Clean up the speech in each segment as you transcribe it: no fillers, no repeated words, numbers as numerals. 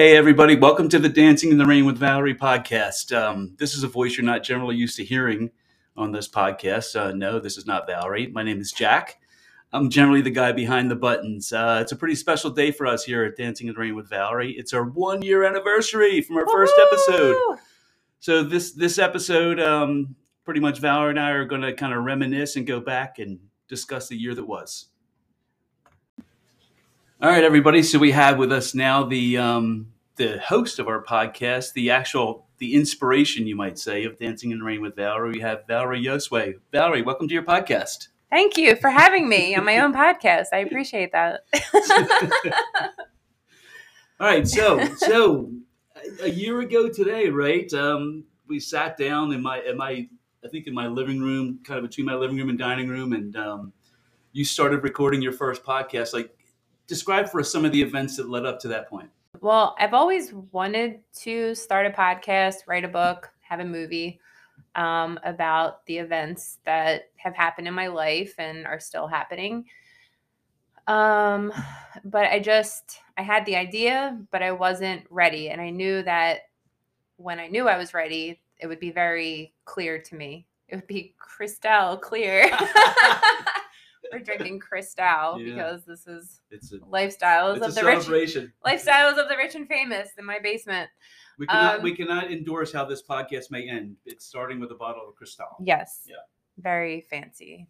Hey, everybody. Welcome to the Dancing in the Rain with Valerie podcast. This is a voice you're not generally used to hearing on this podcast. No, this is not Valerie. My name is Jack. I'm generally the guy behind the buttons. It's a pretty special day for us here at Dancing in the Rain with Valerie. It's our 1 year anniversary from our first episode. So this episode, pretty much Valerie and I are going to kind of reminisce and go back and discuss the year that was. All right, everybody. So we have with us now the host of our podcast, the inspiration, you might say, of Dancing in the Rain with Valerie. We have Valerie Yoswe. Valerie, welcome to your podcast. Thank you for having me on my own podcast. I appreciate that. All right. So a year ago today, right? We sat down in my living room, kind of between my living room and dining room, and you started recording your first podcast. Describe for us some of the events that led up to that point. Well, I've always wanted to start a podcast, write a book, have a movie about the events that have happened in my life and are still happening. But I had the idea, but I wasn't ready. And I knew that when I knew I was ready, it would be very clear to me. It would be crystal clear. We're drinking Cristal because this is lifestyles of the rich and famous in my basement. We cannot endorse how this podcast may end. It's starting with a bottle of Cristal. Yes. Yeah. Very fancy.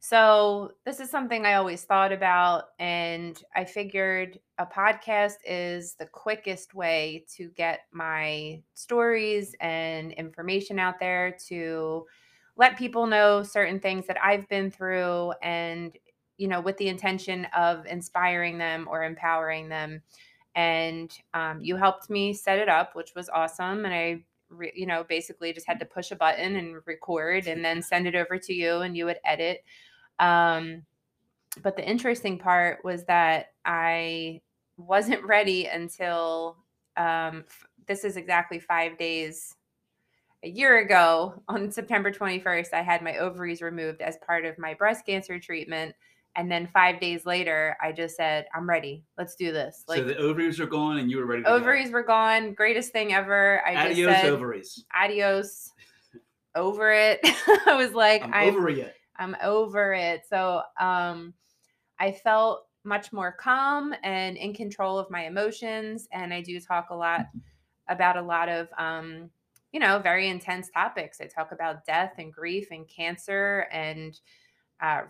So this is something I always thought about, and I figured a podcast is the quickest way to get my stories and information out there to let people know certain things that I've been through and, with the intention of inspiring them or empowering them. And you helped me set it up, which was awesome. And I, basically just had to push a button and record and then send it over to you and you would edit. But the interesting part was that I wasn't ready until this is exactly 5 days a year ago, on September 21st, I had my ovaries removed as part of my breast cancer treatment. And then 5 days later, I just said, I'm ready. Let's do this. So the ovaries are gone and you were ready to go. Ovaries were gone. Greatest thing ever. Adios, ovaries. Adios. Over it. I was like, I'm over it. I'm over it. So I felt much more calm and in control of my emotions. And I do talk a lot about a lot of very intense topics. I talk about death and grief and cancer and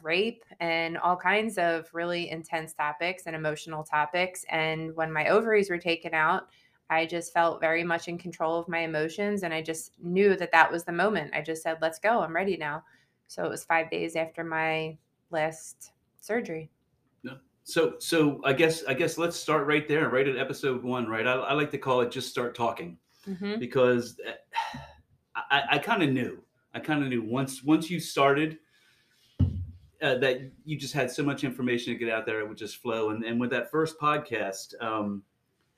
rape and all kinds of really intense topics and emotional topics. And when my ovaries were taken out, I just felt very much in control of my emotions. And I just knew that was the moment. I just said, let's go. I'm ready now. So it was 5 days after my last surgery. Yeah. So I guess let's start right there, right at episode one, right? I like to call it just start talking. Mm-hmm. Because I kind of knew once you started that you just had so much information to get out there, it would just flow. And with that first podcast,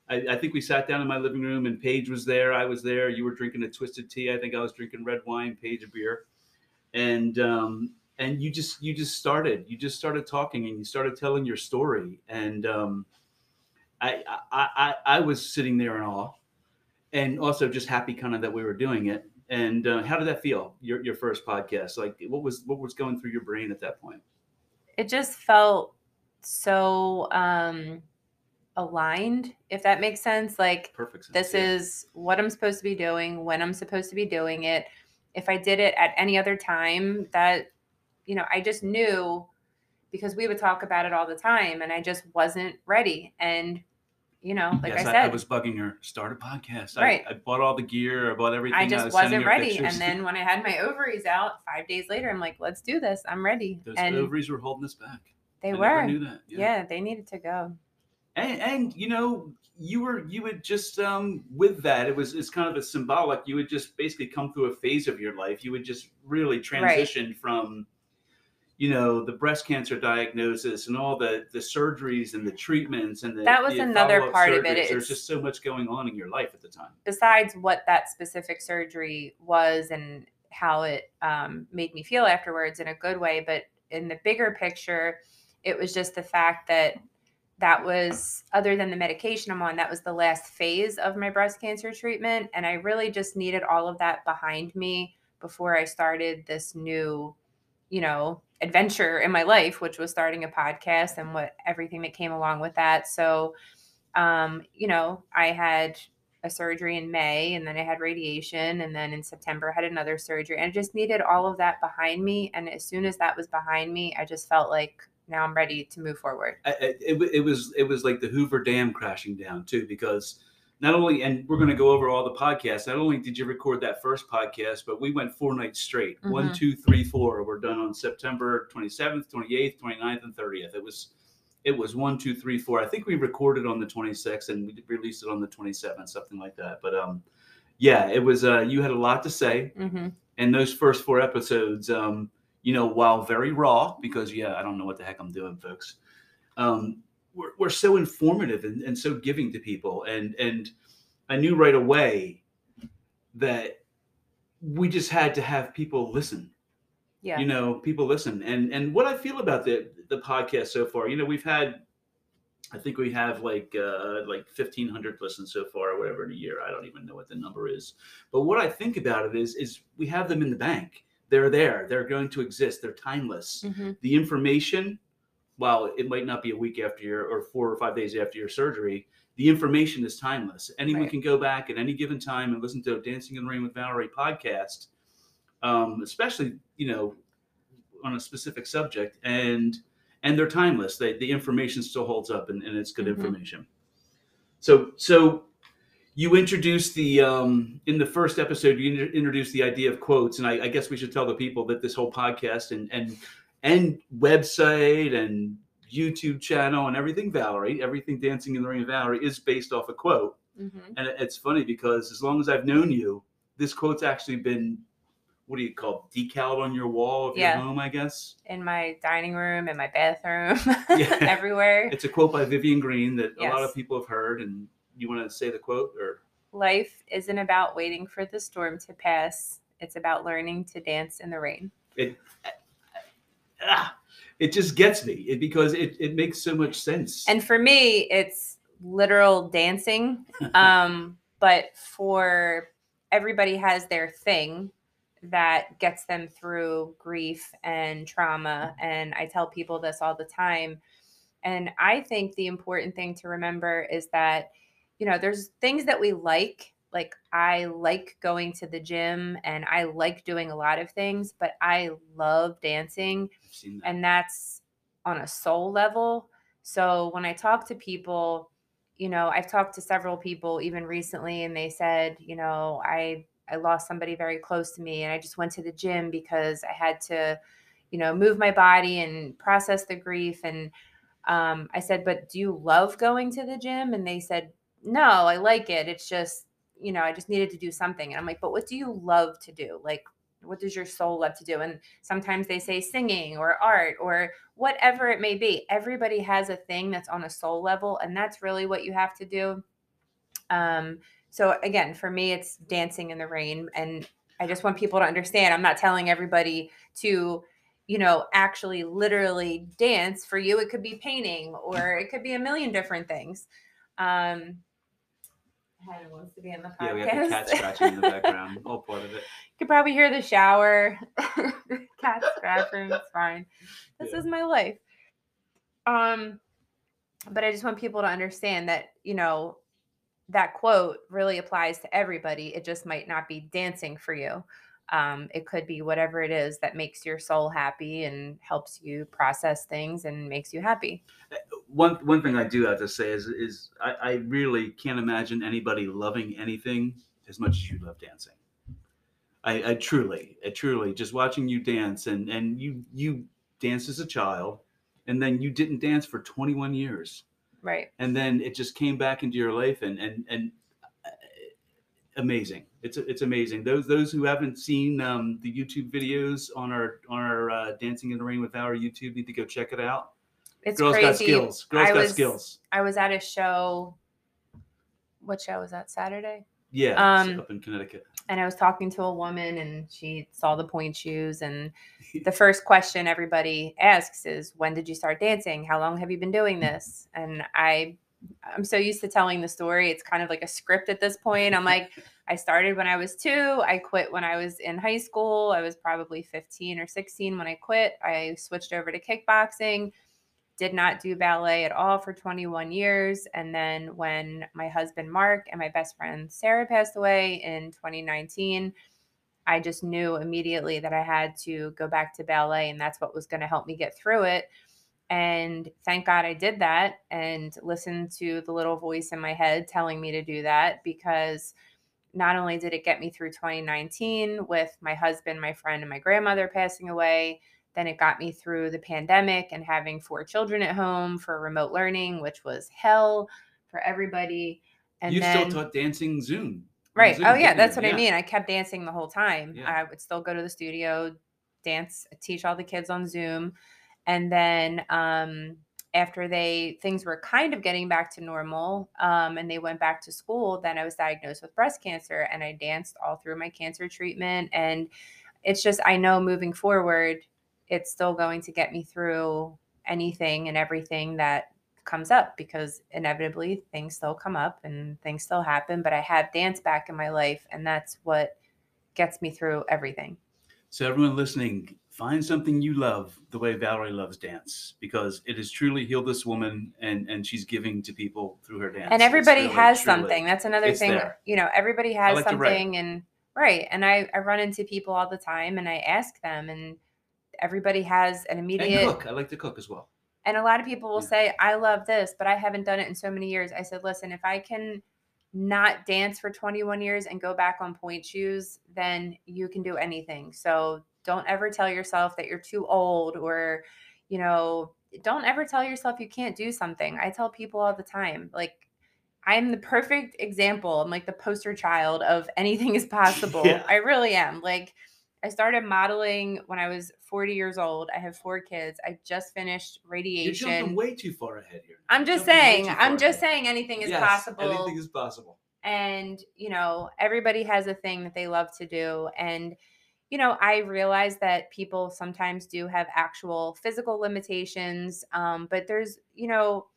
I think we sat down in my living room and Paige was there. I was there. You were drinking a Twisted Tea. I think I was drinking red wine, Paige a beer. And you just started talking and you started telling your story. And I was sitting there in awe. And also just happy kind of that we were doing it. And how did that feel, your first podcast? Like what was going through your brain at that point? It just felt so aligned, if that makes sense. Like perfect sense, this is what I'm supposed to be doing, when I'm supposed to be doing it. If I did it at any other time that, I just knew because we would talk about it all the time and I just wasn't ready. And yes, I said, I was bugging her, start a podcast. Right. I bought all the gear. I bought everything. I just wasn't ready. Pictures. And then when I had my ovaries out 5 days later, I'm like, let's do this. I'm ready. Those ovaries were holding us back. I never knew that. Yeah. They needed to go. And you would just with that, it's kind of a symbolic, you would just basically come through a phase of your life. You would just really transition from, the breast cancer diagnosis and all the surgeries and the treatments and that was another part of it. There's just so much going on in your life at the time. Besides what that specific surgery was and how it made me feel afterwards in a good way. But in the bigger picture, it was just the fact that that was, other than the medication I'm on, that was the last phase of my breast cancer treatment. And I really just needed all of that behind me before I started this new, you know, adventure in my life, which was starting a podcast and what everything that came along with that. So, you know, I had a surgery in May, and then I had radiation, and then in September I had another surgery, and I just needed all of that behind me. And as soon as that was behind me, I just felt like now I'm ready to move forward. It was like the Hoover Dam crashing down too, because not only, and we're going to go over all the podcasts, not only did you record that first podcast, but we went 4 nights straight. Mm-hmm. 1, 2, 3, 4. We're done on September 27th, 28th, 29th, and 30th. It was 1, 2, 3, 4. I think we recorded on the 26th and we released it on the 27th, something like that. But yeah, it was, you had a lot to say. Mm-hmm. And those first 4 episodes, you know, while very raw, because yeah, I don't know what the heck I'm doing, folks. We're so informative and so giving to people. And I knew right away that we just had to have people listen. Yeah. You know, people listen. And what I feel about the podcast so far, you know, we've had, I think we have like 1,500 listens so far, or whatever, in a year. I don't even know what the number is. But what I think about it is we have them in the bank. They're there. They're going to exist. They're timeless. Mm-hmm. The information, while it might not be a week after your, or 4 or 5 days after your surgery, the information is timeless. Anyone right. can go back at any given time and listen to a Dancing in the Rain with Valerie podcast, especially, you know, on a specific subject, and they're timeless. The information still holds up, and it's good mm-hmm. information. So you introduced the, in the first episode, you introduced the idea of quotes. And I guess we should tell the people that this whole podcast and website and YouTube channel and everything Dancing in the Rain with Valerie is based off a quote. Mm-hmm. And it's funny because as long as I've known you, this quote's actually been, what do you call it, decaled on your wall of your home, I guess? In my dining room, in my bathroom, everywhere. It's a quote by Vivian Greene that a lot of people have heard. And you want to say the quote? Or life isn't about waiting for the storm to pass. It's about learning to dance in the rain. It just gets me because it makes so much sense. And for me, it's literal dancing. But for everybody has their thing that gets them through grief and trauma. And I tell people this all the time. And I think the important thing to remember is that, you know, there's things that we like I like going to the gym and I like doing a lot of things, but I love dancing. I've seen that. And that's on a soul level. So when I talk to people, you know, I've talked to several people even recently, and they said, you know, I lost somebody very close to me, and I just went to the gym because I had to, you know, move my body and process the grief. And I said, but do you love going to the gym? And they said, no, I like it. It's just, you know, I just needed to do something. And I'm like, but what do you love to do? Like, what does your soul love to do? And sometimes they say singing or art or whatever it may be. Everybody has a thing that's on a soul level, and that's really what you have to do. So again, for me, it's dancing in the rain. And I just want people to understand, I'm not telling everybody to, you know, actually literally dance. For you, it could be painting, or it could be a million different things. Hannah wants to be in the podcast. Yeah, we have the cat scratching in the background. All part of it. You could probably hear the shower. Cat scratching. It's fine. This is my life. But I just want people to understand that, you know, that quote really applies to everybody. It just might not be dancing for you. It could be whatever it is that makes your soul happy and helps you process things and makes you happy. One thing I do have to say is I really can't imagine anybody loving anything as much as you love dancing. I truly just watching you dance, and you danced as a child, and then you didn't dance for 21 years. Right. And then it just came back into your life, and amazing. It's amazing. Those who haven't seen the YouTube videos on our Dancing in the Rain with Valerie YouTube need to go check it out. It's Girls crazy. Got skills. Girls got skills. I was at a show. What show was that? Saturday? Yeah. Up in Connecticut. And I was talking to a woman and she saw the pointe shoes. And the first question everybody asks is, when did you start dancing? How long have you been doing this? And I'm so used to telling the story. It's kind of like a script at this point. I'm like, I started when I was 2. I quit when I was in high school. I was probably 15 or 16 when I quit. I switched over to kickboxing, did not do ballet at all for 21 years. And then when my husband, Mark, and my best friend, Sarah, passed away in 2019, I just knew immediately that I had to go back to ballet, and that's what was going to help me get through it. And thank God I did that and listened to the little voice in my head telling me to do that, because not only did it get me through 2019 with my husband, my friend, and my grandmother passing away, then it got me through the pandemic and having 4 children at home for remote learning, which was hell for everybody. And you then, still taught dancing Zoom. Right. Zoom, oh, yeah. That's what I mean. I kept dancing the whole time. Yeah. I would still go to the studio, dance, teach all the kids on Zoom. And then after things were kind of getting back to normal and they went back to school, then I was diagnosed with breast cancer, and I danced all through my cancer treatment. And it's just, I know moving forward, it's still going to get me through anything and everything that comes up, because inevitably things still come up and things still happen, but I have dance back in my life, and that's what gets me through everything. So everyone listening, find something you love the way Valerie loves dance, because it has truly healed this woman, and she's giving to people through her dance. And everybody really has something. That's another thing. There. You know, everybody has something. And right. And I run into people all the time and I ask them, and everybody has an immediate. And cook. I like to cook as well. And a lot of people will say, I love this, but I haven't done it in so many years. I said, listen, if I can not dance for 21 years and go back on pointe shoes, then you can do anything. So don't ever tell yourself that you're too old, or, you know, don't ever tell yourself you can't do something. I tell people all the time, like, I'm the perfect example. I'm like the poster child of anything is possible. Yeah. I really am. Like, I started modeling when I was 40 years old. I have 4 kids. I just finished radiation. You're jumping way too far ahead here. I'm just saying anything is possible. Anything is possible. And, you know, everybody has a thing that they love to do. And, you know, I realize that people sometimes do have actual physical limitations, but there's, you know,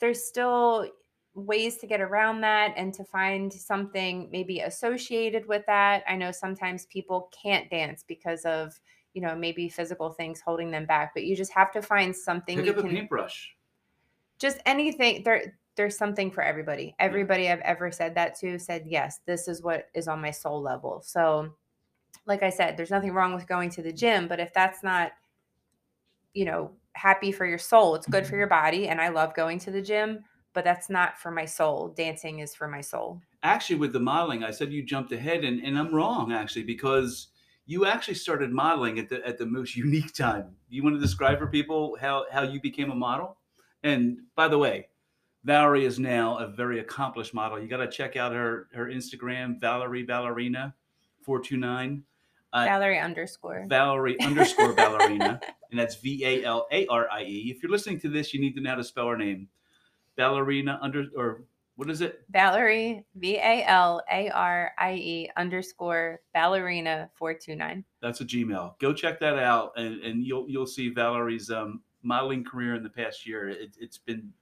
there's still ways to get around that and to find something maybe associated with that. I know sometimes people can't dance because of, you know, maybe physical things holding them back, but you just have to find something. Pick up a paintbrush. Just anything. There's something for everybody. Everybody I've ever said that to said, yes, this is what is on my soul level. So like I said, there's nothing wrong with going to the gym, but if that's not, you know, happy for your soul, it's good for your body. And I love going to the gym, but that's not for my soul. Dancing is for my soul. Actually, with the modeling, I said you jumped ahead, and I'm wrong, actually, because you actually started modeling at the most unique time. You want to describe for people how you became a model? And by the way, Valerie is now a very accomplished model. You got to check out her Instagram, Valerie Ballerina 429. Valerie underscore Ballerina. And that's Valarie. If you're listening to this, you need to know how to spell her name. Ballerina what is it? Valerie, Valarie _ Ballerina 429. That's a Gmail. Go check that out, and you'll see Valerie's modeling career in the past year. It's been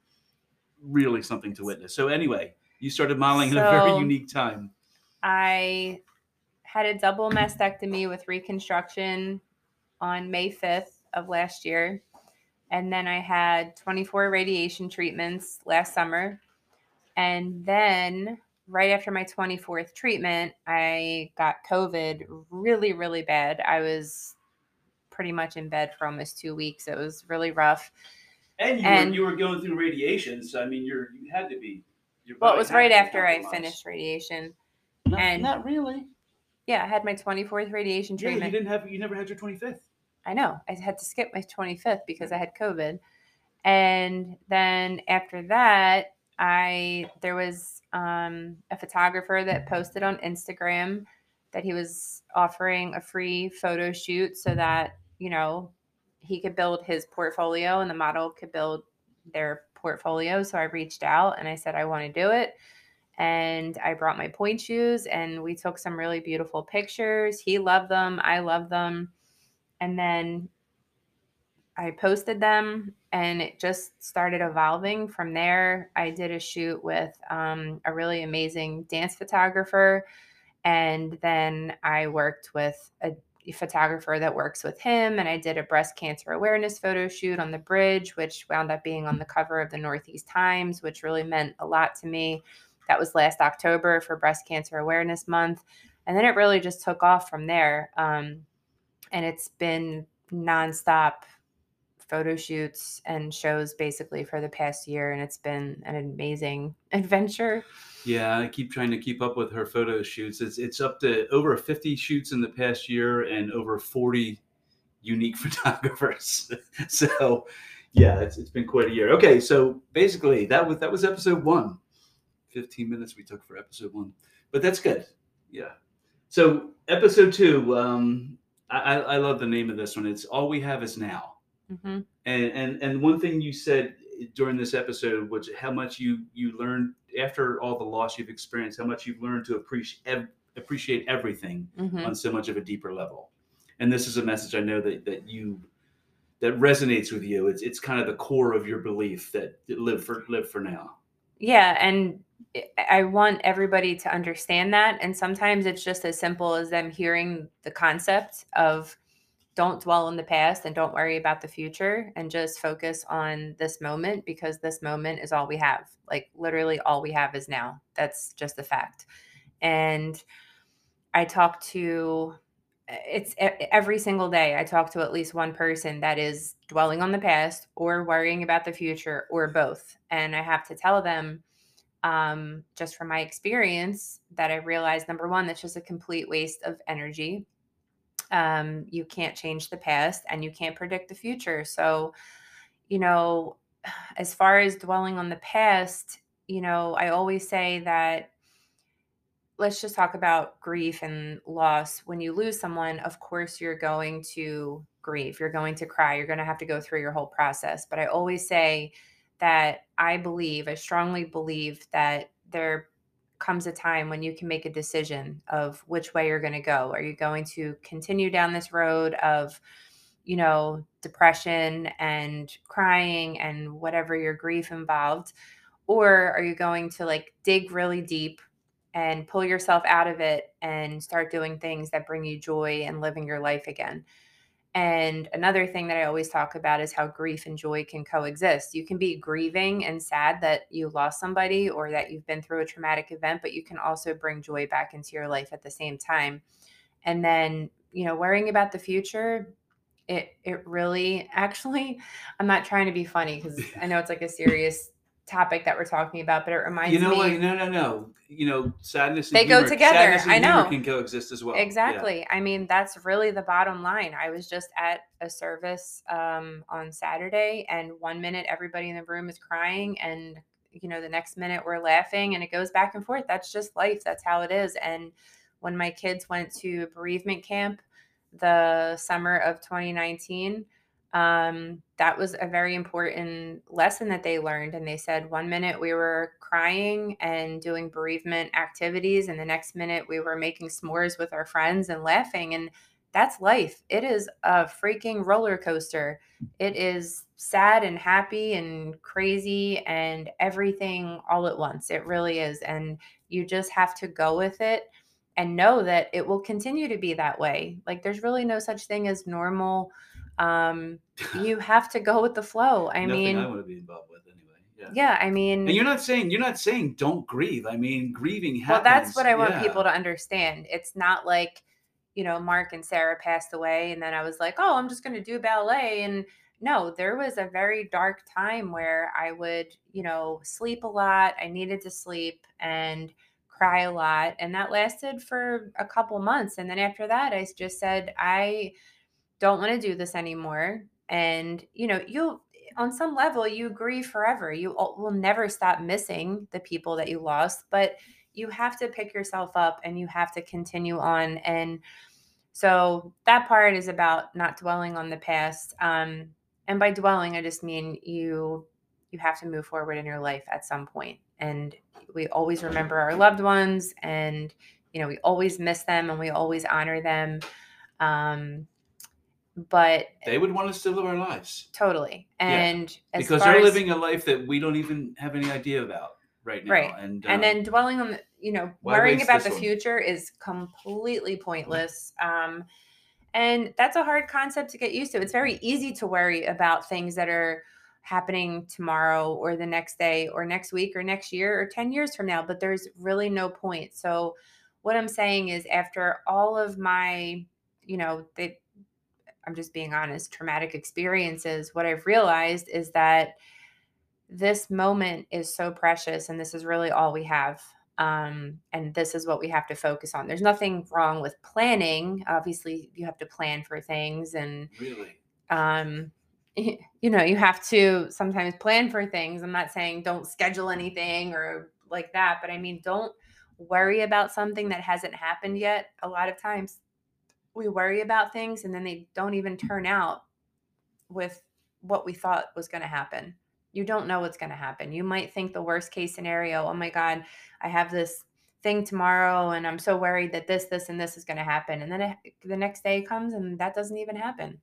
really something to witness. So anyway, you started modeling at a very unique time. I had a double mastectomy with reconstruction on May 5th of last year. And then I had 24 radiation treatments last summer. And then right after my 24th treatment, I got COVID really, really bad. I was pretty much in bed for almost 2 weeks. It was really rough. And you were going through radiation. So, I mean, you had to be. Well, it was right after I finished radiation. Not really. Yeah, I had my 24th radiation treatment. Yeah, you never had your 25th. I know. I had to skip my 25th because I had COVID. And then after that, there was a photographer that posted on Instagram that he was offering a free photo shoot so that, you know, he could build his portfolio and the model could build their portfolio. So I reached out and I said, I want to do it. and I brought my point shoes and we took some really beautiful pictures. He loved them. I loved them. And then I posted them and it just started evolving from there. I did a shoot with a really amazing dance photographer. And then I worked with a photographer that works with him. And I did a breast cancer awareness photo shoot on the bridge, which wound up being on the cover of the Northeast Times, which really meant a lot to me. That was last October for Breast Cancer Awareness Month. And then it really just took off from there. And it's been nonstop photo shoots and shows basically for the past year. And it's been an amazing adventure. Yeah, I keep trying to keep up with her photo shoots. It's up to over 50 shoots in the past year and over 40 unique photographers. So yeah, it's been quite a year. Okay, so basically that was episode one. 15 minutes we took for episode one, but that's good. Yeah. So episode two, I love the name of this one. It's All We Have Is Now. Mm-hmm. And one thing you said during this episode, which how much you learned after all the loss you've experienced, how much you've learned to appreciate everything mm-hmm. on so much of a deeper level. And this is a message I know that resonates with you. It's kind of the core of your belief that live for now. Yeah. And I want everybody to understand that. And sometimes it's just as simple as them hearing the concept of don't dwell on the past and don't worry about the future and just focus on this moment, because this moment is all we have. Like literally all we have is now. That's just a fact. And I talk to, it's every single day I talk to at least one person that is dwelling on the past or worrying about the future or both. And I have to tell them just from my experience that I realized, number one, that's just a complete waste of energy. You can't change the past and you can't predict the future. So, you know, as far as dwelling on the past, you know, I always say that let's just talk about grief and loss. When you lose someone, of course, you're going to grieve. You're going to cry. You're going to have to go through your whole process. But I always say that I strongly believe that there comes a time when you can make a decision of which way you're going to go. Are you going to continue down this road of, you know, depression and crying and whatever your grief involved? Or are you going to like dig really deep and pull yourself out of it and start doing things that bring you joy and living your life again? And another thing that I always talk about is how grief and joy can coexist. You can be grieving and sad that you lost somebody or that you've been through a traumatic event, but you can also bring joy back into your life at the same time. And then, you know, worrying about the future, it really, actually, I'm not trying to be funny because I know it's like a serious topic that we're talking about, but it reminds me. You know what? No. You know, sadness and humor. They go together. I know. Humor can coexist as well. Exactly. Yeah. I mean, that's really the bottom line. I was just at a service on Saturday, and one minute everybody in the room is crying, and you know, the next minute we're laughing, and it goes back and forth. That's just life. That's how it is. And when my kids went to bereavement camp the summer of 2019. That was a very important lesson that they learned. And they said, one minute we were crying and doing bereavement activities. And the next minute we were making s'mores with our friends and laughing. And that's life. It is a freaking roller coaster. It is sad and happy and crazy and everything all at once. It really is. And you just have to go with it and know that it will continue to be that way. Like there's really no such thing as normal. You have to go with the flow. I mean, I want to be involved with anyway. Yeah. I mean, and you're not saying don't grieve. I mean, grieving happens. Well, that's what I want people to understand. It's not like, you know, Mark and Sarah passed away and then I was like, oh, I'm just going to do ballet. And no, there was a very dark time where I would, you know, sleep a lot. I needed to sleep and cry a lot. And that lasted for a couple months. And then after that, I just said, I don't want to do this anymore. And, you know, on some level, you grieve forever. You will never stop missing the people that you lost, but you have to pick yourself up and you have to continue on. And so that part is about not dwelling on the past. And by dwelling, I just mean you have to move forward in your life at some point. and we always remember our loved ones, and, you know, we always miss them and we always honor them. But they would want us to live our lives. Totally. And yeah, because they're living a life that we don't even have any idea about right now. Right. And then dwelling on, you know, worrying about the future is completely pointless. And that's a hard concept to get used to. It's very easy to worry about things that are happening tomorrow or the next day or next week or next year or 10 years from now, but there's really no point. So what I'm saying is, after all of my, you know, I'm just being honest, traumatic experiences, what I've realized is that this moment is so precious and this is really all we have. And this is what we have to focus on. There's nothing wrong with planning. Obviously, you have to plan for things and really, you know, you have to sometimes plan for things. I'm not saying don't schedule anything or like that, but I mean, don't worry about something that hasn't happened yet. A lot of times we worry about things and then they don't even turn out with what we thought was going to happen. You don't know what's going to happen. You might think the worst case scenario, oh my God, I have this thing tomorrow and I'm so worried that this, and this is going to happen. And then the next day comes and that doesn't even happen.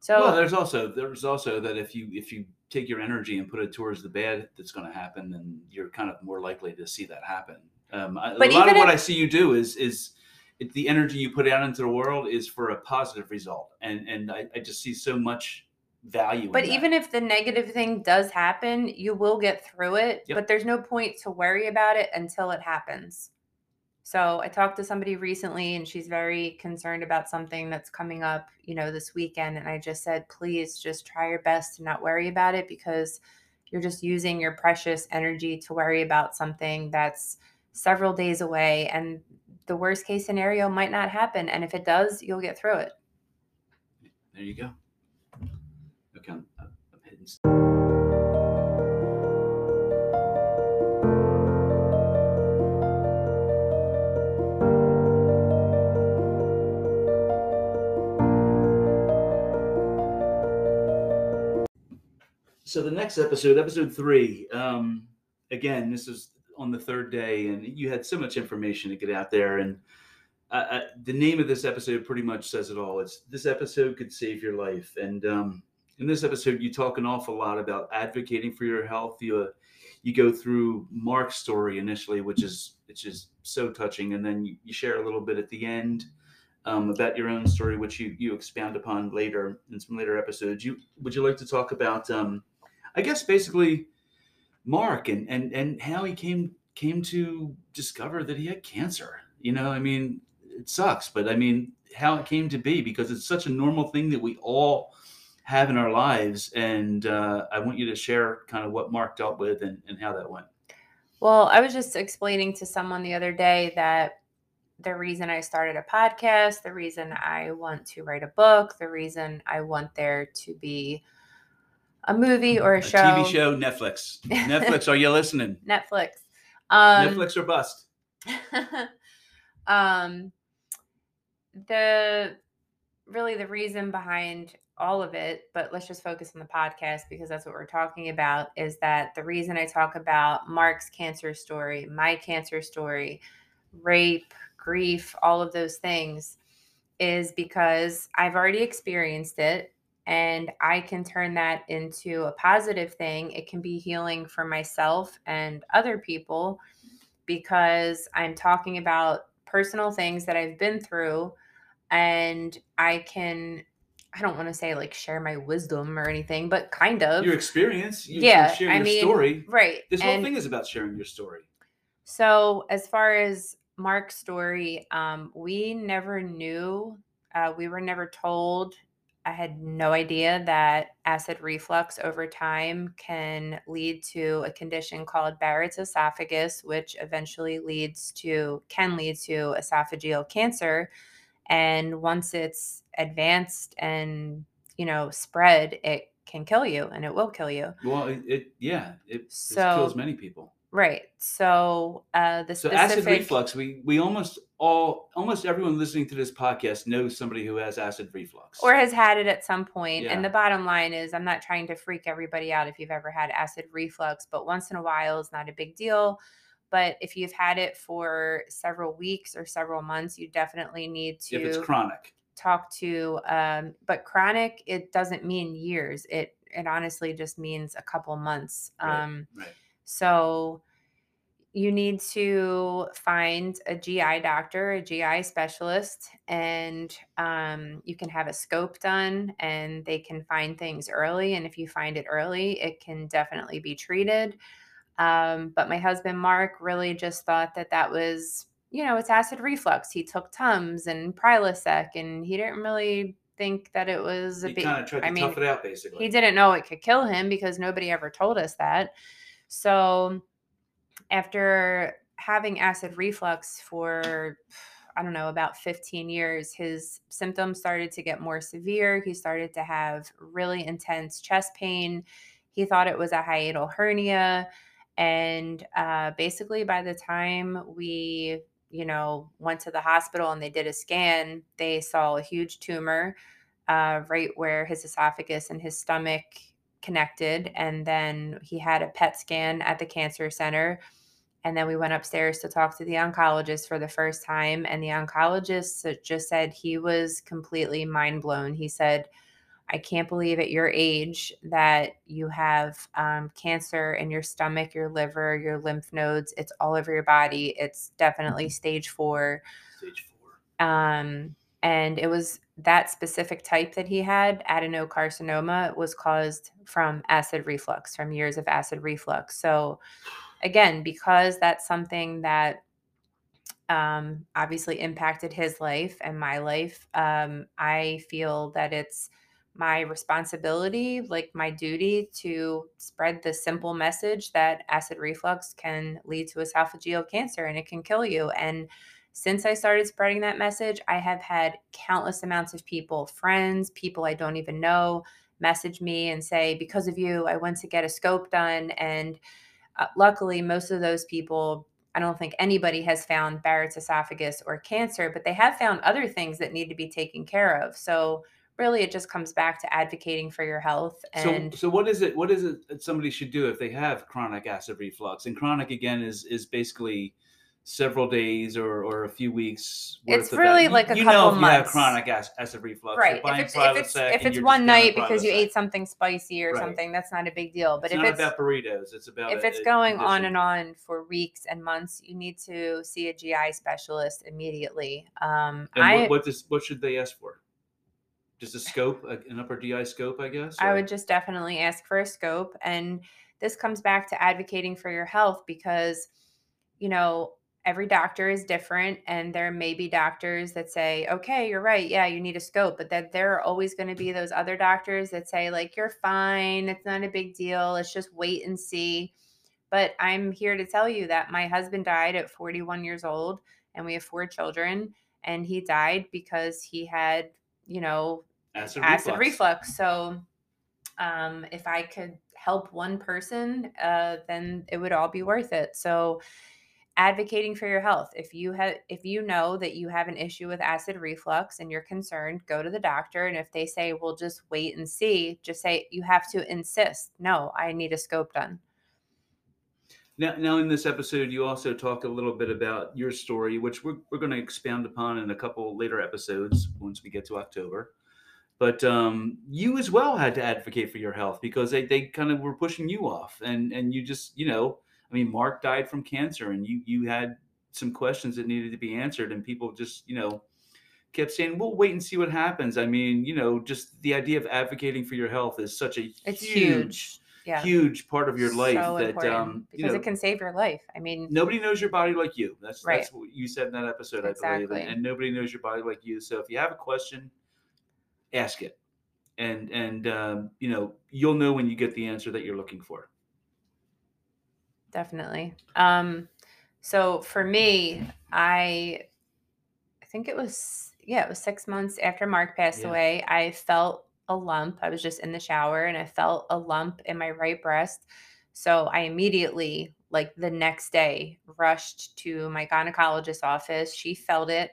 So well, there's also that if you take your energy and put it towards the bad that's going to happen, then you're kind of more likely to see that happen. But a lot of what I see you do is the energy you put out into the world is for a positive result. And I just see so much value. But even if the negative thing does happen, you will get through it. Yep. But there's no point to worry about it until it happens. So I talked to somebody recently and she's very concerned about something that's coming up, you know, this weekend. And I just said, please just try your best to not worry about it, because you're just using your precious energy to worry about something that's several days away. And the worst case scenario might not happen. And if it does, you'll get through it. There you go. Okay. I'm hitting stuff. So the next episode, episode 3, again, this is on the third day, and you had so much information to get out there. And the name of this episode pretty much says it all. It's this episode could save your life. And in this episode, you talk an awful lot about advocating for your health. You go through Mark's story initially, which is so touching. And then you share a little bit at the end about your own story, which you expound upon later in some later episodes. Would you like to talk about... I guess basically Mark and how he came to discover that he had cancer. You know, I mean, it sucks, but I mean, how it came to be, because it's such a normal thing that we all have in our lives. And I want you to share kind of what Mark dealt with and how that went. Well, I was just explaining to someone the other day that the reason I started a podcast, the reason I want to write a book, the reason I want there to be a movie or a show. TV show, Netflix. Netflix, are you listening? Netflix. Netflix or bust. The reason behind all of it, but let's just focus on the podcast because that's what we're talking about, is that the reason I talk about Mark's cancer story, my cancer story, rape, grief, all of those things, is because I've already experienced it. And I can turn that into a positive thing. It can be healing for myself and other people, because I'm talking about personal things that I've been through, and I don't want to say like share my wisdom or anything, but kind of. Your experience. You can share your story. Right. This whole thing is about sharing your story. So as far as Mark's story, we never knew, we were never told. I had no idea that acid reflux over time can lead to a condition called Barrett's esophagus, which eventually can lead to esophageal cancer. And once it's advanced and, you know, spread, it can kill you, and it will kill you. Well, it kills many people. Right. So acid reflux, we almost everyone listening to this podcast knows somebody who has acid reflux. Or has had it at some point. Yeah. And the bottom line is, I'm not trying to freak everybody out if you've ever had acid reflux, but once in a while is not a big deal. But if you've had it for several weeks or several months, you definitely need to. If it's chronic. Talk to, but chronic, it doesn't mean years. It honestly just means a couple months. Right. So you need to find a GI doctor, a GI specialist, and you can have a scope done and they can find things early. And if you find it early, it can definitely be treated. But my husband, Mark, really just thought that was, it's acid reflux. He took Tums and Prilosec and he didn't really think that it was a big, tough it out basically. He didn't know it could kill him because nobody ever told us that. So after having acid reflux for, about 15 years, his symptoms started to get more severe. He started to have really intense chest pain. He thought it was a hiatal hernia. And basically by the time we went to the hospital and they did a scan, they saw a huge tumor right where his esophagus and his stomach connected. And then he had a PET scan at the cancer center. And then we went upstairs to talk to the oncologist for the first time. And the oncologist just said he was completely mind blown. He said, I can't believe at your age that you have cancer in your stomach, your liver, your lymph nodes. It's all over your body. It's definitely stage 4. Stage 4. And it was that specific type that he had, adenocarcinoma, was caused from acid reflux, from years of acid reflux. So again, because that's something that obviously impacted his life and my life, I feel that it's my responsibility, like my duty, to spread the simple message that acid reflux can lead to esophageal cancer and it can kill you. And since I started spreading that message, I have had countless amounts of people, friends, people I don't even know, message me and say, because of you, I went to get a scope done. And luckily, most of those people, I don't think anybody has found Barrett's esophagus or cancer, but they have found other things that need to be taken care of. So really, it just comes back to advocating for your health. And so what is it that somebody should do if they have chronic acid reflux? And chronic, again, is basically several days or a few weeks worth. It's really like a couple months. You have chronic acid reflux. Right. If it's one night because you ate something spicy or something, that's not a big deal. But it's not about burritos. It's about if it's going on and on for weeks and months, you need to see a GI specialist immediately. What should they ask for? Just a scope, an upper GI scope, I guess? Or? I would just definitely ask for a scope. And this comes back to advocating for your health because, every doctor is different. And there may be doctors that say, okay, you're right. Yeah, you need a scope. But that there are always going to be those other doctors that say, like, you're fine. It's not a big deal. Let's just wait and see. But I'm here to tell you that my husband died at 41 years old and we have 4 children. And he died because he had acid reflux. So, if I could help one person, then it would all be worth it. So advocating for your health, if you know that you have an issue with acid reflux and you're concerned, go to the doctor. And if they say, well, just wait and see, just say, you have to insist. No, I need a scope done. Now in this episode, you also talk a little bit about your story, which we're going to expound upon in a couple later episodes once we get to October. But you as well had to advocate for your health because they kind of were pushing you off. And you just, Mark died from cancer and you had some questions that needed to be answered. And people just, kept saying, we'll wait and see what happens. Just the idea of advocating for your health is such a huge. Yeah. Huge part of your life because it can save your life. Nobody knows your body like you. That's what you said in that episode, exactly. I believe. And nobody knows your body like you. So if you have a question, ask it. And you'll know when you get the answer that you're looking for. Definitely. So for me, I think it was 6 months after Mark passed away. I felt a lump. I was just in the shower and I felt a lump in my right breast. So I immediately like the next day, rushed to my gynecologist's office. She felt it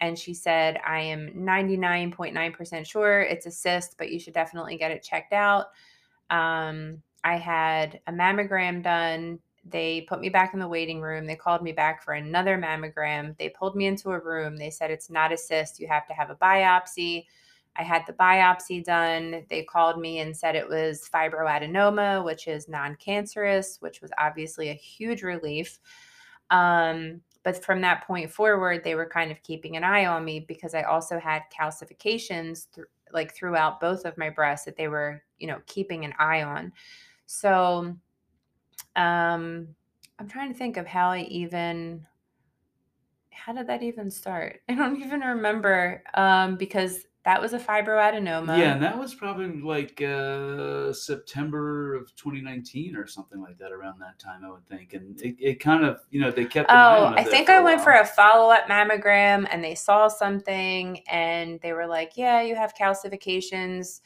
and she said, I am 99.9% sure it's a cyst, but you should definitely get it checked out. I had a mammogram done. They put me back in the waiting room. They called me back for another mammogram. They pulled me into a room. They said, it's not a cyst. You have to have a biopsy. I had the biopsy done. They called me and said it was fibroadenoma, which is non-cancerous, which was obviously a huge relief. But from that point forward, they were kind of keeping an eye on me because I also had calcifications throughout both of my breasts that they were, keeping an eye on. So I'm trying to think of how did that even start? I don't even remember because that was a fibroadenoma. Yeah, and that was probably September of 2019 or something like that, around that time, I would think. And it kind of, they kept an eye on it. I think I went for a follow-up mammogram and they saw something and they were like, yeah, you have calcifications,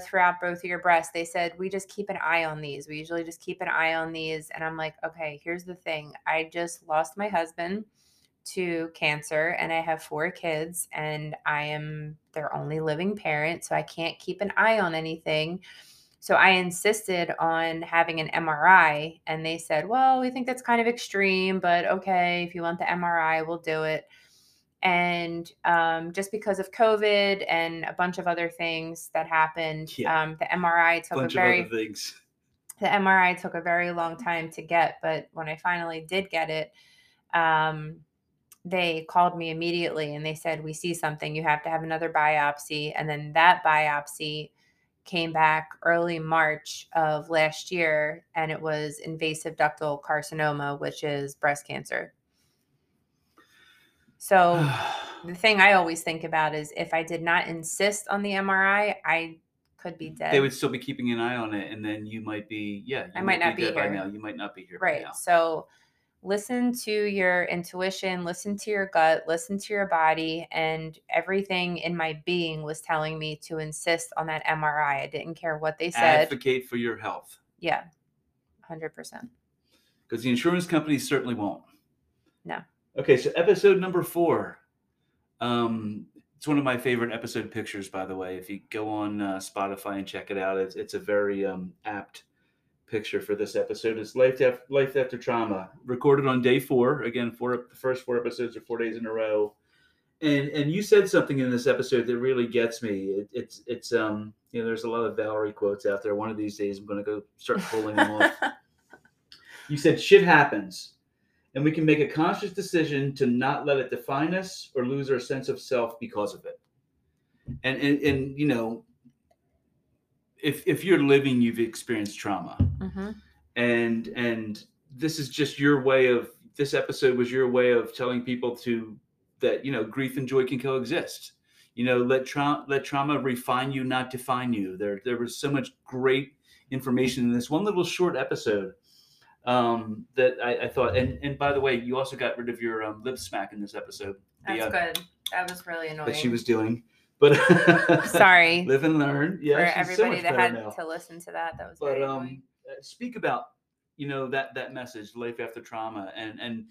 throughout both of your breasts. They said, we just keep an eye on these. We usually just keep an eye on these. And I'm like, okay, here's the thing. I just lost my husband to cancer and I have 4 kids and I am their only living parent. So I can't keep an eye on anything. So I insisted on having an MRI and they said, well, we think that's kind of extreme, but okay, if you want the MRI, we'll do it. And just because of COVID and a bunch of other things that happened, the MRI took a very long time to get, but when I finally did get it, they called me immediately and they said, we see something, you have to have another biopsy. And then that biopsy came back early March of last year, and it was invasive ductal carcinoma, which is breast cancer. So the thing I always think about is if I did not insist on the MRI, I could be dead. They would still be keeping an eye on it. And then you might be, I might not be here by now. You might not be here right now. So listen to your intuition, listen to your gut, listen to your body, and everything in my being was telling me to insist on that MRI. I didn't care what they said. Advocate for your health. Yeah, 100%. Because the insurance companies certainly won't. No. Okay, so episode number 4. It's one of my favorite episode pictures, by the way. If you go on Spotify and check it out, it's a very apt picture for this episode. It's Life After Trauma, recorded on day 4. Again, the first 4 episodes are 4 days in a row. And you said something in this episode that really gets me. It's there's a lot of Valerie quotes out there. One of these days, I'm going to go start pulling them off. You said, shit happens. And we can make a conscious decision to not let it define us or lose our sense of self because of it. And if you're living, you've experienced trauma. Mm-hmm. And this is just your way of, this episode was your way of telling people that grief and joy can coexist. Let trauma refine you, not define you. There was so much great information in this one little short episode. That I thought, and by the way, you also got rid of your lip smack in this episode. That's good. That was really annoying. That she was doing, but sorry. Live and learn. Yeah, for everybody that had to listen to that, that was. But annoying. Speak about that message, life after trauma, and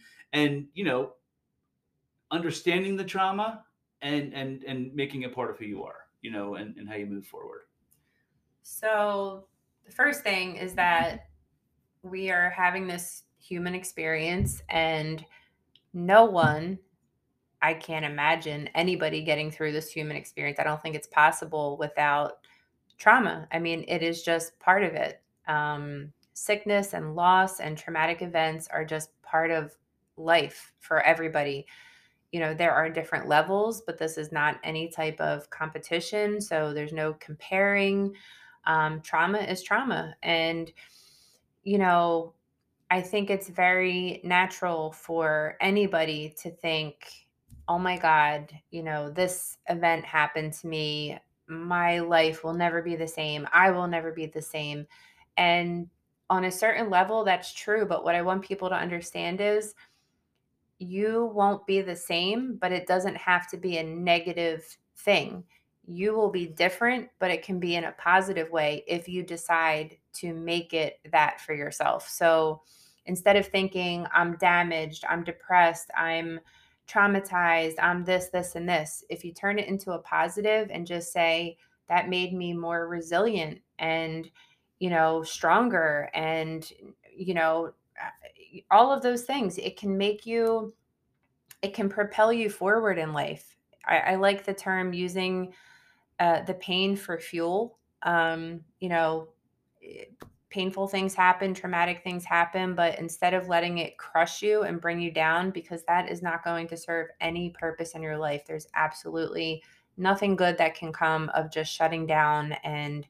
understanding the trauma and making it part of who you are, and how you move forward. So the first thing is that we are having this human experience, and I can't imagine anybody getting through this human experience. I don't think it's possible without trauma. I mean, it is just part of it. Sickness and loss and traumatic events are just part of life for everybody. There are different levels, but this is not any type of competition. So there's no comparing. Trauma is trauma. And I think it's very natural for anybody to think, oh my God, this event happened to me. My life will never be the same. I will never be the same. And on a certain level, that's true. But what I want people to understand is you won't be the same, but it doesn't have to be a negative thing. You will be different, but it can be in a positive way if you decide to make it that for yourself. So Instead of thinking I'm damaged, I'm depressed, I'm traumatized, I'm this, this, and this. If you turn it into a positive and just say, that made me more resilient and, you know, stronger and, you know, all of those things, it can make you, it can propel you forward in life. I like the term using the pain for fuel. You know, painful things happen, traumatic things happen, but instead of letting it crush you and bring you down, because that is not going to serve any purpose in your life. There's absolutely nothing good that can come of just shutting down. And,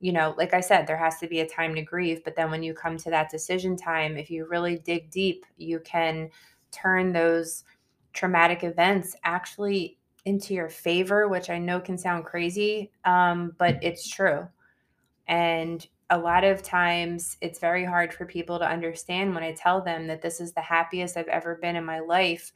you know, like I said, there has to be a time to grieve. But then when you come to that decision time, if you really dig deep, you can turn those traumatic events actually into your favor, which I know can sound crazy, but it's true. And a lot of times it's very hard for people to understand when I tell them that this is the happiest I've ever been in my life.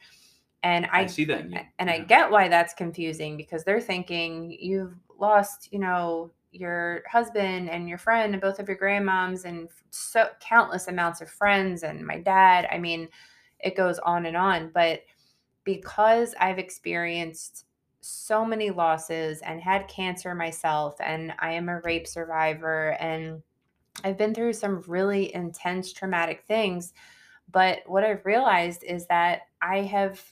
And I see that. And I get why that's confusing, because they're thinking you've lost, you know, your husband and your friend and both of your grandmoms and so countless amounts of friends and my dad. I mean, it goes on and on. But because I've experienced so many losses and had cancer myself, and I am a rape survivor, and I've been through some really intense traumatic things. But what I've realized is that I've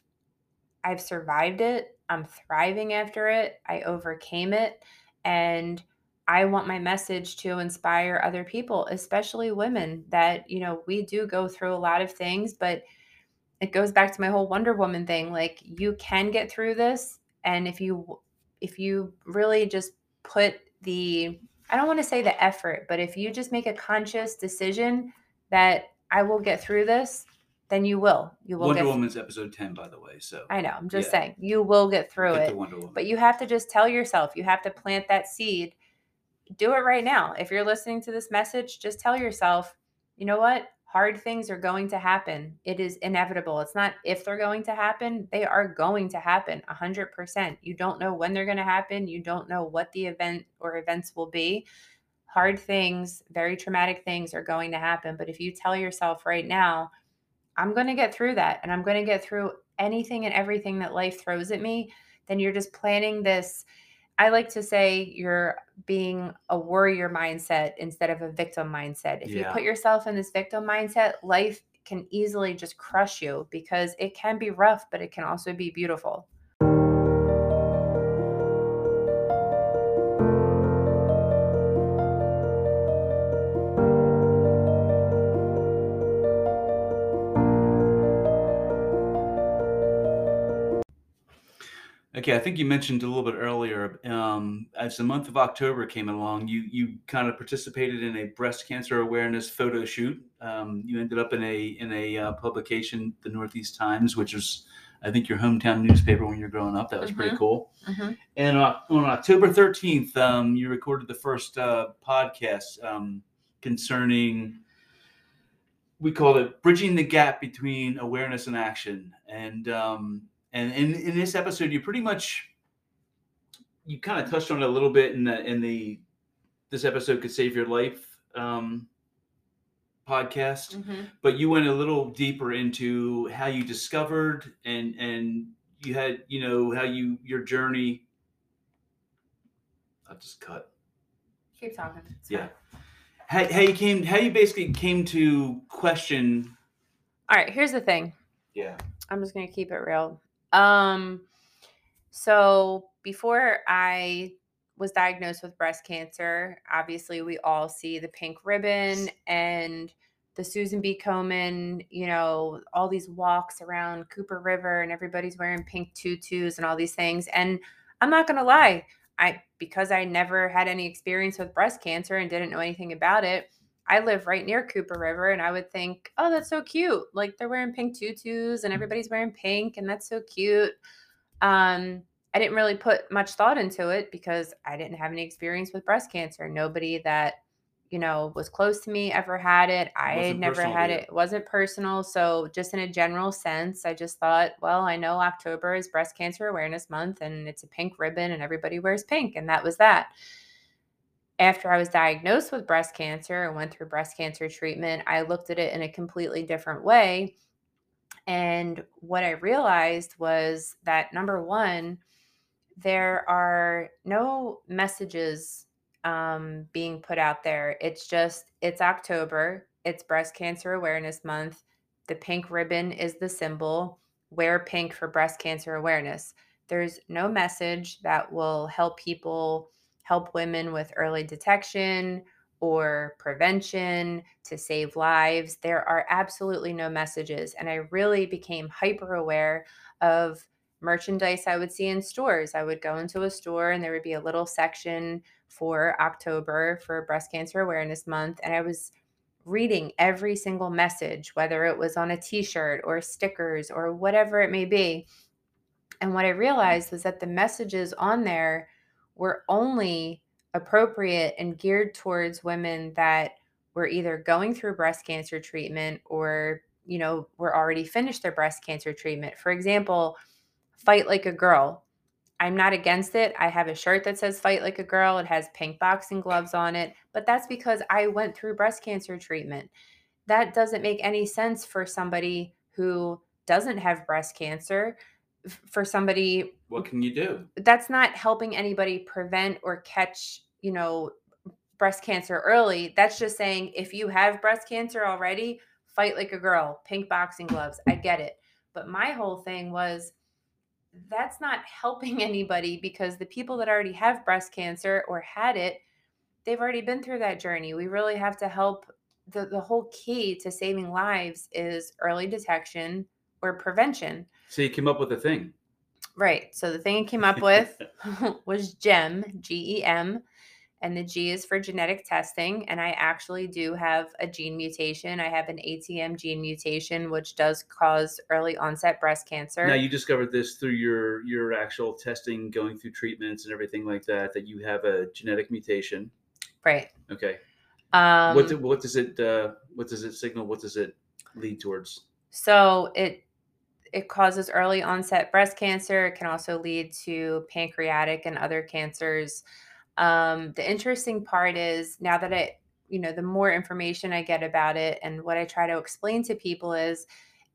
survived it. I'm thriving after it. I overcame it. And I want my message to inspire other people, especially women, that, you know, we do go through a lot of things, but it goes back to my whole Wonder Woman thing. Like, you can get through this. And if you really just put the, I don't want to say the effort, but if you just make a conscious decision that I will get through this, then you will. You will. Wonder Woman's episode 10, by the way. So I know. I'm just saying, you will get through it. But you have to just tell yourself, you have to plant that seed. Do it right now. If you're listening to this message, just tell yourself, you know what? Hard things are going to happen. It is inevitable. It's not if they're going to happen. They are going to happen 100%. You don't know when they're going to happen. You don't know what the event or events will be. Hard things, very traumatic things are going to happen. But if you tell yourself right now, I'm going to get through that, and I'm going to get through anything and everything that life throws at me, then you're just planning this. I like to say you're being a warrior mindset instead of a victim mindset. If you put yourself in this victim mindset, life can easily just crush you, because it can be rough, but it can also be beautiful. Okay, I think you mentioned a little bit earlier, as the month of October came along, you kind of participated in a breast cancer awareness photo shoot. You ended up in a publication, the Northeast Times, which was, I think, your hometown newspaper when you were growing up. That was pretty cool. Mm-hmm. And on October 13th, you recorded the first podcast concerning, we called it Bridging the Gap Between Awareness and Action. And in this episode, you kind of touched on it a little bit in the This Episode Could Save Your Life podcast, but you went a little deeper into how you discovered and you had, you know, how your journey. I'll just cut. Keep talking. It's fine. How you basically came to question. All right. Here's the thing. Yeah. I'm just going to keep it real. So before I was diagnosed with breast cancer, obviously we all see the pink ribbon and the Susan B. Komen, you know, all these walks around Cooper River, and everybody's wearing pink tutus and all these things. And I'm not going to lie, because I never had any experience with breast cancer and didn't know anything about it, I live right near Cooper River, and I would think, oh, that's so cute. Like, they're wearing pink tutus and everybody's wearing pink, and that's so cute. I didn't really put much thought into it because I didn't have any experience with breast cancer. Nobody that, you know, was close to me ever had it. I had never had it. It wasn't personal. So just in a general sense, I just thought, well, I know October is Breast Cancer Awareness Month, and it's a pink ribbon, and everybody wears pink. And that was that. after I was diagnosed with breast cancer and went through breast cancer treatment, I looked at it in a completely different way. And what I realized was that, number one, there are no messages being put out there. It's just, it's October, it's Breast Cancer Awareness Month. The pink ribbon is the symbol. Wear pink for breast cancer awareness. There's no message that will help people, help women with early detection or prevention to save lives. There are absolutely no messages. And I really became hyper aware of merchandise I would see in stores. I would go into a store and there would be a little section for October for Breast Cancer Awareness Month. And I was reading every single message, whether it was on a t-shirt or stickers or whatever it may be. And what I realized was that the messages on there were only appropriate and geared towards women that were either going through breast cancer treatment or, you know, were already finished their breast cancer treatment. For example, fight like a girl. I'm not against it. I have a shirt that says fight like a girl. It has pink boxing gloves on it, but that's because I went through breast cancer treatment. That doesn't make any sense for somebody who doesn't have breast cancer. For somebody, what can you do? That's not helping anybody prevent or catch, you know, breast cancer early. That's just saying, if you have breast cancer already, fight like a girl, pink boxing gloves. I get it. But my whole thing was, that's not helping anybody, because the people that already have breast cancer or had it, they've already been through that journey. We really have to help. The whole key to saving lives is early detection or prevention. So you came up with a thing. Right. So the thing I came up with was GEM, G-E-M, and the G is for genetic testing. And I actually do have a gene mutation. I have an ATM gene mutation, which does cause early onset breast cancer. Now, you discovered this through your actual testing, going through treatments and everything like that, that you have a genetic mutation. Right. Okay. What does it signal? What does it lead towards? So it causes early onset breast cancer. It can also lead to pancreatic and other cancers. The interesting part is, now that the more information I get about it, and what I try to explain to people is,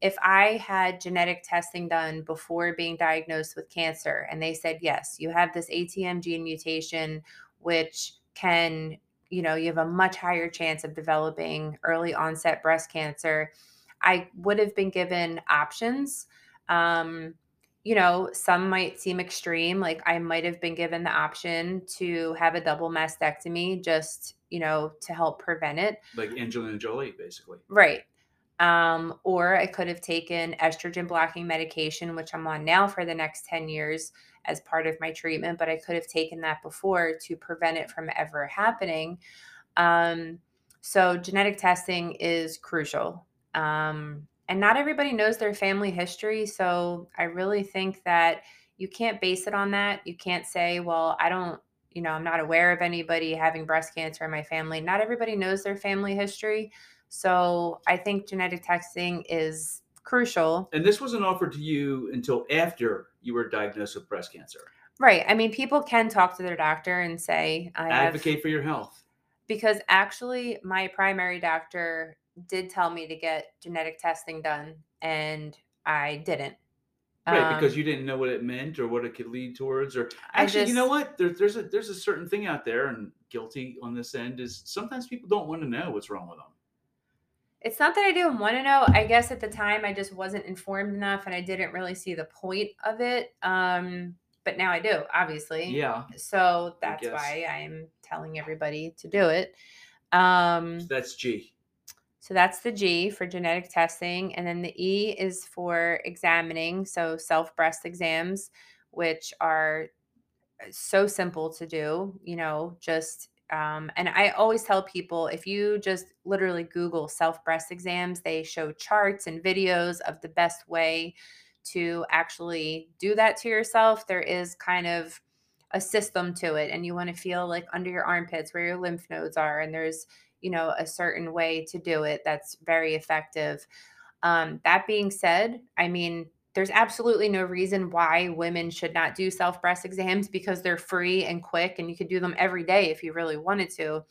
if I had genetic testing done before being diagnosed with cancer, and they said, yes, you have this ATM gene mutation, which can, you know, you have a much higher chance of developing early onset breast cancer, I would have been given options. Some might seem extreme. Like, I might have been given the option to have a double mastectomy just, you know, to help prevent it. Like Angelina Jolie, basically. Right. Or I could have taken estrogen blocking medication, which I'm on now for the next 10 years as part of my treatment, but I could have taken that before to prevent it from ever happening. So genetic testing is crucial. And not everybody knows their family history. So I really think that you can't base it on that. You can't say, well, I'm not aware of anybody having breast cancer in my family. Not everybody knows their family history. So I think genetic testing is crucial. And this wasn't offered to you until after you were diagnosed with breast cancer. Right. I mean, people can talk to their doctor and say, advocate for your health. Because actually my primary doctor did tell me to get genetic testing done, and I didn't. Right, because you didn't know what it meant or what it could lead towards. Or actually, you know what? There's a certain thing out there, and guilty on this end is, sometimes people don't want to know what's wrong with them. It's not that I didn't want to know. I guess at the time I just wasn't informed enough, and I didn't really see the point of it. But now I do, obviously. Yeah. So that's why I'm telling everybody to do it. So that's G. So that's the G for genetic testing. And then the E is for examining. So self-breast exams, which are so simple to do, and I always tell people, if you just literally Google self-breast exams, they show charts and videos of the best way to actually do that to yourself. There is kind of a system to it, and you want to feel like under your armpits where your lymph nodes are. And there's a certain way to do it that's very effective. That being said, I mean, There's absolutely no reason why women should not do self-breast exams because they're free and quick, and you could do them every day if you really wanted to.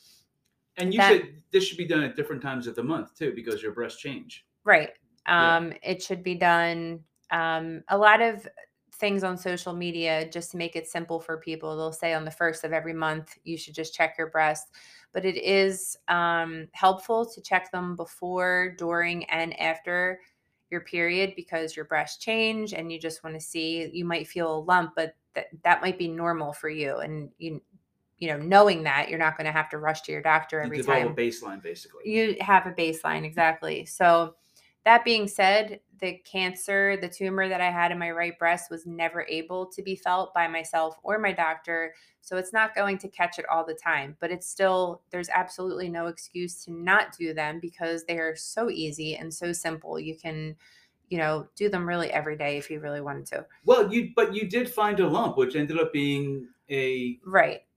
And you should, this should be done at different times of the month too, because your breasts change. Right. It should be done. A lot of things on social media, just to make it simple for people, they'll say on the first of every month, you should just check your breasts, but it is helpful to check them before, during, and after your period, because your breasts change and you just want to see, you might feel a lump, but that might be normal for you. And you know, knowing that you're not going to have to rush to your doctor every time. You have a baseline, basically. You have a baseline. Exactly. So that being said, the cancer, the tumor that I had in my right breast was never able to be felt by myself or my doctor. So it's not going to catch it all the time, but it's still, there's absolutely no excuse to not do them because they are so easy and so simple. You can, you know, do them really every day if you really wanted to. Well, but you did find a lump, which ended up being a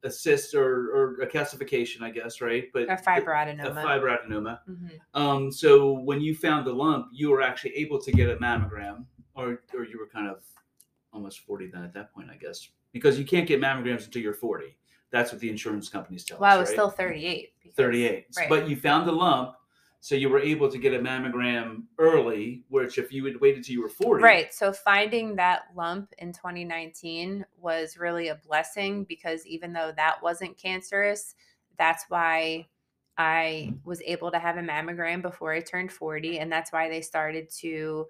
cyst or a calcification, I guess, right? But a fibroadenoma. Mm-hmm. So when you found the lump, you were actually able to get a mammogram, or you were kind of almost 40 then at that point, I guess, because you can't get mammograms until you're 40. That's what the insurance companies tell us. Well, I was still 38. Right. But you found the lump. So you were able to get a mammogram early, which if you had waited till you were 40. Right. So finding that lump in 2019 was really a blessing, because even though that wasn't cancerous, that's why I was able to have a mammogram before I turned 40. And that's why they started to,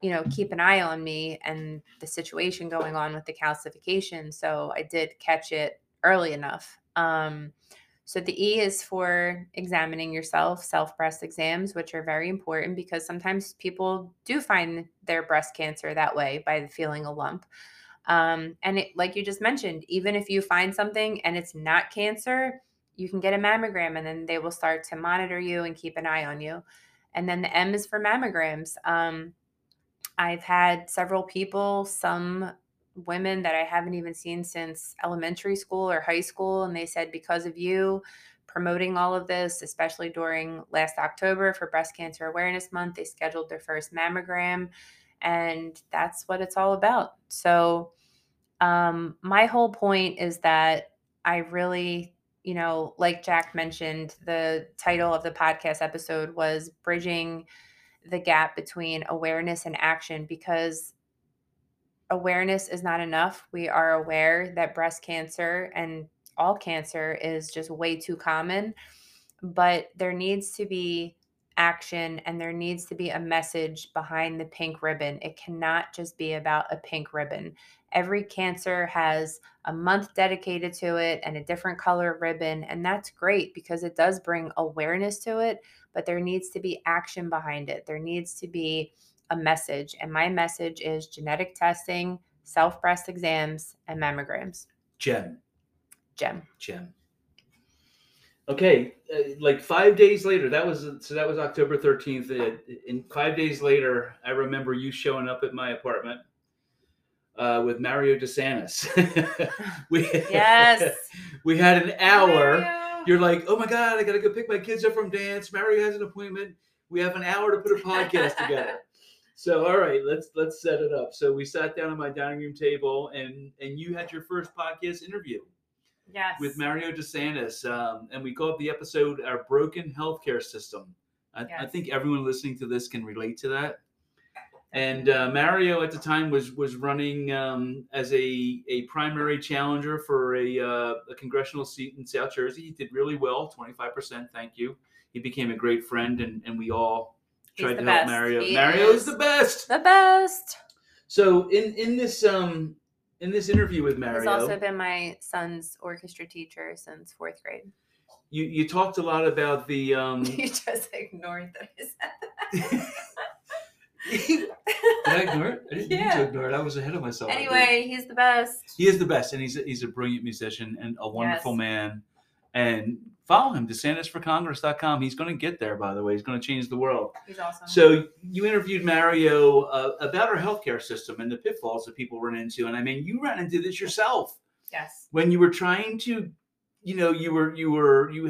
you know, keep an eye on me and the situation going on with the calcification. So I did catch it early enough. So the E is for examining yourself, self-breast exams, which are very important because sometimes people do find their breast cancer that way, by feeling a lump. And it, like you just mentioned, even if you find something and it's not cancer, you can get a mammogram and then they will start to monitor you and keep an eye on you. And then the M is for mammograms. I've had several people, some women that I haven't even seen since elementary school or high school. And they said, because of you promoting all of this, especially during last October for Breast Cancer Awareness Month, they scheduled their first mammogram. And that's what it's all about. So my whole point is that I really, you know, like Jack mentioned, the title of the podcast episode was Bridging the Gap Between Awareness and Action, because awareness is not enough. We are aware that breast cancer and all cancer is just way too common, but there needs to be action and there needs to be a message behind the pink ribbon. It cannot just be about a pink ribbon. Every cancer has a month dedicated to it and a different color ribbon, and that's great because it does bring awareness to it, but there needs to be action behind it. There needs to be a message. And my message is genetic testing, self-breast exams, and mammograms. GEM. Okay. Like 5 days later, that was October 13th. And 5 days later, I remember you showing up at my apartment with Mario DeSantis. We had an hour. Mario. You're like, oh my God, I got to go pick my kids up from dance. Mario has an appointment. We have an hour to put a podcast together. So, all right, let's set it up. So we sat down at my dining room table, and you had your first podcast interview. Yes. With Mario DeSantis. And we called the episode Our Broken Healthcare System. I think everyone listening to this can relate to that. And Mario at the time was running as a primary challenger for a congressional seat in South Jersey. He did really well, 25%, thank you. He became a great friend, and we all tried to help Mario. Mario is the best. The best. So in this interview with Mario, he's also been my son's orchestra teacher since fourth grade. You talked a lot about the. You just ignored that I said that. Did I ignore it? I didn't need to ignore it. I was ahead of myself. Anyway, he's the best. He is the best, and he's a brilliant musician and a wonderful man. And follow him, DeSantisforCongress.com. He's going to get there, by the way. He's going to change the world. He's awesome. So you interviewed Mario about our healthcare system and the pitfalls that people run into. And I mean, you ran into this yourself. Yes. When you were trying to, you know, you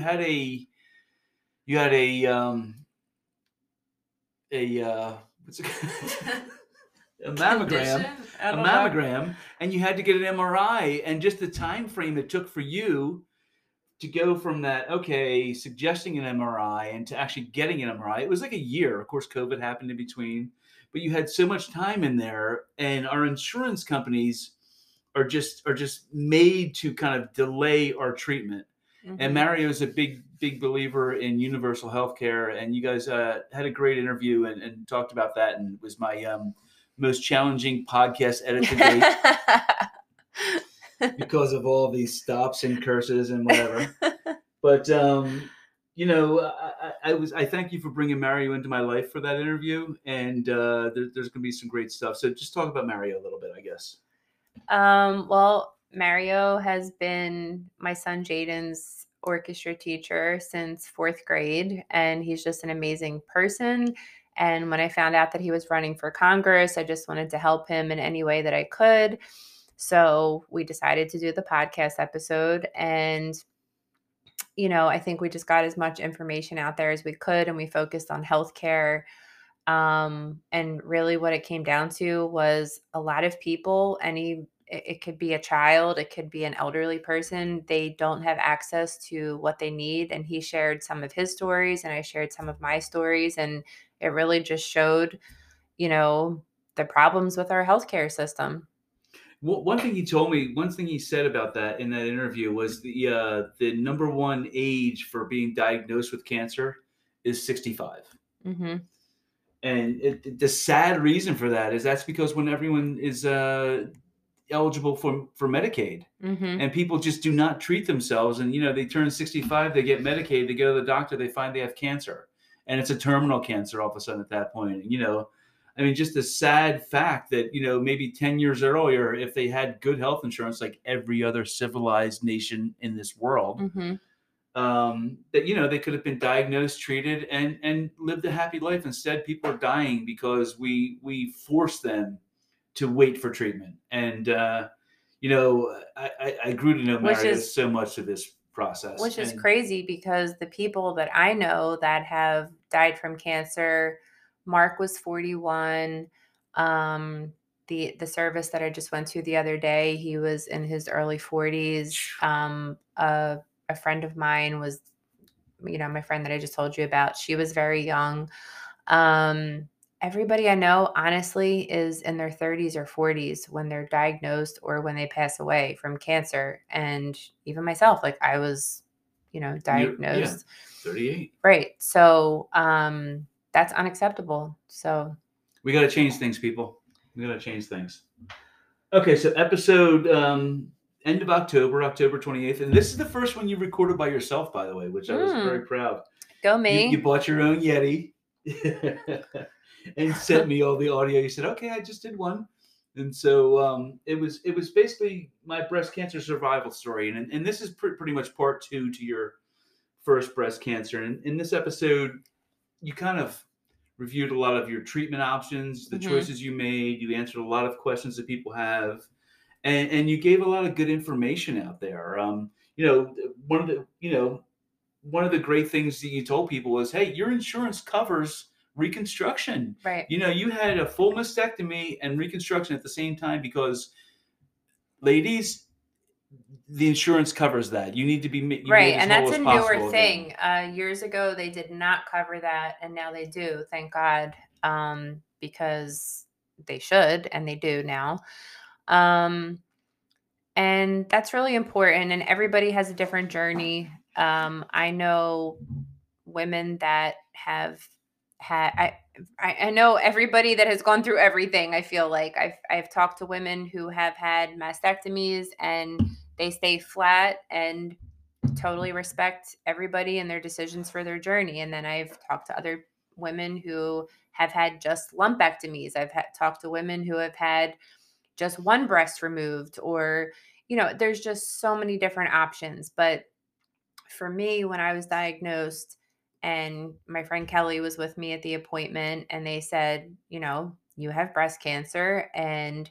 had a what's it called? a mammogram, and you had to get an MRI. And just the time frame it took for you to go from that, okay, suggesting an MRI and to actually getting an MRI, it was like a year. Of course, COVID happened in between, but you had so much time in there, and our insurance companies are just made to kind of delay our treatment. Mm-hmm. And Mario is a big, big believer in universal healthcare. And you guys had a great interview and talked about that. And it was my most challenging podcast edit to date. Because of all these stops and curses and whatever. But, I thank you for bringing Mario into my life for that interview. And there's going to be some great stuff. So just talk about Mario a little bit, I guess. Well, Mario has been my son Jaden's orchestra teacher since fourth grade. And he's just an amazing person. And when I found out that he was running for Congress, I just wanted to help him in any way that I could. So we decided to do the podcast episode, and, I think we just got as much information out there as we could, and we focused on healthcare. And really what it came down to was a lot of people, it could be a child, it could be an elderly person, they don't have access to what they need. And he shared some of his stories, and I shared some of my stories, and it really just showed, the problems with our healthcare system. One thing he told me, one thing he said about that in that interview was the number one age for being diagnosed with cancer is 65. Mm-hmm. And the sad reason for that is that's because when everyone is eligible for Medicaid, mm-hmm. and people just do not treat themselves. And, they turn 65, they get Medicaid, they go to the doctor, they find they have cancer. And it's a terminal cancer all of a sudden at that point, just the sad fact that, maybe 10 years earlier, if they had good health insurance, like every other civilized nation in this world, mm-hmm. That, they could have been diagnosed, treated, and lived a happy life. Instead, people are dying because we force them to wait for treatment. And, I grew to know Mario so much of this process. Which is crazy, because the people that I know that have died from cancer, Mark was 41. The service that I just went to the other day, he was in his early 40s. A friend of mine was, my friend that I just told you about, she was very young. Everybody I know, honestly, is in their 30s or 40s when they're diagnosed or when they pass away from cancer. And even myself, like I was, diagnosed. Yeah, 38. Right. So, that's unacceptable. So we got to change things, people. We got to change things. Okay. So episode, end of October 28th. And this is the first one you recorded by yourself, by the way, which I was very proud. Go me. You bought your own Yeti and sent me all the audio. You said, okay, I just did one. And so, it was basically my breast cancer survival story. And this is pretty much part two to your first breast cancer. And in this episode, you kind of reviewed a lot of your treatment options, the mm-hmm. choices you made. You answered a lot of questions that people have, and you gave a lot of good information out there. One of the great things that you told people was, hey, your insurance covers reconstruction. Right. You had a full mastectomy and reconstruction at the same time, because ladies, the insurance covers that. You need to be right, and that's a newer thing. Years ago, they did not cover that, and now they do. Thank God, because they should, and they do now. And that's really important. And everybody has a different journey. I know women that have had. I know everybody that has gone through everything. I feel like I've talked to women who have had mastectomies, and they stay flat, and totally respect everybody and their decisions for their journey. And then I've talked to other women who have had just lumpectomies. I've talked to women who have had just one breast removed, or, there's just so many different options. But for me, when I was diagnosed, and my friend Kelly was with me at the appointment, and they said, you have breast cancer. And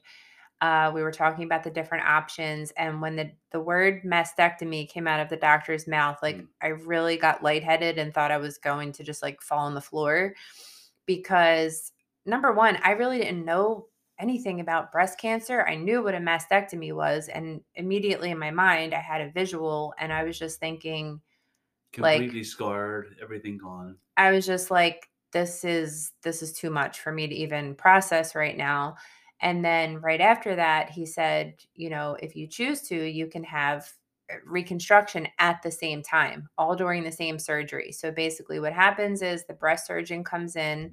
we were talking about the different options. And when the word mastectomy came out of the doctor's mouth, like I really got lightheaded and thought I was going to just like fall on the floor, because number one, I really didn't know anything about breast cancer. I knew what a mastectomy was. And immediately in my mind, I had a visual and I was just thinking, completely like, scarred, everything gone. I was just like, this is too much for me to even process right now. And then right after that, he said, you know, if you choose to, you can have reconstruction at the same time, all during the same surgery. So basically what happens is the breast surgeon comes in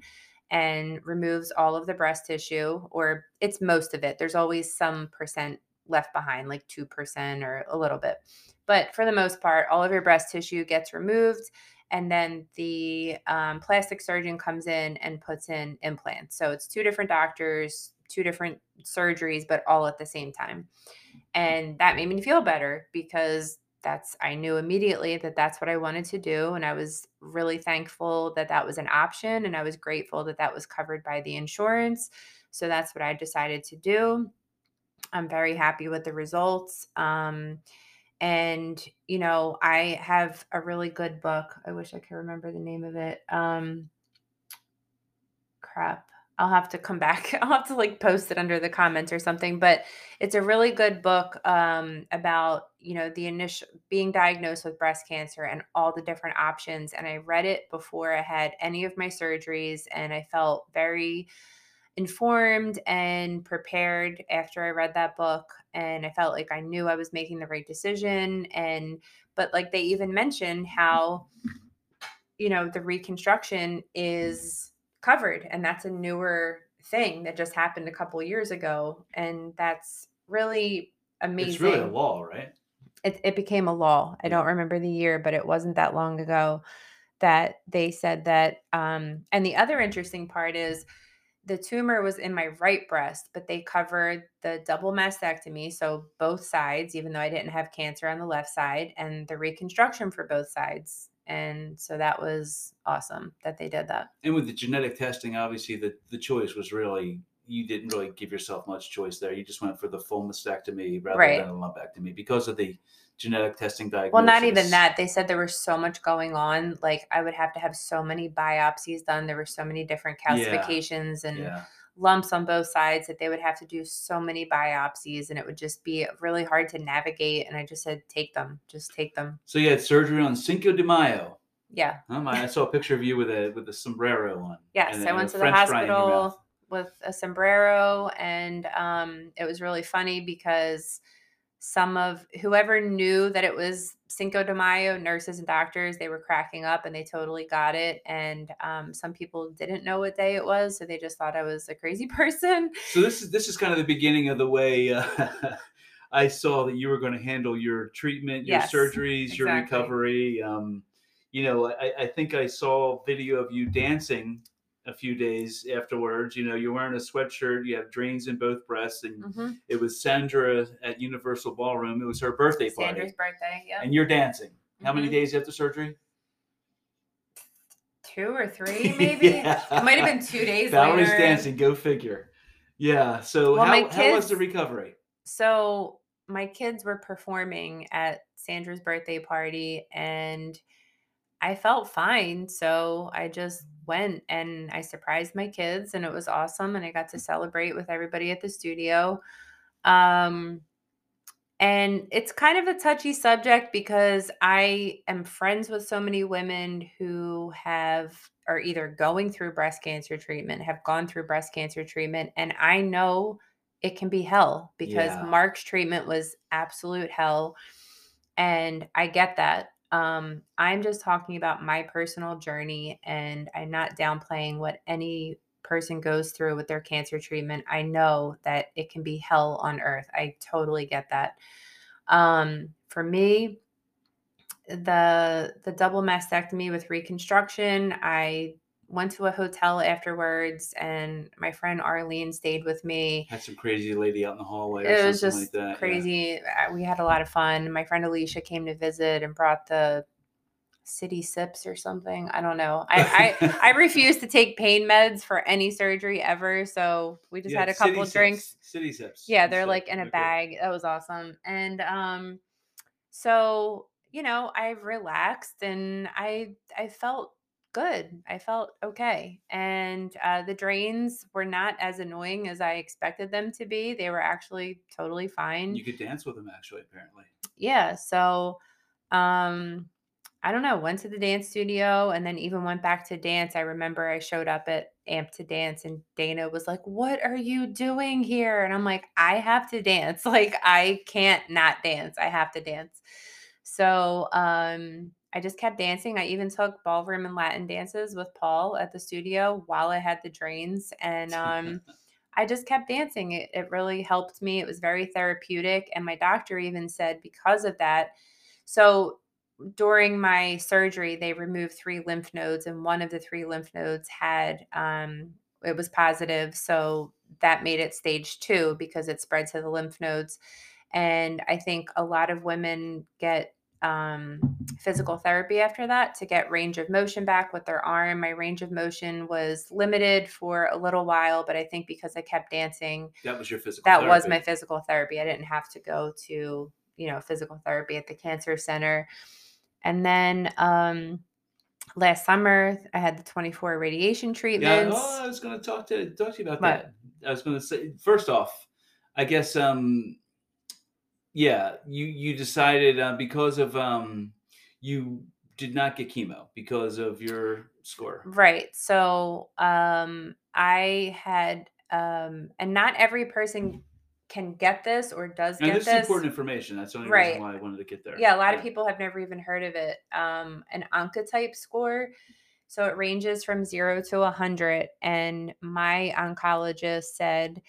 and removes all of the breast tissue, or it's most of it. There's always some percent left behind, like 2% or a little bit. But for the most part, all of your breast tissue gets removed. And then the plastic surgeon comes in and puts in implants. So it's two different doctors, two different surgeries, but all at the same time. And that made me feel better because I knew immediately that that's what I wanted to do. And I was really thankful that that was an option. And I was grateful that that was covered by the insurance. So that's what I decided to do. I'm very happy with the results. And, you know, I have a really good book. I wish I could remember the name of it. Crap. I'll have to come back. I'll have to like post it under the comments or something, but it's a really good book about, you know, the initial being diagnosed with breast cancer and all the different options. And I read it before I had any of my surgeries and I felt very informed and prepared after I read that book. And I felt like I knew I was making the right decision. But like they even mention how, you know, the reconstruction is covered. And that's a newer thing that just happened a couple of years ago. And that's really amazing. It's really a law, right? It became a law. I don't remember the year, but it wasn't that long ago that they said that. And the other interesting part is the tumor was in my right breast, but they covered the double mastectomy. So both sides, even though I didn't have cancer on the left side, and the reconstruction for both sides. And so that was awesome that they did that. And with the genetic testing, obviously the choice was really, you didn't really give yourself much choice there. You just went for the full mastectomy rather than a lumpectomy because of the genetic testing diagnosis. Well, not even that. They said there was so much going on. Like I would have to have so many biopsies done. There were so many different calcifications and lumps on both sides that they would have to do so many biopsies and it would just be really hard to navigate. And I just said, take them. So you had surgery on Cinco de Mayo. Yeah. Oh my, I saw a picture of you with a sombrero on. Yes. I went to the hospital with a sombrero and it was really funny because some of whoever knew that it was Cinco de Mayo, nurses and doctors, they were cracking up and they totally got it. And some people didn't know what day it was, so they just thought I was a crazy person. So this is kind of the beginning of the way I saw that you were going to handle your treatment, your surgeries, exactly. Your recovery. You know, I think I saw a video of you dancing a few days afterwards. You know, you're wearing a sweatshirt, you have drains in both breasts, and it was Sandra at Universal Ballroom. It was her birthday party. Sandra's birthday, yeah. And you're dancing. How many days after surgery? 2 or 3, maybe. It might have been 2 days Valerie's later. Dancing, go figure. Yeah, so how was the recovery? So my kids were performing at Sandra's birthday party, and I felt fine, so I just went and I surprised my kids and it was awesome. And I got to celebrate with everybody at the studio. And it's kind of a touchy subject because I am friends with so many women who are either going through breast cancer treatment, have gone through breast cancer treatment. And I know it can be hell because Mark's treatment was absolute hell. And I get that. I'm just talking about my personal journey and I'm not downplaying what any person goes through with their cancer treatment. I know that it can be hell on earth. I totally get that. For me, the double mastectomy with reconstruction, I went to a hotel afterwards and my friend Arlene stayed with me. Had some crazy lady out in the hallway. It was just like that. Crazy. Yeah. We had a lot of fun. My friend Alicia came to visit and brought the City Sips or something. I don't know. I refuse to take pain meds for any surgery ever. So we just had a couple of drinks. City Sips. Yeah. They're like in a bag. That was awesome. And so, you know, I relaxed and I felt good. I felt okay. And the drains were not as annoying as I expected them to be. They were actually totally fine. You could dance with them, actually, apparently. Yeah. So, I don't know, went to the dance studio and then even went back to dance. I remember I showed up at AMP to dance and Dana was like, "What are you doing here?" And I'm like, "I have to dance. Like, I can't not dance. I have to dance." So I just kept dancing. I even took ballroom and Latin dances with Paul at the studio while I had the drains. And I just kept dancing. It really helped me. It was very therapeutic. And my doctor even said because of that, so during my surgery, they removed 3 lymph nodes, and one of the 3 lymph nodes had, it was positive. So that made it stage 2 because it spread to the lymph nodes. And I think a lot of women get physical therapy after that to get range of motion back with their arm. My range of motion was limited for a little while, but I think because I kept dancing, that was your physical therapy. That was my physical therapy. I didn't have to go to, physical therapy at the cancer center. And then last summer, I had the 24 radiation treatments. Yeah, I was going to talk to you about that. I was going to say, first off, I guess, you decided because of you did not get chemo because of your score. Right. So I had, and not every person can get this or does get this. And this is important information. That's the only reason why I wanted to get there. Yeah, a lot of people have never even heard of it. An Oncotype score. So it ranges from 0 to 100. And my oncologist said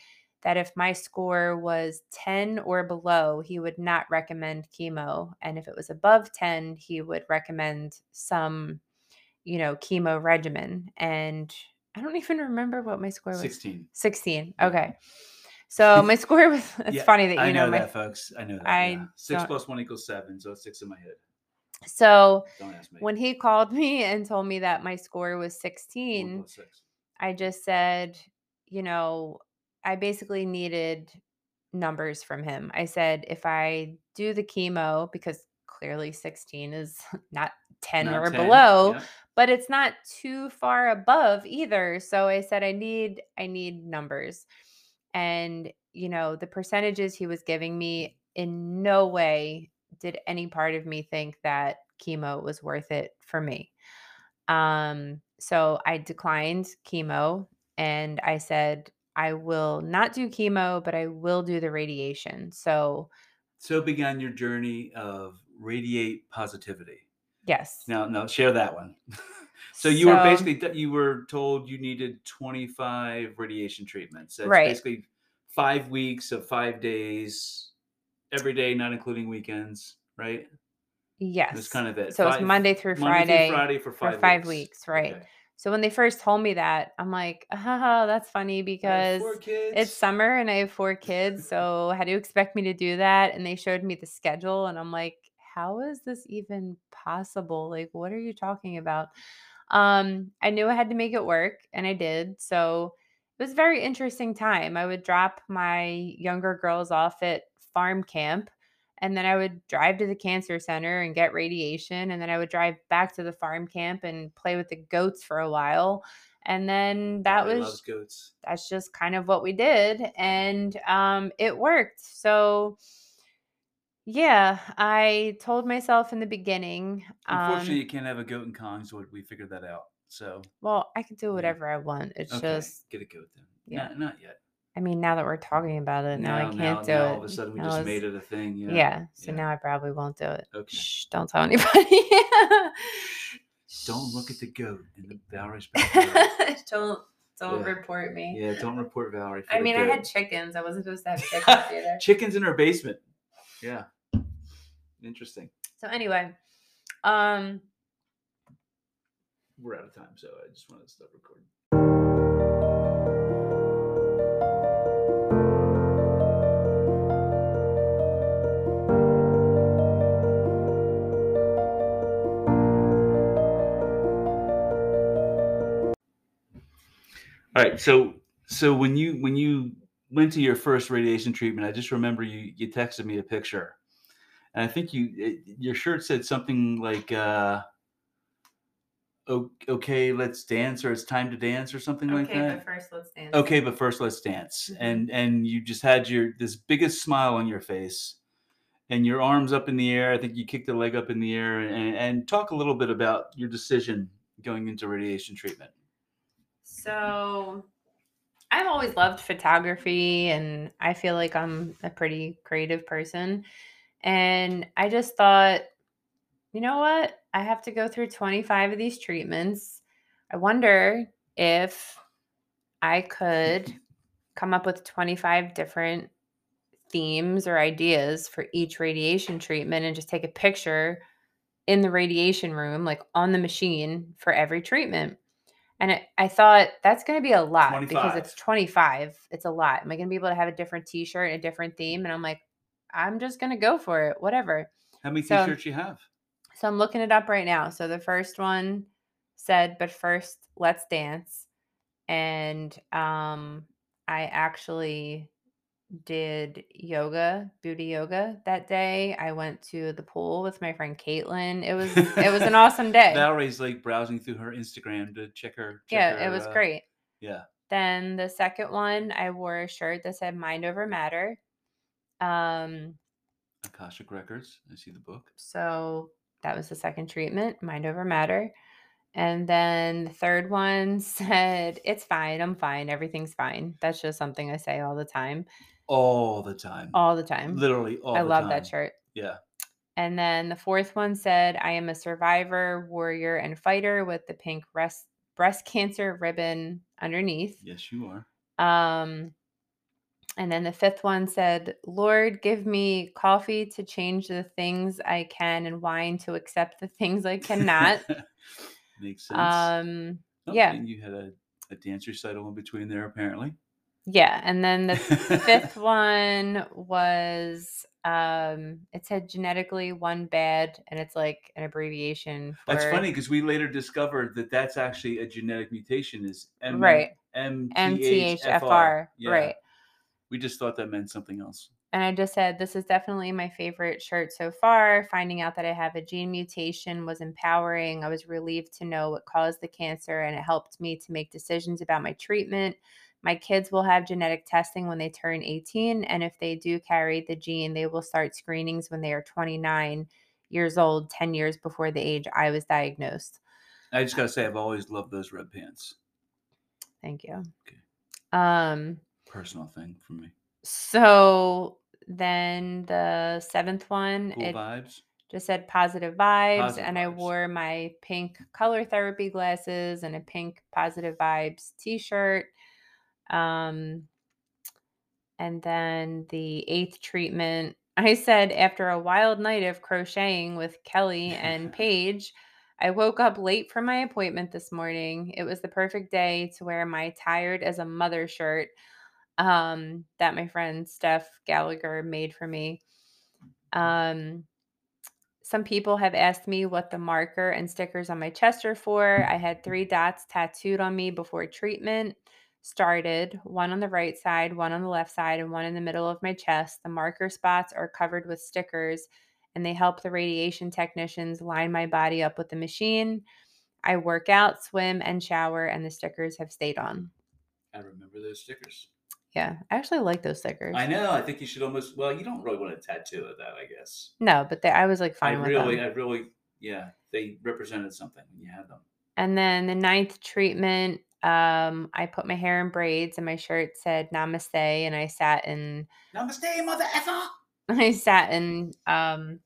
that if my score was 10 or below, he would not recommend chemo. And if it was above 10, he would recommend some, chemo regimen. And I don't even remember what my score was. 16. 16. Okay. So my score was, it's funny that you know that, folks. I know that. 6 + 1 = 7. So it's 6 in my head. So don't ask me. When he called me and told me that my score was 16, I just said, I basically needed numbers from him. I said, if I do the chemo, because clearly 16 is not 10 or below, but it's not too far above either. So I said, I need numbers. And, the percentages he was giving me, in no way did any part of me think that chemo was worth it for me. So I declined chemo and I said, I will not do chemo, but I will do the radiation. So began your journey of radiate positivity. Yes. No, share that one. So you were basically, you were told you needed 25 radiation treatments. That's basically 5 weeks of 5 days, every day, not including weekends, right? Yes. That's kind of it. So it's Monday through Friday for 5 weeks. Right. Okay. So when they first told me that, I'm like, oh, that's funny because it's summer and I have 4 kids. So how do you expect me to do that? And they showed me the schedule and I'm like, how is this even possible? Like, what are you talking about? I knew I had to make it work and I did. So it was a very interesting time. I would drop my younger girls off at farm camp and then I would drive to the cancer center and get radiation. And then I would drive back to the farm camp and play with the goats for a while. And then that's just kind of what we did. And, it worked. So yeah, I told myself in the beginning. Unfortunately, you can't have a goat in Kong, so we figured that out. So, well, I can do whatever I want. It's just get a goat then. Yeah, not yet. I mean, now that we're talking about it, now I can't do it. All of a sudden, we just made it a thing. You know? Yeah. So now I probably won't do it. Okay. Shh, don't tell anybody. Don't look at the goat in the Valerie's backyard. Don't report me. Yeah, don't report Valerie. I mean, I had chickens. I wasn't supposed to have chickens either. Chickens in her basement. Yeah. Interesting. So anyway, we're out of time, so I just wanted to stop recording. All right, so when you went to your first radiation treatment, I just remember you texted me a picture. And I think your shirt said something like, okay, let's dance, or it's time to dance, or something like that. Okay, but first let's dance. Okay, but first let's dance. And you just had this biggest smile on your face and your arms up in the air. I think you kicked a leg up in the air, and talk a little bit about your decision going into radiation treatment. So I've always loved photography, and I feel like I'm a pretty creative person. And I just thought, you know what? I have to go through 25 of these treatments. I wonder if I could come up with 25 different themes or ideas for each radiation treatment and just take a picture in the radiation room, like on the machine, for every treatment. And I thought, that's going to be a lot 25. Because it's 25. It's a lot. Am I going to be able to have a different t-shirt, a different theme? And I'm like, I'm just going to go for it. Whatever. How many t-shirts do you have? So I'm looking it up right now. So the first one said, but first let's dance. And I actually did yoga, booty yoga that day. I went to the pool with my friend Caitlin. It was an awesome day. Valerie's like browsing through her Instagram to check her, it was great. Yeah. Then the second one, I wore a shirt that said Mind Over Matter. Akashic Records. I see the book. So that was the second treatment, Mind Over Matter. And then the third one said, it's fine. I'm fine. Everything's fine. That's just something I say all the time. All the time. All the time. Literally all the time. I love that shirt. Yeah. And then the fourth one said, I am a survivor, warrior, and fighter, with the pink breast cancer ribbon underneath. Yes, you are. And then the fifth one said, Lord, give me coffee to change the things I can and wine to accept the things I cannot. Makes sense. Yeah. And you had a dance recital in between there, apparently. Yeah. And then the fifth one was, it said genetically one bad, and it's like an abbreviation for... That's funny, because we later discovered that's actually a genetic mutation, is MTHFR. Yeah. Right. We just thought that meant something else. And I just said, this is definitely my favorite shirt so far. Finding out that I have a gene mutation was empowering. I was relieved to know what caused the cancer, and it helped me to make decisions about my treatment. My kids will have genetic testing when they turn 18, and if they do carry the gene, they will start screenings when they are 29 years old, 10 years before the age I was diagnosed. I just got to say, I've always loved those red pants. Thank you. Okay. Personal thing for me. So then the seventh one, cool vibes. Just said positive vibes. I wore my pink color therapy glasses and a pink positive vibes t-shirt. And then the eighth treatment, I said, after a wild night of crocheting with Kelly and Paige, I woke up late for my appointment this morning. It was the perfect day to wear my tired as a mother shirt that my friend Steph Gallagher made for me. Some people have asked me what the marker and stickers on my chest are for. I had 3 dots tattooed on me before treatment started, one on the right side, one on the left side, and one in the middle of my chest. The marker spots are covered with stickers, and they help the radiation technicians line my body up with the machine. I work out, swim, and shower, and the stickers have stayed on. I remember those stickers. Yeah, I actually like those stickers. I know. I think you should you don't really want to tattoo it, though, I guess. No, but I was like fine with them. Yeah, they represented something when you had them. And then the ninth treatment, I put my hair in braids, and my shirt said Namaste, and I sat in... Namaste, mother effer! I sat in, I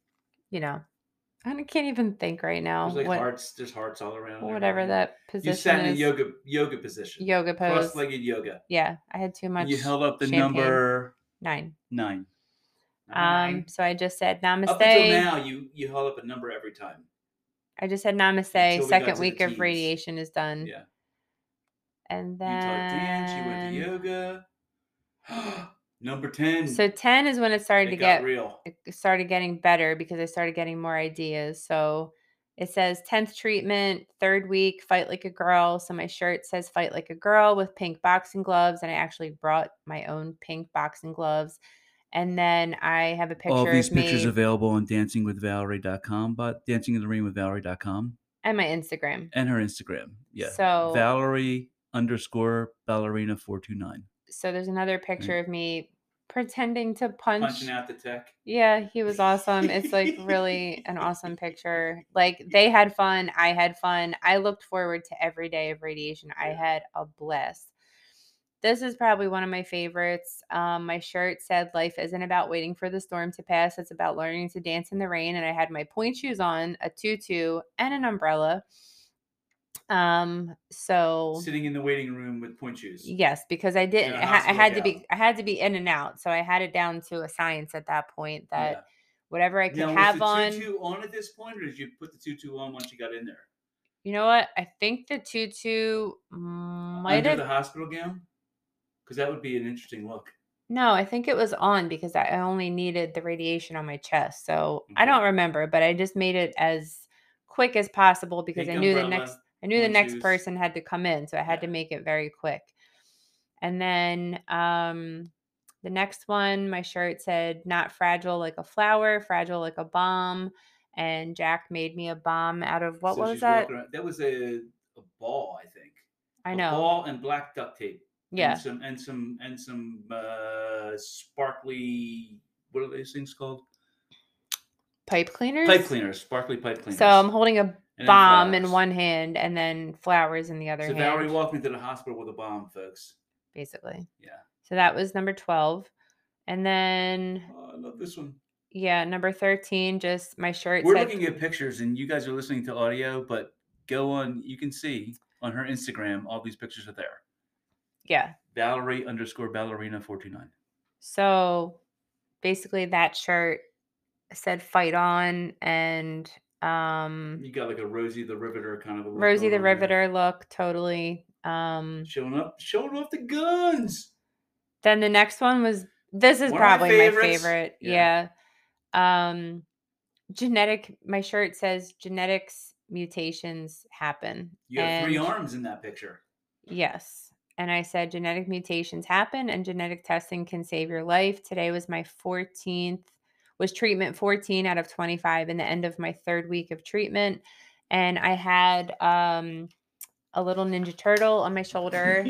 can't even think right now. There's hearts. There's hearts all around. Whatever that position is. You sat in a yoga position. Yoga pose. Cross-legged yoga. Yeah, I had too much. You held up the number 9. 9. So I just said Namaste. Up until now, you held up a number every time. I just said Namaste. Second week of radiation is done. Yeah. And then you taught dance. You went to yoga. Number 10. So 10 is when it started getting better, because I started getting more ideas. So it says 10th treatment, 3rd week, fight like a girl. So my shirt says fight like a girl with pink boxing gloves. And I actually brought my own pink boxing gloves. And then I have a picture of me. All these pictures available on dancingwithvalerie.com, but dancing in the rain with Valerie.com. And my Instagram. And her Instagram. Yeah. So Valerie_ballerina429. So there's another picture of me pretending to punching out the tech. Yeah, he was awesome. It's like really an awesome picture. Like they had fun. I had fun. I looked forward to every day of radiation. Yeah. I had a blast. This is probably one of my favorites. My shirt said, "Life isn't about waiting for the storm to pass. It's about learning to dance in the rain." And I had my point shoes on, a tutu, and an umbrella. So sitting in the waiting room with point shoes. Yes, because I didn't. I had to be in and out. So I had it down to a science at that point that whatever I could have on. Was the tutu on at this point, or did you put the tutu on once you got in there? You know what? I think the tutu might have the hospital gown. Because that would be an interesting look. No, I think it was on because I only needed the radiation on my chest. So I don't remember, but I just made it as quick as possible because I knew the next person had to come in. So I had to make it very quick. And then the next one, my shirt said, "Not fragile like a flower, fragile like a bomb." And Jack made me a bomb out of was that? That was a ball, I think. A ball and black duct tape. Yeah. And some sparkly, what are those things called? Pipe cleaners? Pipe cleaners, sparkly pipe cleaners. So I'm holding a bomb in one hand and then flowers in the other hand. So Valerie walked me to the hospital with a bomb, folks. Basically. Yeah. So that was number 12. And then. Oh, I love this one. Yeah, number 13, just my shirt. We're looking at pictures and you guys are listening to audio, but go on. You can see on her Instagram, all these pictures are there. Yeah. Valerie_ballerina429. So basically that shirt said "fight on" and you got like a Rosie the Riveter kind of a look. Rosie the Riveter look, totally. Showing off the guns. Then the next one was probably my favorite. Yeah. My shirt says "Genetics mutations happen." You have three arms in that picture. Yes. And I said, "Genetic mutations happen and genetic testing can save your life. Today was my 14th, was treatment 14 out of 25 in the end of my third week of treatment." And I had a little Ninja Turtle on my shoulder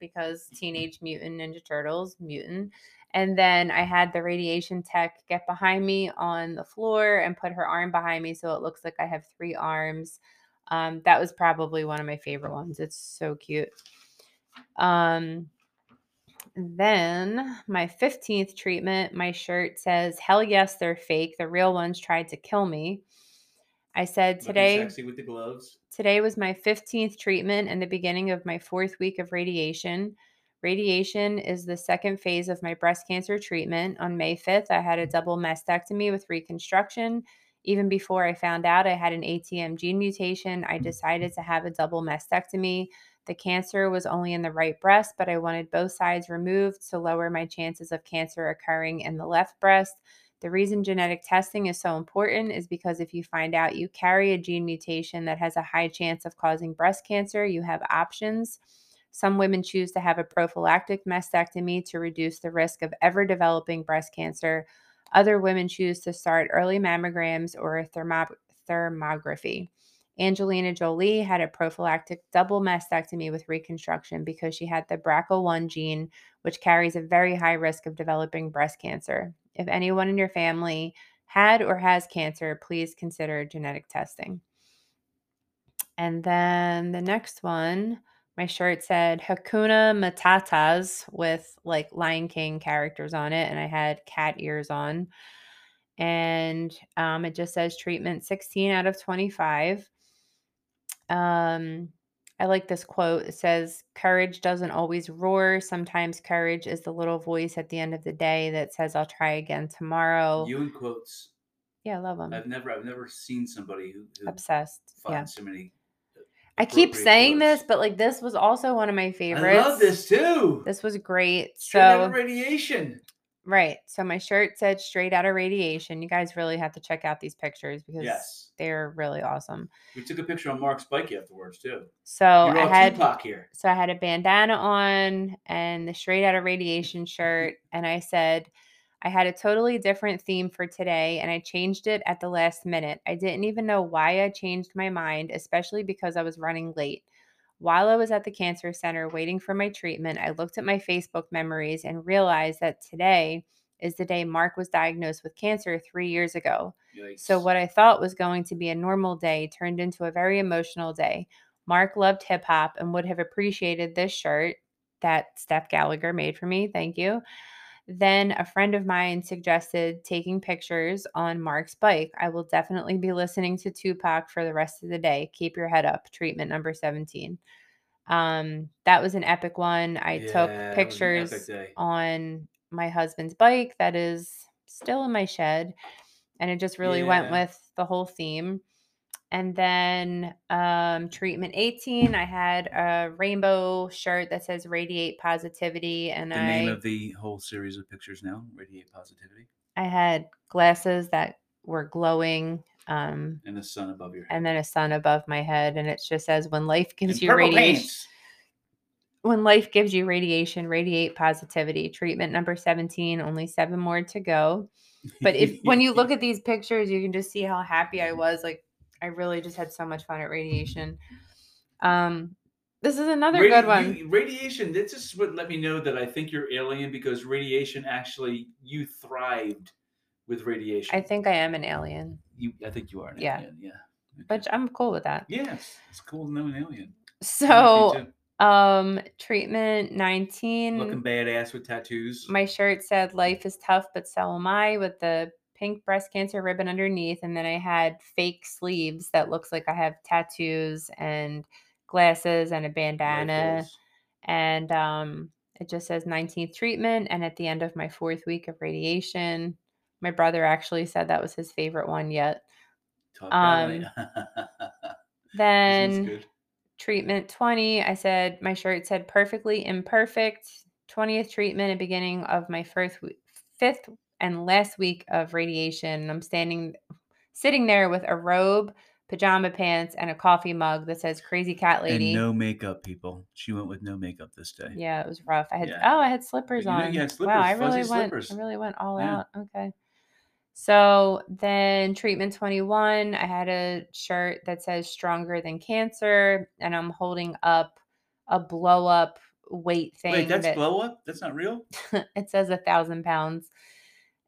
because Teenage Mutant Ninja Turtles, mutant. And then I had the radiation tech get behind me on the floor and put her arm behind me. So it looks like I have three arms. That was probably one of my favorite ones. It's so cute. Then my 15th treatment, my shirt says, "Hell yes, they're fake. The real ones tried to kill me." I said, "Today, sexy with the gloves. Today was my 15th treatment and the beginning of my fourth week of radiation. Radiation is the second phase of my breast cancer treatment. On May 5th, I had a double mastectomy with reconstruction. Even before I found out I had an ATM gene mutation, I decided to have a double mastectomy. The cancer was only in the right breast, but I wanted both sides removed to lower my chances of cancer occurring in the left breast. The reason genetic testing is so important is because if you find out you carry a gene mutation that has a high chance of causing breast cancer, you have options. Some women choose to have a prophylactic mastectomy to reduce the risk of ever developing breast cancer. Other women choose to start early mammograms or thermography. Angelina Jolie had a prophylactic double mastectomy with reconstruction because she had the BRCA1 gene, which carries a very high risk of developing breast cancer. If anyone in your family had or has cancer, please consider genetic testing." And then the next one, my shirt said "Hakuna Matatas" with like Lion King characters on it, and I had cat ears on. And it just says "Treatment 16 out of 25. I like this quote. It says, "Courage doesn't always roar. Sometimes courage is the little voice at the end of the day that says, 'I'll try again tomorrow.'" You in quotes. Yeah, I love them. I've never seen somebody who obsessed. Yeah. So many. I keep saying quotes. This, but like this was also one of my favorites. I love this too. This was great. Straight out of radiation. Right. So my shirt said "Straight Out of Radiation." You guys really have to check out these pictures because they're really awesome. We took a picture on Mark's bike afterwards too. So I had a bandana on and the "Straight Out of Radiation" shirt. And I said, I had a totally different theme for today, and I changed it at the last minute. I didn't even know why I changed my mind, especially because I was running late. While I was at the cancer center waiting for my treatment, I looked at my Facebook memories and realized that today is the day Mark was diagnosed with cancer 3 years ago. Yikes. So what I thought was going to be a normal day turned into a very emotional day. Mark loved hip-hop and would have appreciated this shirt that Steph Gallagher made for me. Thank you. Then a friend of mine suggested taking pictures on Mark's bike. I will definitely be listening to Tupac for the rest of the day. Keep your head up. Treatment number 17. That was an epic one. I took pictures on my husband's bike that is still in my shed. And it just really went with the whole theme. And then treatment 18, I had a rainbow shirt that says Radiate Positivity. And the name of the whole series of pictures now, Radiate Positivity. I had glasses that were glowing. And a sun above your head. And then a sun above my head. And it just says, when life gives you radiation. When life gives you radiation, radiate positivity. Treatment number 17, only 7 more to go. But if when you look at these pictures, you can just see how happy I was. Like, I really just had so much fun at radiation. This is another good one. Radiation, this is what let me know that I think you're alien, because radiation actually, you thrived with radiation. I think I am an alien. I think you are an alien, yeah. Okay. But I'm cool with that. Yes, it's cool to know an alien. So, treatment 19. Looking badass with tattoos. My shirt said, life is tough, but so am I, with the pink breast cancer ribbon underneath, and then I had fake sleeves that looks like I have tattoos and glasses and a bandana. Rifles. And it just says 19th treatment, and at the end of my 4th week of radiation. My brother actually said that was his favorite one yet. Then treatment 20, I said, my shirt said perfectly imperfect, 20th treatment and beginning of my fifth and last week of radiation. I'm sitting there with a robe, pajama pants, and a coffee mug that says crazy cat lady. And no makeup, people. She went with no makeup this day. Yeah, it was rough. I had slippers on. You had slippers. Wow, I really went all out. Okay. So then treatment 21, I had a shirt that says stronger than cancer, and I'm holding up a blow up weight thing. Wait, that's blow up? That's not real? It says 1,000 pounds.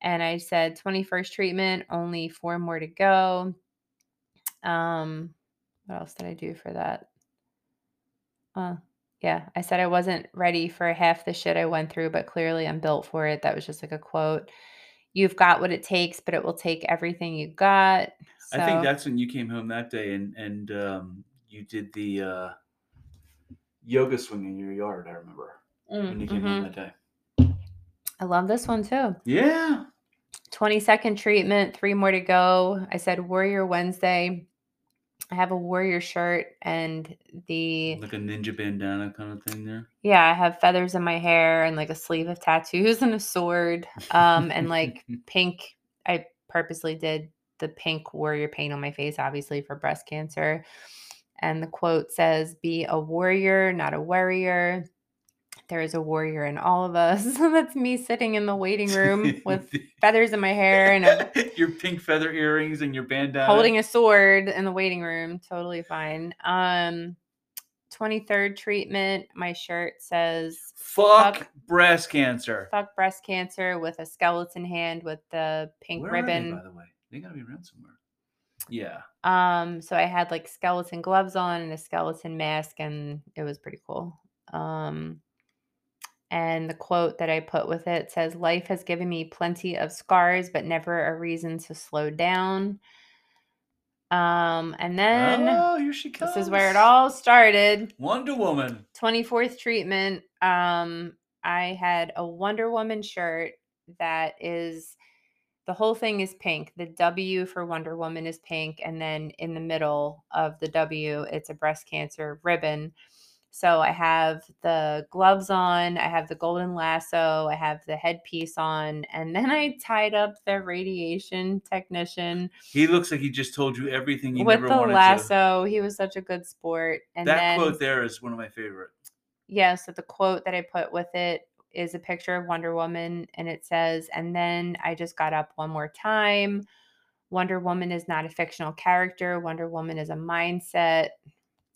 And I said 21st treatment, only 4 more to go. What else did I do for that? I said I wasn't ready for half the shit I went through, but clearly I'm built for it. That was just like a quote. You've got what it takes, but it will take everything you got. So, I think that's when you came home that day and you did the yoga swing in your yard, I remember, when you came home that day. I love this one too. Yeah. 22nd treatment, 3 more to go. I said Warrior Wednesday. I have a warrior shirt and like a ninja bandana kind of thing there. Yeah, I have feathers in my hair and like a sleeve of tattoos and a sword. And like pink. I purposely did the pink warrior paint on my face, obviously for breast cancer. And the quote says, "Be a warrior, not a worrier. There is a warrior in all of us." That's me sitting in the waiting room with feathers in my hair and your pink feather earrings and your bandana. Holding a sword in the waiting room. Totally fine. 23rd treatment. My shirt says fuck breast cancer. Fuck breast cancer with a skeleton hand with the pink ribbon. Where are they, by the way? They gotta be around somewhere. Yeah. So I had like skeleton gloves on and a skeleton mask, and it was pretty cool. And the quote that I put with it says, "Life has given me plenty of scars, but never a reason to slow down." And then here she comes. This is where it all started. Wonder Woman. 24th treatment. I had a Wonder Woman shirt that is, the whole thing is pink. The W for Wonder Woman is pink. And then in the middle of the W, it's a breast cancer ribbon. So I have the gloves on, I have the golden lasso, I have the headpiece on, and then I tied up the radiation technician. He looks like he just told you everything you never wanted to. With the lasso, he was such a good sport. And that quote there is one of my favorite. Yeah, so the quote that I put with it is a picture of Wonder Woman, and it says, and then I just got up one more time. Wonder Woman is not a fictional character. Wonder Woman is a mindset.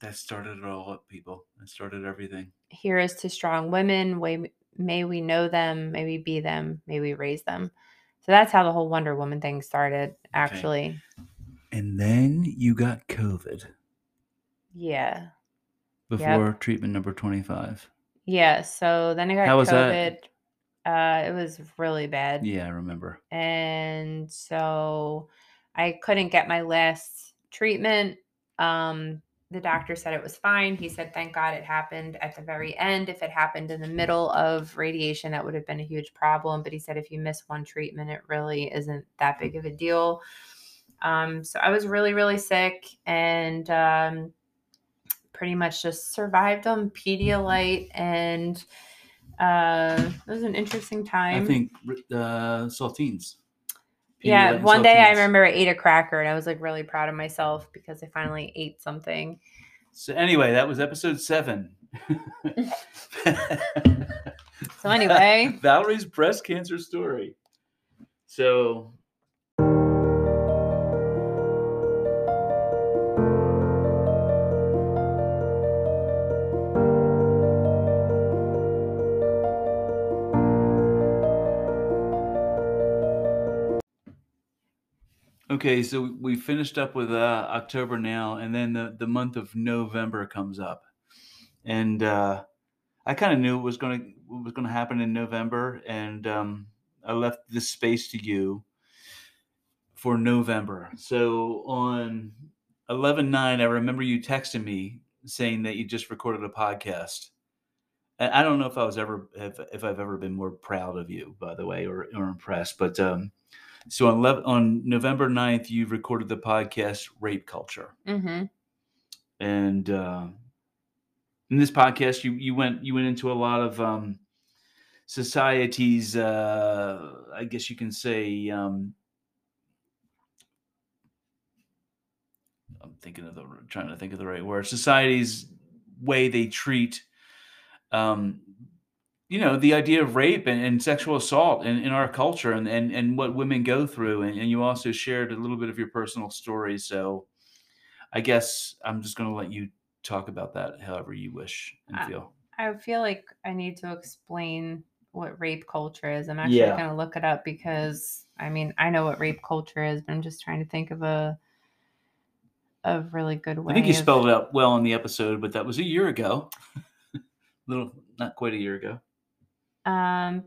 That started it all up, people. That started everything. Here is to strong women. May we know them. May we be them. May we raise them. So that's how the whole Wonder Woman thing started, actually. Okay. And then you got COVID. Yeah. Before treatment number 25. Yeah. So then I got COVID. It was really bad. Yeah, I remember. And so I couldn't get my last treatment. The doctor said it was fine. He said, thank God it happened at the very end. If it happened in the middle of radiation, that would have been a huge problem. But he said, if you miss one treatment, it really isn't that big of a deal. So I was really, really sick and pretty much just survived on Pedialyte and... it was an interesting time. I think saltines. Yeah, one day I remember I ate a cracker, and I was like really proud of myself because I finally ate something. So anyway, that was episode 7. So anyway, Valerie's breast cancer story. So. Okay, so we finished up with October now, and then the month of November comes up, and I kind of knew what was going to happen in November, and I left this space to you for November. So on 11/9, I remember you texting me saying that you just recorded a podcast, and I don't know if I've ever been more proud of you, by the way, or impressed, but. So on November 9th, you recorded the podcast Rape Culture. Mm-hmm. And in this podcast, you went into a lot of society's, I guess you can say, I'm trying to think of the right word, society's way they treat, the idea of rape and sexual assault in our culture and what women go through. And you also shared a little bit of your personal story. So I guess I'm just going to let you talk about that however you wish and feel. I feel like I need to explain what rape culture is. I'm actually going to look it up because, I mean, I know what rape culture is, but I'm just trying to think of a really good way. I think you spelled it out well in the episode, but that was a year ago. Not quite a year ago.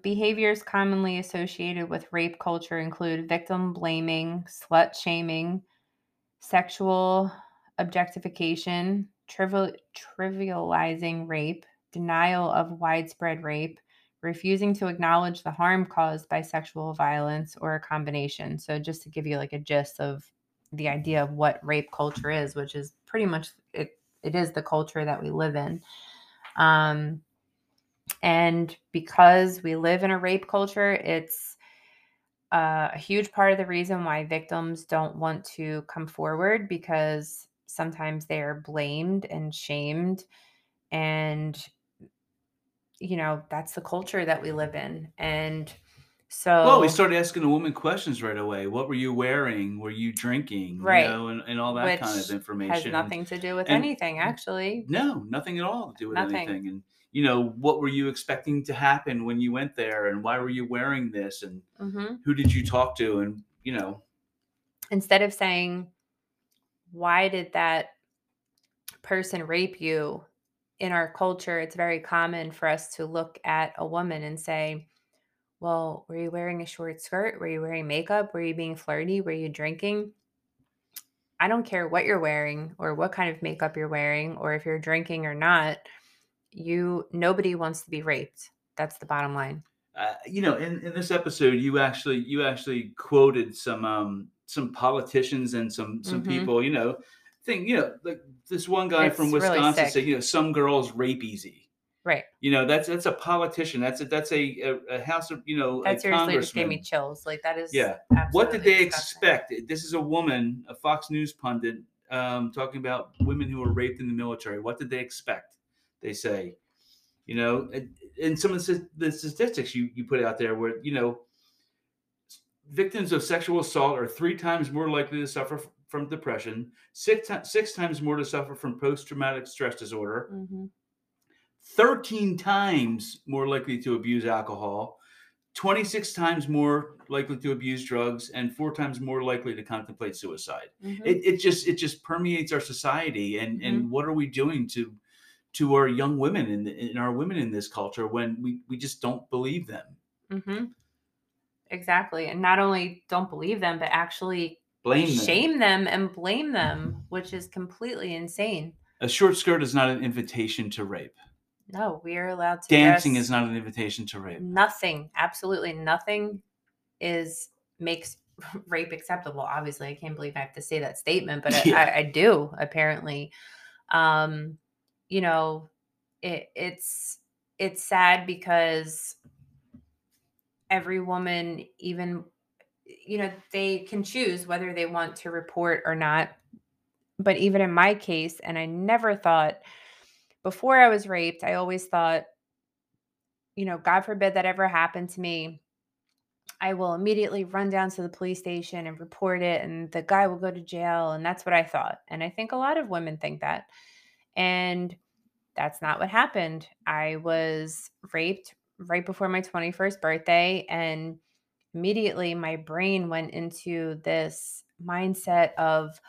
Behaviors commonly associated with rape culture include victim blaming, slut shaming, sexual objectification, trivializing rape, denial of widespread rape, refusing to acknowledge the harm caused by sexual violence, or a combination. So just to give you like a gist of the idea of what rape culture is, which is pretty much it is the culture that we live in. And because we live in a rape culture, it's a huge part of the reason why victims don't want to come forward, because sometimes they are blamed and shamed. And, that's the culture that we live in. And so. Well, we started asking the woman questions right away. What were you wearing? Were you drinking? Right. And all that kind of information. Has nothing to do with anything, actually. No, nothing at all to do with anything. And. What were you expecting to happen when you went there, and why were you wearing this, and who did you talk to? And, instead of saying, why did that person rape you? In our culture, it's very common for us to look at a woman and say, well, were you wearing a short skirt? Were you wearing makeup? Were you being flirty? Were you drinking? I don't care what you're wearing or what kind of makeup you're wearing or if you're drinking or not. Nobody wants to be raped. That's the bottom line. In this episode, you actually quoted some politicians and some people, like this one guy from Wisconsin really said, some girls rape easy. Right. That's a politician. That's a house of, that seriously just gave me chills. Like that is. Yeah. What did they expect? This is a woman, a Fox News pundit, talking about women who were raped in the military. What did they expect? They say, You know, and some of the statistics you put out there where, you know, victims of sexual assault are 3 times more likely to suffer from depression, six times more to suffer from post-traumatic stress disorder, mm-hmm. 13 times more likely to abuse alcohol, 26 times more likely to abuse drugs, and 4 times more likely to contemplate suicide. Mm-hmm. It just permeates our society. And, mm-hmm. and what are we doing to our young women and our women in this culture when we just don't believe them? Mm-hmm. Exactly. And not only don't believe them, but actually shame them and blame them, which is completely insane. A short skirt is not an invitation to rape. No, we are allowed to. Dancing is not an invitation to rape. Nothing, absolutely nothing makes rape acceptable. Obviously, I can't believe I have to say that statement, but yeah. I do, apparently. You know, it's sad because every woman, even, you know, they can choose whether they want to report or not. But even in my case, and I never thought before I was raped, I always thought, you know, God forbid that ever happened to me. I will immediately run down to the police station and report it, and the guy will go to jail. And that's what I thought. And I think a lot of women think that. And that's not what happened. I was raped right before my 21st birthday, and immediately my brain went into this mindset of,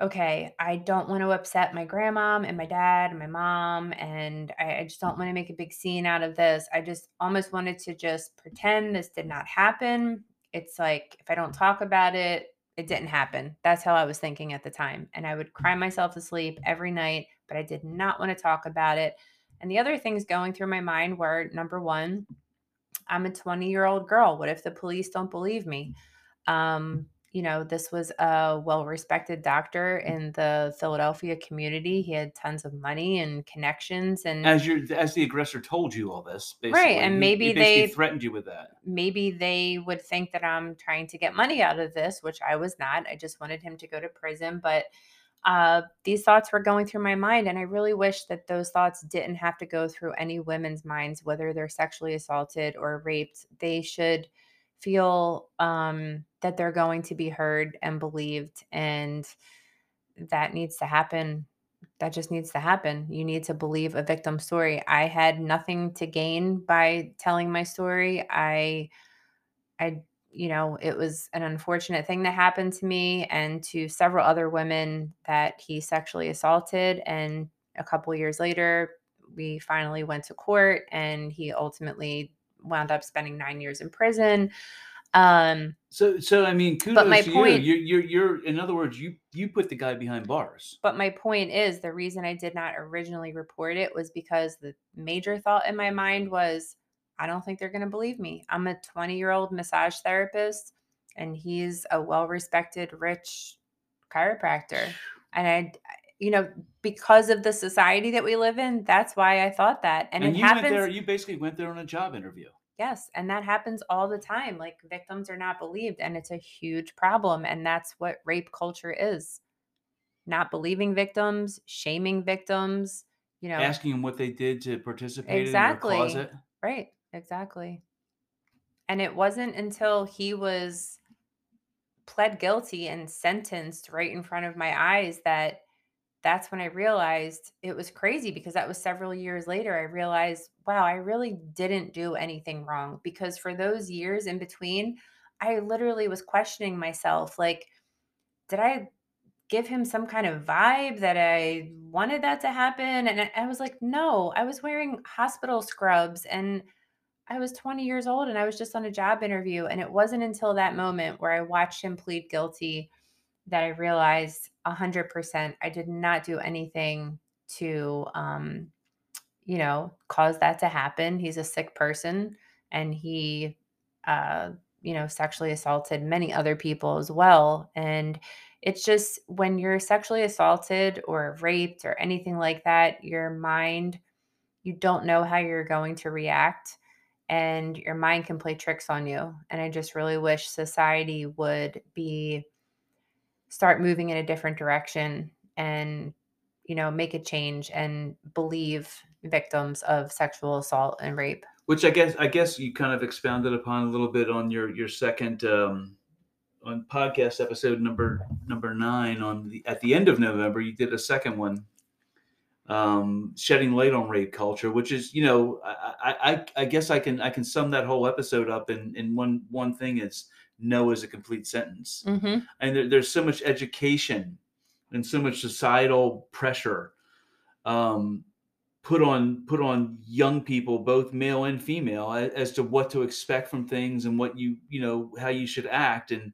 okay, I don't want to upset my grandmom and my dad and my mom, and I just don't want to make a big scene out of this. I just almost wanted to just pretend this did not happen. It's like, if I don't talk about it, it didn't happen. That's how I was thinking at the time. And I would cry myself to sleep every night, but I did not want to talk about it. And the other things going through my mind were, number one, I'm a 20-year-old girl. What if the police don't believe me? You know, this was a well-respected doctor in the Philadelphia community. He had tons of money and connections. And as the aggressor told you all this, basically. Right, and maybe they threatened you with that. Maybe they would think that I'm trying to get money out of this, which I was not. I just wanted him to go to prison, but. These thoughts were going through my mind, and I really wish that those thoughts didn't have to go through any women's minds, whether they're sexually assaulted or raped. They should feel that they're going to be heard and believed, and that needs to happen. That just needs to happen. You need to believe a victim's story. I had nothing to gain by telling my story. You know, it was an unfortunate thing that happened to me and to several other women that he sexually assaulted. And a couple of years later, we finally went to court, and he ultimately wound up spending 9 years in prison. So I mean, kudos but my to point, you're, in other words, you put the guy behind bars. But my point is, the reason I did not originally report it was because the major thought in my mind was, I don't think they're going to believe me. I'm a 20-year-old massage therapist, and he's a well-respected, rich chiropractor. And I, you know, because of the society that we live in, that's why I thought that. And you happens. You basically went there on a job interview. Yes, and that happens all the time. Like, victims are not believed, and it's a huge problem. And that's what rape culture is: not believing victims, shaming victims. You know, asking them what they did to participate in their closet. Right. Exactly. And it wasn't until he was pled guilty and sentenced right in front of my eyes that that's when I realized it was crazy, because that was several years later. I realized, wow, I really didn't do anything wrong, because for those years in between, I literally was questioning myself. Like, did I give him some kind of vibe that I wanted that to happen? And I was like, no, I was wearing hospital scrubs and I was 20 years old and I was just on a job interview. And it wasn't until that moment where I watched him plead guilty that I realized 100% I did not do anything to, you know, cause that to happen. He's a sick person, and he, you know, sexually assaulted many other people as well. And it's just, when you're sexually assaulted or raped or anything like that, your mind, you don't know how you're going to react, and your mind can play tricks on you. And I just really wish society would start moving in a different direction and, you know, make a change and believe victims of sexual assault and rape. Which I guess you kind of expounded upon a little bit on your second on podcast episode number 9 at the end of November. You did a second one, shedding light on rape culture, which is, you know, I guess I can sum that whole episode up in one thing. It's no is a complete sentence, mm-hmm. and there's so much education and so much societal pressure put on young people, both male and female, as to what to expect from things and what you know, how you should act. And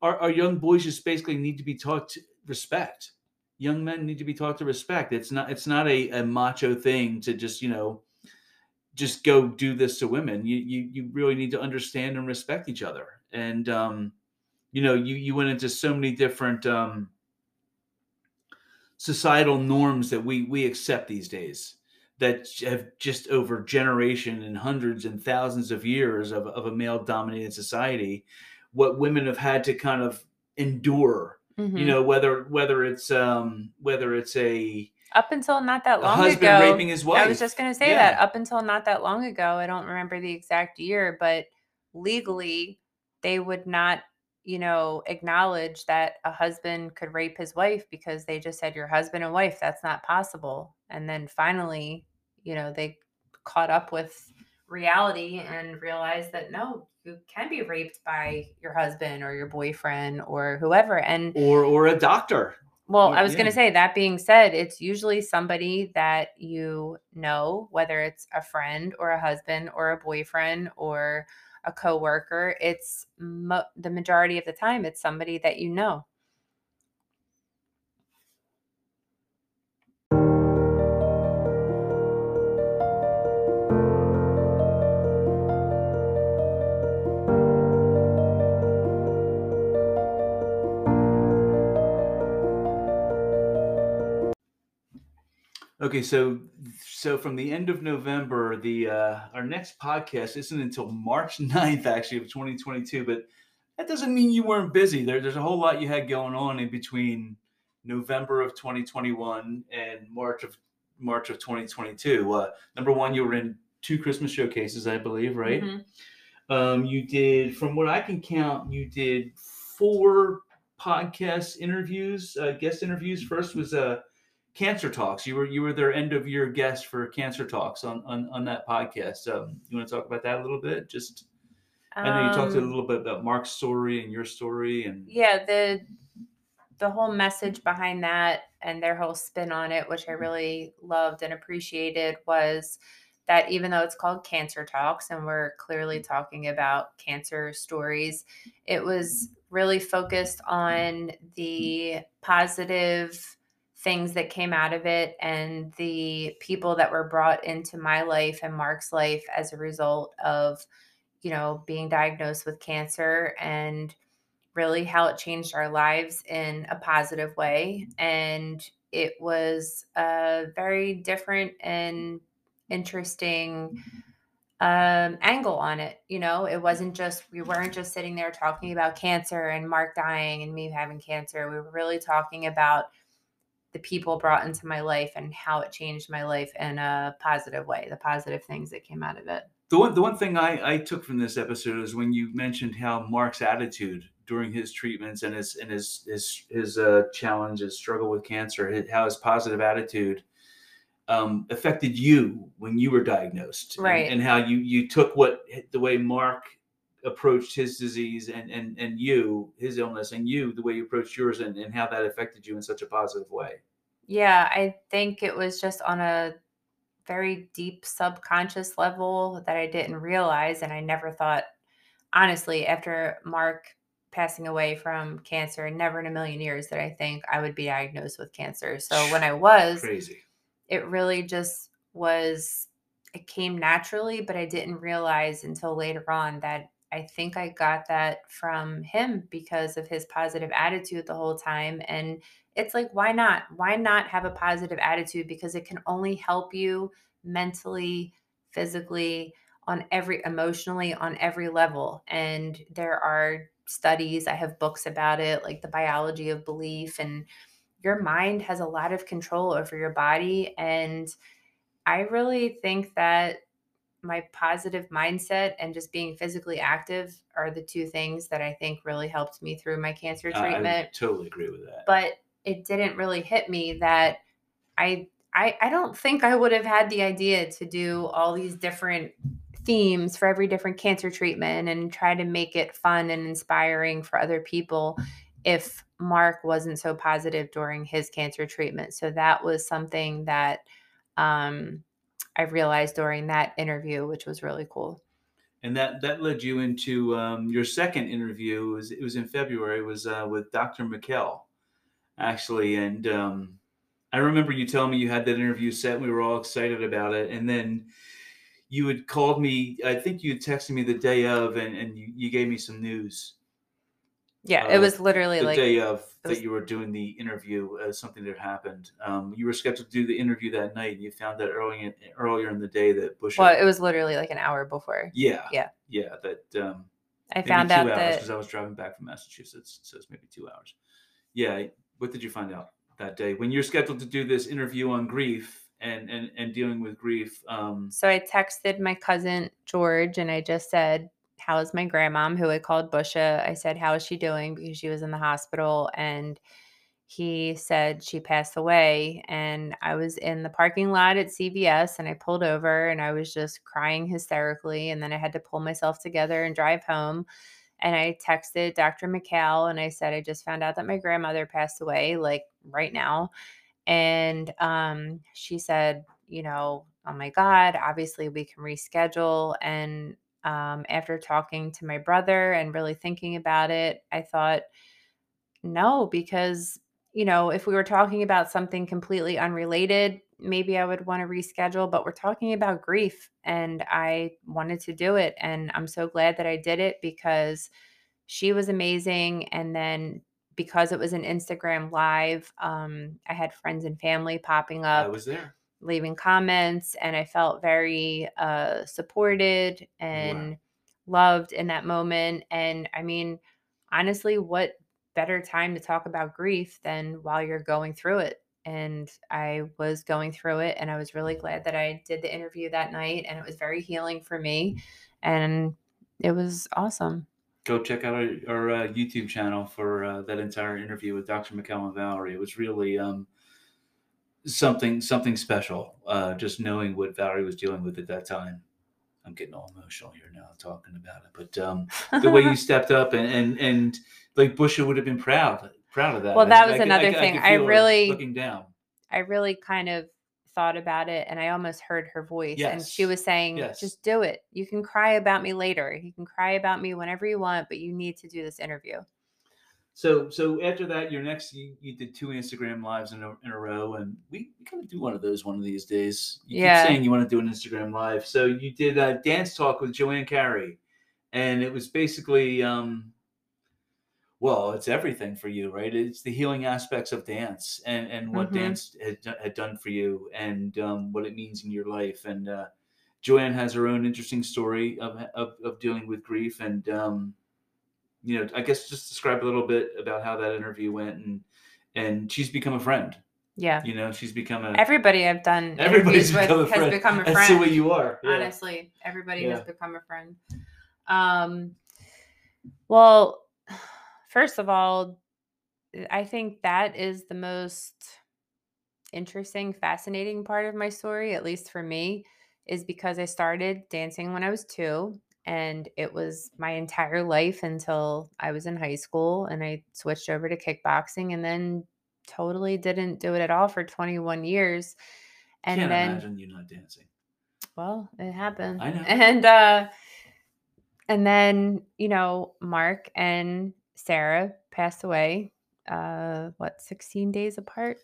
our young boys just basically need to be taught to respect. Young men need to be taught to respect. It's not a macho thing to just, you know, just go do this to women. You really need to understand and respect each other. And, you know, you went into so many different, societal norms that we accept these days that have just over generation and hundreds and thousands of years of a male dominated society, what women have had to kind of endure, mm-hmm. you know, whether it's a, up until not that long ago, husband raping his wife. I was just going to say that up until not that long ago, I don't remember the exact year, but legally they would not, you know, acknowledge that a husband could rape his wife because they just said, you're husband and wife, that's not possible. And then finally, you know, they caught up with reality and realized that no, you can be raped by your husband or your boyfriend or whoever. And or a doctor. Well, I was going to say, that being said, it's usually somebody that you know, whether it's a friend or a husband or a boyfriend or a coworker, it's the majority of the time, it's somebody that you know. Okay, so from the end of November, our next podcast isn't until March 9th, actually, of 2022, but that doesn't mean you weren't busy. There's a whole lot you had going on in between November of 2021 and March of 2022. Number one, you were in 2 Christmas showcases, I believe, right? Mm-hmm. You did, from what I can count, you did 4 podcast interviews, guest interviews. First was Cancer Talks. You were their end of year guest for Cancer Talks on that podcast. You want to talk about that a little bit? Just, I know you talked a little bit about Mark's story and your story, and the whole message behind that and their whole spin on it, which I really loved and appreciated, was that even though it's called Cancer Talks and we're clearly talking about cancer stories, it was really focused on the positive things that came out of it and the people that were brought into my life and Mark's life as a result of, you know, being diagnosed with cancer, and really how it changed our lives in a positive way. And it was a very different and interesting angle on it. You know, it wasn't just, we weren't just sitting there talking about cancer and Mark dying and me having cancer. We were really talking about the people brought into my life and how it changed my life in a positive way, the positive things that came out of it. The one thing I took from this episode is when you mentioned how Mark's attitude during his treatments and his challenge, his struggle with cancer, how his positive attitude affected you when you were diagnosed, right? And how you took the way Mark approached his disease and you, his illness, and you, the way you approached yours, and how that affected you in such a positive way. Yeah, I think it was just on a very deep subconscious level that I didn't realize. And I never thought, honestly, after Mark passing away from cancer, never in a million years did I think I would be diagnosed with cancer. So when I was, crazy, it really just was, it came naturally, but I didn't realize until later on that I think I got that from him because of his positive attitude the whole time. And it's like, why not? Why not have a positive attitude? Because it can only help you mentally, physically, emotionally, on every level. And there are studies, I have books about it, like the biology of belief, and your mind has a lot of control over your body. And I really think that my positive mindset and just being physically active are the two things that I think really helped me through my cancer treatment. I totally agree with that. But it didn't really hit me that I don't think I would have had the idea to do all these different themes for every different cancer treatment and try to make it fun and inspiring for other people if Mark wasn't so positive during his cancer treatment. So that was something that I realized during that interview, which was really cool. And that led you into your second interview. It was in February. It was with Dr. McKelle, actually. And I remember you telling me you had that interview set and we were all excited about it. And then you had called me, I think you had texted me the day of, and you gave me some news. Yeah, it was literally the day of that you were doing the interview, something that happened. You were scheduled to do the interview that night, and you found out earlier in the day that Bush. Well, it was literally like an hour before. Yeah. That I found out that because I was driving back from Massachusetts, so it's maybe 2 hours. Yeah, what did you find out that day when you're scheduled to do this interview on grief and dealing with grief? So I texted my cousin George, and I just said, how is my grandmom, who I called Busha? I said, how is she doing? Because she was in the hospital. And he said she passed away. And I was in the parking lot at CVS, and I pulled over, and I was just crying hysterically. And then I had to pull myself together and drive home. And I texted Dr. McKelle, and I said, I just found out that my grandmother passed away, like right now. And she said, you know, oh my God, obviously we can reschedule. And after talking to my brother and really thinking about it, I thought, no, because, you know, if we were talking about something completely unrelated, maybe I would want to reschedule, but we're talking about grief and I wanted to do it. And I'm so glad that I did it because she was amazing. And then because it was an Instagram live, I had friends and family popping up. I was there, leaving comments, and I felt very supported and loved in that moment. And I mean, honestly, what better time to talk about grief than while you're going through it? And I was going through it, and I was really glad that I did the interview that night, and it was very healing for me, and it was awesome. Go check out our YouTube channel for that entire interview with Dr. McKelle and Valerie. It was really something special, just knowing what Valerie was dealing with at that time. I'm getting all emotional here now talking about it, but the way you stepped up and like Busha would have been proud of that. Well, that was another thing. I really, looking down, I really kind of thought about it, and I almost heard her voice. Yes. And she was saying, yes, just do it. You can cry about me later. You can cry about me whenever you want, but you need to do this interview. So after that, your next, you did two Instagram lives in a row, and we kind of do one of those one of these days. You keep saying you want to do an Instagram live. So you did a dance talk with Joanne Carey, and it was basically, well, it's everything for you, right? It's the healing aspects of dance and what dance had done for you and what it means in your life. And Joanne has her own interesting story of dealing with grief and, you know, I guess just describe a little bit about how that interview went, and she's become a friend. Yeah. You know, she's become has become a friend. That's the way you are. Yeah. Honestly, everybody has become a friend. Well, first of all, I think that is the most interesting, fascinating part of my story, at least for me, is because I started dancing when I was 2. And it was my entire life until I was in high school, and I switched over to kickboxing and then totally didn't do it at all for 21 years. And then imagine you not dancing. Well, it happened. I know. And then, you know, Mark and Sarah passed away, 16 days apart?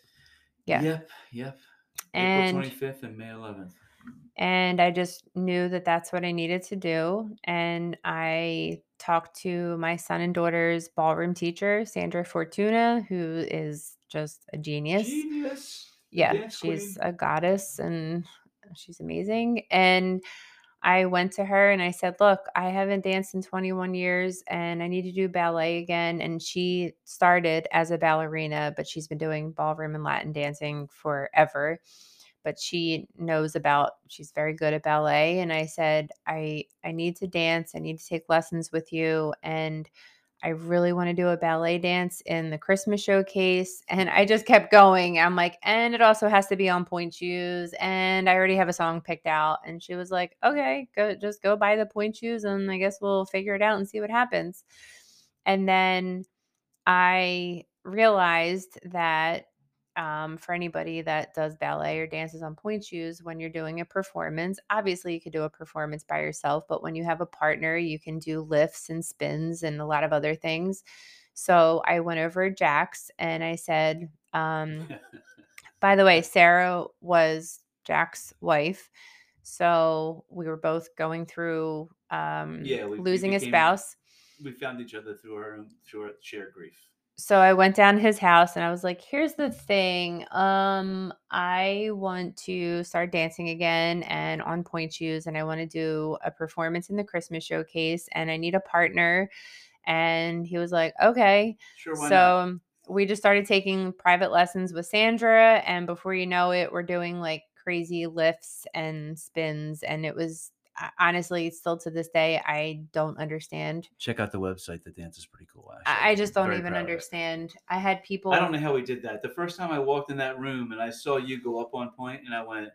Yeah. Yep. And April 25th and May 11th. And I just knew that that's what I needed to do. And I talked to my son and daughter's ballroom teacher, Sandra Fortuna, who is just a genius. Yeah, yes, she's a goddess and she's amazing. And I went to her and I said, look, I haven't danced in 21 years and I need to do ballet again. And she started as a ballerina, but she's been doing ballroom and Latin dancing forever. but she knows about, she's very good at ballet. And I said, I need to dance. I need to take lessons with you. And I really want to do a ballet dance in the Christmas showcase. And I just kept going. I'm like, and it also has to be on point shoes. And I already have a song picked out. And she was like, okay, just go buy the point shoes. And I guess we'll figure it out and see what happens. And then I realized that for anybody that does ballet or dances on point shoes, when you're doing a performance, obviously you could do a performance by yourself, but when you have a partner, you can do lifts and spins and a lot of other things. So I went over to Jack's and I said, by the way, Sarah was Jack's wife. So we were both going through losing a spouse. We found each other through our shared grief. So I went down to his house and I was like, here's the thing. I want to start dancing again and on point shoes. And I want to do a performance in the Christmas showcase and I need a partner. And he was like, okay. Sure, why not? We just started taking private lessons with Sandra. And before you know it, we're doing like crazy lifts and spins. And it was honestly, still to this day, I don't understand. Check out the website. The dance is pretty cool. Actually. I just don't even understand. I had people. I don't know how we did that. The first time I walked in that room and I saw you go up on point and I went,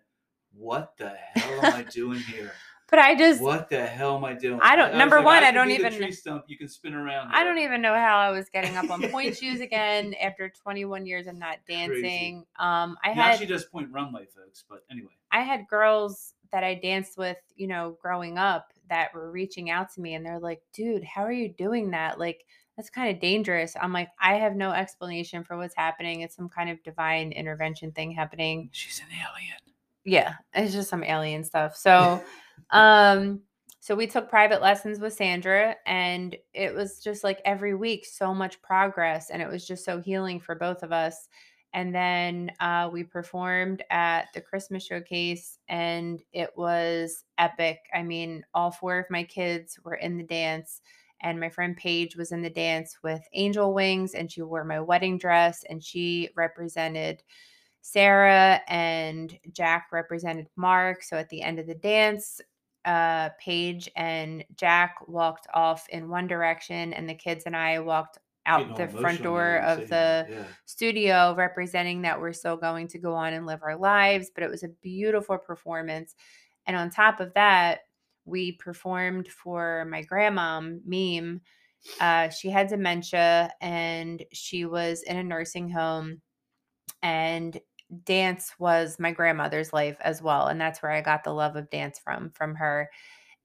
what the hell am I doing here? What the hell am I doing? I don't even. Tree stump, you can spin around. There. I don't even know how I was getting up on point shoes again after 21 years of not dancing. She does point runway, folks. But anyway, I had girls that I danced with, you know, growing up that were reaching out to me and they're like, dude, how are you doing that? Like, that's kind of dangerous. I'm like, I have no explanation for what's happening. It's some kind of divine intervention thing happening. She's an alien. Yeah. It's just some alien stuff. So, so we took private lessons with Sandra and it was just like every week, so much progress. And it was just so healing for both of us. And then we performed at the Christmas showcase and it was epic. I mean, all four of my kids were in the dance and my friend Paige was in the dance with angel wings and she wore my wedding dress and she represented Sarah and Jack represented Mark. So at the end of the dance, Paige and Jack walked off in one direction and the kids and I walked out the front door of the studio representing that we're still going to go on and live our lives. But it was a beautiful performance. And on top of that, we performed for my grandmom, Meme. She had dementia and she was in a nursing home. And dance was my grandmother's life as well. And that's where I got the love of dance from her.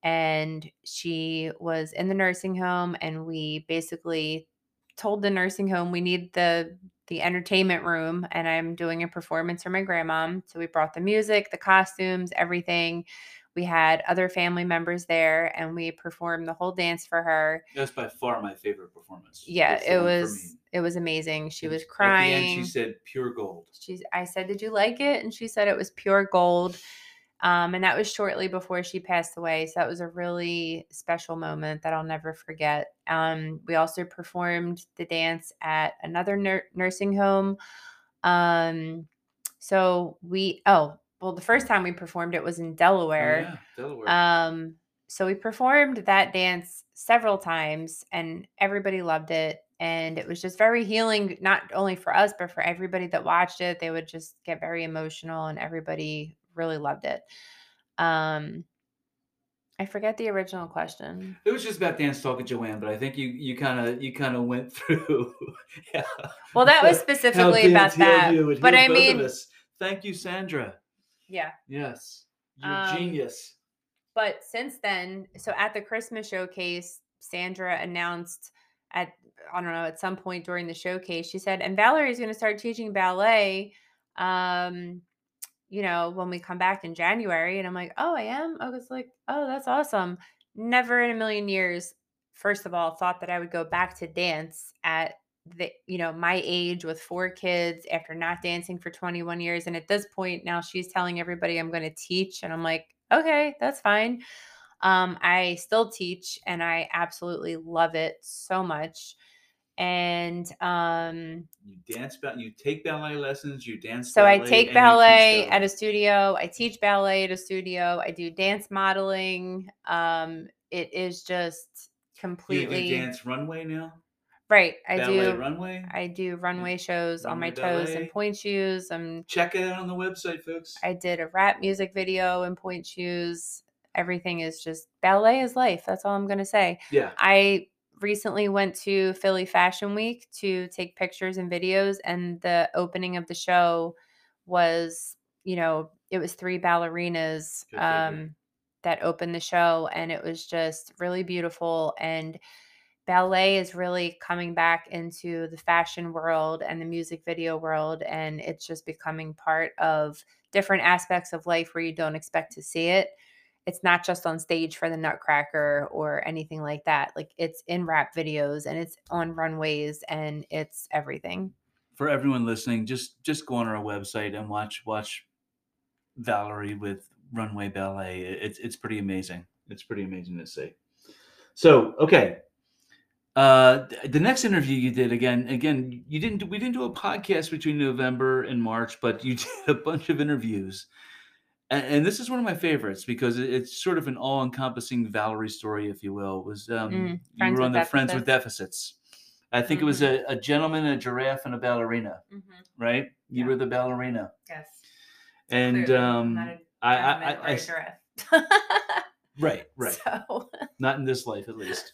And she was in the nursing home and we basically told the nursing home we need the entertainment room and I'm doing a performance for my grandmom. So we brought the music, the costumes, everything. We had other family members there and we performed the whole dance for her. That was by far my favorite performance. Yeah, it was amazing. She was crying. At the end, she said pure gold. I said, did you like it? And she said it was pure gold. And that was shortly before she passed away. So that was a really special moment that I'll never forget. We also performed the dance at another nursing home. The first time we performed, it was in Delaware. Oh, yeah, Delaware. So we performed that dance several times and everybody loved it. And it was just very healing, not only for us, but for everybody that watched it. They would just get very emotional and everybody really loved it. I forget the original question. It was just about dance talk with Joanne, but I think you kind of went through. Yeah. Well, that was specifically about that. But I mean, thank you, Sandra. Yeah. Yes. You're genius. But since then, so at the Christmas showcase, Sandra announced at some point during the showcase, she said, and Valerie's going to start teaching ballet. You know, when we come back in January. And I'm like, oh, I am? I was like, oh, that's awesome. Never in a million years, first of all, thought that I would go back to dance at my age with four kids after not dancing for 21 years. And at this point now she's telling everybody I'm going to teach. And I'm like, okay, that's fine. I still teach and I absolutely love it so much. And you take ballet lessons, you dance. So I take ballet at a studio. I teach ballet at a studio. I do dance modeling. It is just completely. You do dance runway now? Right. I do runway shows on my toes and point shoes. Check it out on the website, folks. I did a rap music video in point shoes. Everything is just ballet is life. That's all I'm going to say. Yeah. I recently went to Philly Fashion Week to take pictures and videos, and the opening of the show was, it was three ballerinas that opened the show, and it was just really beautiful. And ballet is really coming back into the fashion world and the music video world, and it's just becoming part of different aspects of life where you don't expect to see it. It's not just on stage for the Nutcracker or anything like that. Like, it's in rap videos and it's on runways and it's everything. For everyone listening, just go on our website and watch Valerie with runway ballet. It's pretty amazing. It's pretty amazing to see. So, okay. The next interview you did again, we didn't do a podcast between November and March, but you did a bunch of interviews. And this is one of my favorites because it's sort of an all-encompassing Valerie story, if you will. It was you were on the Friends with Deficits. I think it was a gentleman, a giraffe, and a ballerina, right? You were the ballerina. Yes. And I giraffe. Right. So. Not in this life, at least.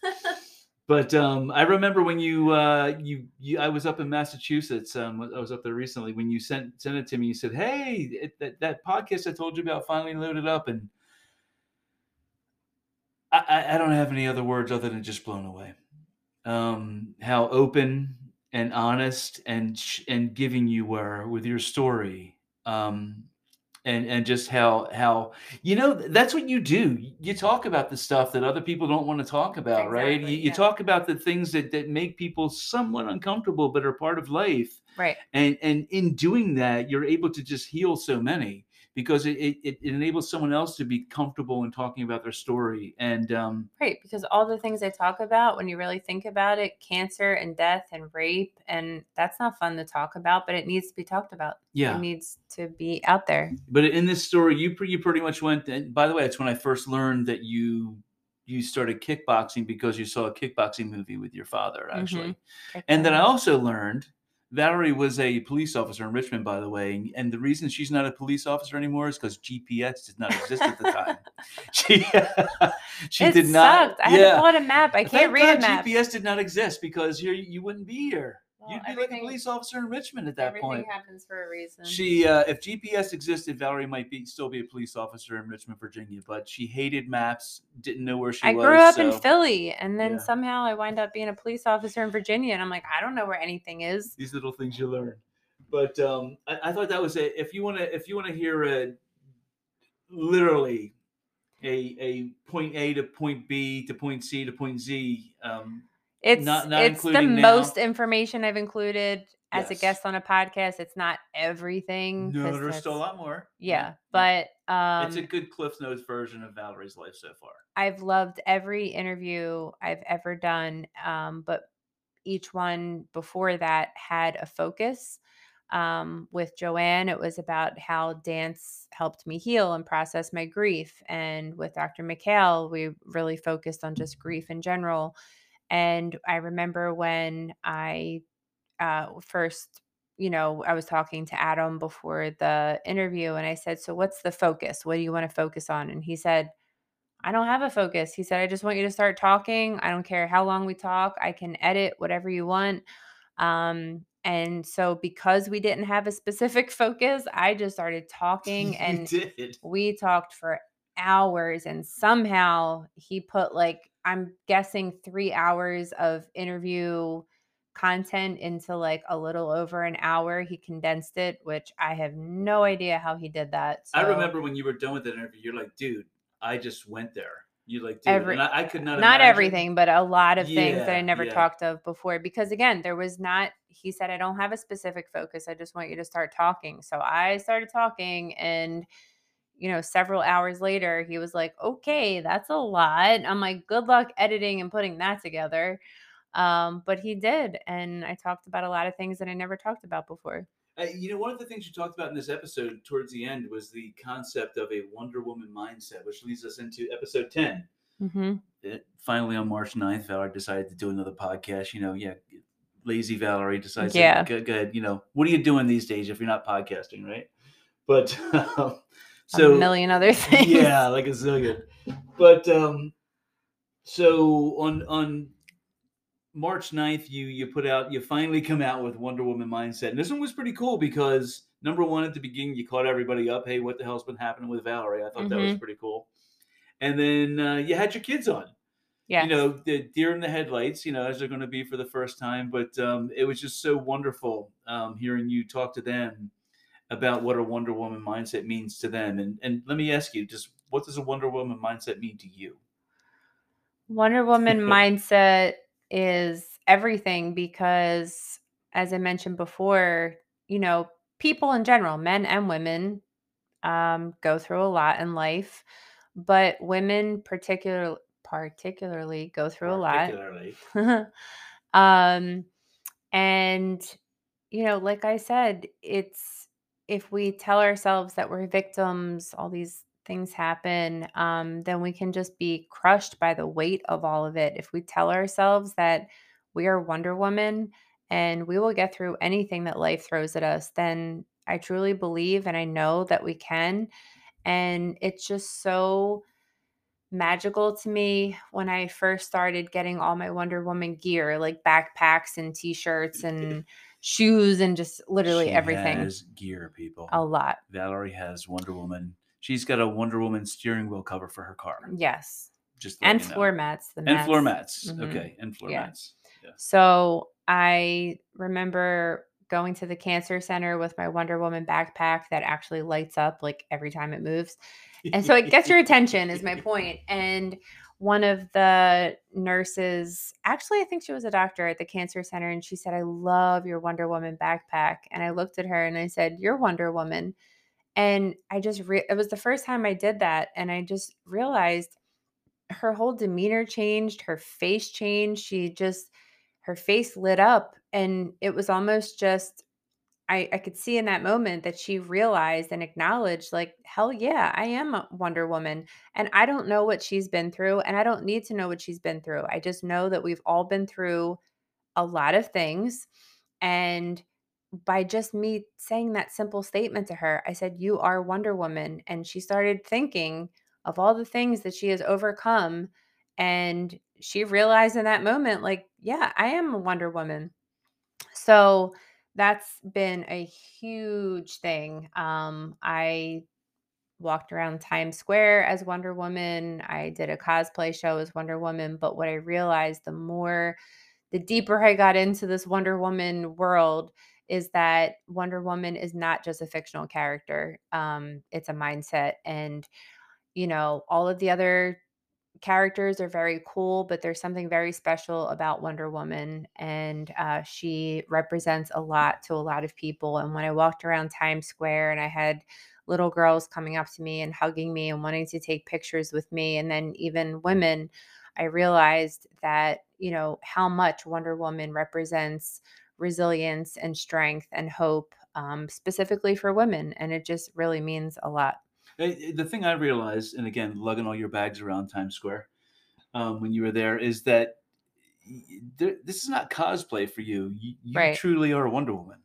But I remember when you I was up in Massachusetts. I was up there recently when you sent it to me. You said, "Hey, that podcast I told you about finally loaded up," and I don't have any other words other than just blown away. How open and honest and giving you were with your story, and just how that's what you do. You talk about the stuff that other people don't want to talk about. Exactly, right? You talk about the things that make people somewhat uncomfortable but are part of life, right? And in doing that, you're able to just heal so many because it enables someone else to be comfortable in talking about their story. And right, because all the things they talk about, when you really think about it, cancer and death and rape, and that's not fun to talk about, but it needs to be talked about. Yeah, it needs to be out there. But in this story, you pretty much went. And by the way, it's when I first learned that you started kickboxing because you saw a kickboxing movie with your father, actually. Mm-hmm. And then I also learned. Valerie was a police officer in Richmond, by the way. And the reason she's not a police officer anymore is because GPS did not exist at the time. She did not. Sucked. I had to pull out a map. I can't read a map. GPS did not exist because here you wouldn't be here. Well, you'd be like a police officer in Richmond at that point. Everything happens for a reason. She, if GPS existed, Valerie might still be a police officer in Richmond, Virginia. But she hated maps, didn't know where she was. I grew up in Philly, and then somehow I wind up being a police officer in Virginia, and I'm like, I don't know where anything is. These little things you learn. But I thought that was it. If you wanna hear literally a point A to point B to point C to point Z. It's not the most information I've included as a guest on a podcast. It's not everything. No, there's still a lot more. Yeah, but it's a good Cliff Notes version of Valerie's life so far. I've loved every interview I've ever done, but each one before that had a focus. With Joanne, it was about how dance helped me heal and process my grief. And with Dr. McKelle, we really focused on just grief in general. And I remember when I first, I was talking to Adam before the interview and I said, "So what's the focus? What do you want to focus on?" And he said, "I don't have a focus." He said, "I just want you to start talking. I don't care how long we talk. I can edit whatever you want." And so because we didn't have a specific focus, I just started talking and we talked for hours. And somehow he put I'm guessing 3 hours of interview content into a little over an hour. He condensed it, which I have no idea how he did that. So. I remember when you were done with that interview, you're like, "Dude, I just went there." You're like, "Dude, I could not." Not imagine. Everything, but a lot of things that I never talked of before. Because again, there was not. He said, "I don't have a specific focus. I just want you to start talking." So I started talking and. Several hours later, he was like, "Okay, that's a lot." I'm like, "Good luck editing and putting that together." But he did. And I talked about a lot of things that I never talked about before. One of the things you talked about in this episode towards the end was the concept of a Wonder Woman mindset, which leads us into episode 10. Mm-hmm. Finally, on March 9th, Valerie decided to do another podcast. Lazy Valerie decides, yeah, go ahead. What are you doing these days if you're not podcasting, right? But a million other things. Yeah, like a zillion. But so on March 9th, you finally come out with Wonder Woman Mindset. And this one was pretty cool because, number one, at the beginning, you caught everybody up. Hey, what the hell's been happening with Valerie? I thought that was pretty cool. And then you had your kids on. Yeah. The deer in the headlights, as they're going to be for the first time. But it was just so wonderful hearing you talk to them about what a Wonder Woman mindset means to them. And let me ask you, just what does a Wonder Woman mindset mean to you? Wonder Woman mindset is everything because, as I mentioned before, people in general, men and women, go through a lot in life, but women particularly go through a lot. And, like I said, it's if we tell ourselves that we're victims, all these things happen, then we can just be crushed by the weight of all of it. If we tell ourselves that we are Wonder Woman and we will get through anything that life throws at us, then I truly believe and I know that we can. And it's just so magical to me when I first started getting all my Wonder Woman gear, like backpacks and t-shirts and shoes and just literally everything. She has gear, people. A lot. Valerie has Wonder Woman. She's got a Wonder Woman steering wheel cover for her car. Yes. Floor mats. Floor mats. Mm-hmm. Okay. And floor mats. Yeah. So I remember going to the cancer center with my Wonder Woman backpack that actually lights up like every time it moves. And so it gets your attention is my point. And one of the nurses, actually, I think she was a doctor at the cancer center. And she said, I love your Wonder Woman backpack. And I looked at her and I said, you're Wonder Woman. And I just, it was the first time I did that. And I just realized her whole demeanor changed, her face changed. Her face lit up. And it was almost just, I could see in that moment that she realized and acknowledged, like, hell yeah, I am a Wonder Woman. And I don't know what she's been through. And I don't need to know what she's been through. I just know that we've all been through a lot of things. And by just me saying that simple statement to her, I said, you are Wonder Woman. And she started thinking of all the things that she has overcome. And she realized in that moment, like, yeah, I am a Wonder Woman. So that's been a huge thing. I walked around Times Square as Wonder Woman. I did a cosplay show as Wonder Woman. But what I realized the deeper I got into this Wonder Woman world, is that Wonder Woman is not just a fictional character. It's a mindset. And, all of the other characters are very cool, but there's something very special about Wonder Woman. And she represents a lot to a lot of people. And when I walked around Times Square and I had little girls coming up to me and hugging me and wanting to take pictures with me, and then even women, I realized that, how much Wonder Woman represents resilience and strength and hope, specifically for women. And it just really means a lot. The thing I realized, and again, lugging all your bags around Times Square when you were there, is that this is not cosplay for you. You right. truly are Wonder Woman.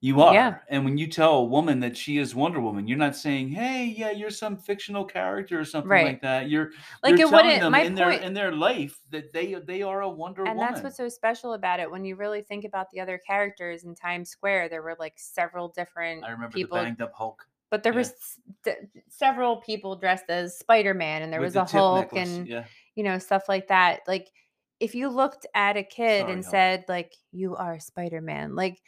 You are. Yeah. And when you tell a woman that she is Wonder Woman, you're not saying, hey, yeah, you're some fictional character or something right. like that. You're telling them in their life that they are a Wonder Woman. And that's what's so special about it. When you really think about the other characters in Times Square, there were like several different people. I remember the banged up Hulk. But there was several people dressed as Spider-Man, and there was a Hulk necklace. And, stuff like that. Like if you looked at a kid and Hulk. Said like, you are Spider-Man, like,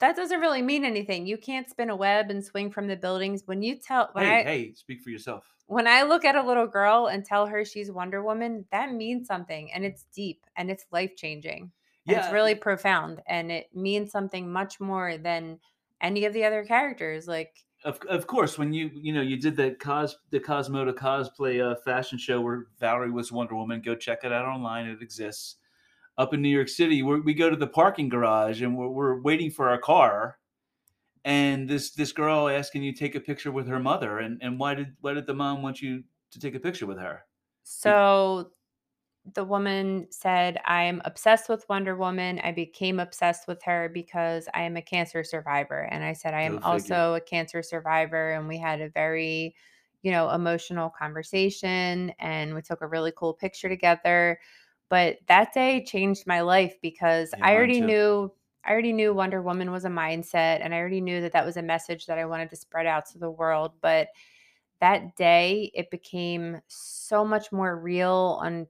that doesn't really mean anything. You can't spin a web and swing from the buildings. Hey, speak for yourself. When I look at a little girl and tell her she's Wonder Woman, that means something, and it's deep and it's life-changing. Yeah. And it's really profound, and it means something much more than any of the other characters. Like, of course, when you did the Cosmo to Cosplay fashion show where Valerie was Wonder Woman, go check it out online. It exists. up in New York City, where we go to the parking garage and we're waiting for our car. And this girl asking you to take a picture with her mother. And why did the mom want you to take a picture with her? So the woman said, "I'm obsessed with Wonder Woman. I became obsessed with her because I am a cancer survivor." And I said, "I am also a cancer survivor." And we had a very, emotional conversation, and we took a really cool picture together. But that day changed my life because I already knew Wonder Woman was a mindset, and I already knew that was a message that I wanted to spread out to the world. But that day, it became so much more real on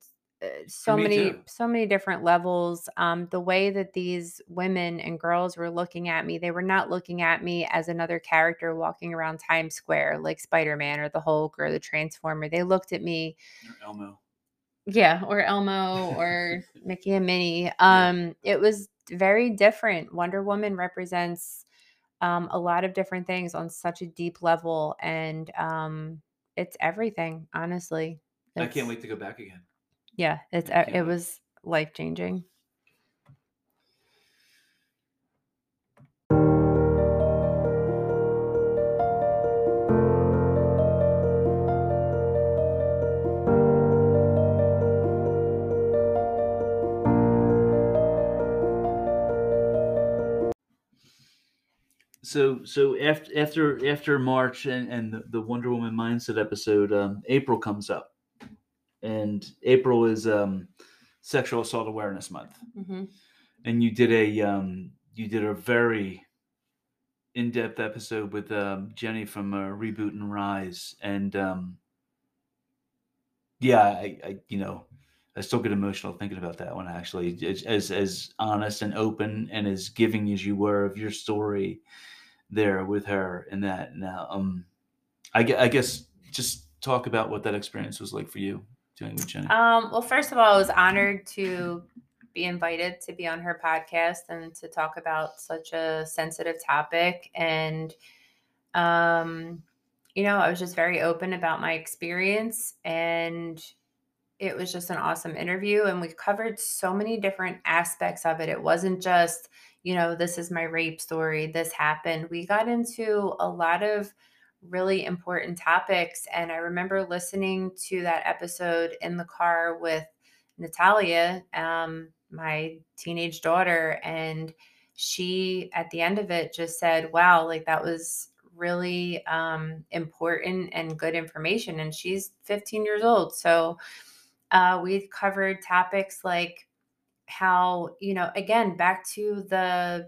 so many different levels. The way that these women and girls were looking at me, they were not looking at me as another character walking around Times Square like Spider-Man or the Hulk or the Transformer. They looked at me. Or Elmo. Yeah, or Elmo or Mickey and Minnie. It was very different. Wonder Woman represents a lot of different things on such a deep level, and it's everything, honestly. I can't wait to go back again. Yeah, it was life-changing. So after March and the Wonder Woman mindset episode, April comes up. And April is Sexual Assault Awareness Month, mm-hmm. And you did a very in-depth episode with Jenny from Reboot and Rise, and I still get emotional thinking about that one. Actually, as honest and open and as giving as you were of your story there with her and that. Now, I guess just talk about what that experience was like for you. Well, first of all, I was honored to be invited to be on her podcast and to talk about such a sensitive topic. And, I was just very open about my experience, and it was just an awesome interview. And we covered so many different aspects of it. It wasn't just, this is my rape story, this happened. We got into a lot of really important topics. And I remember listening to that episode in the car with Natalia, my teenage daughter. And she, at the end of it, just said, wow, that was really important and good information. And she's 15 years old. So we've covered topics like how, again, back to the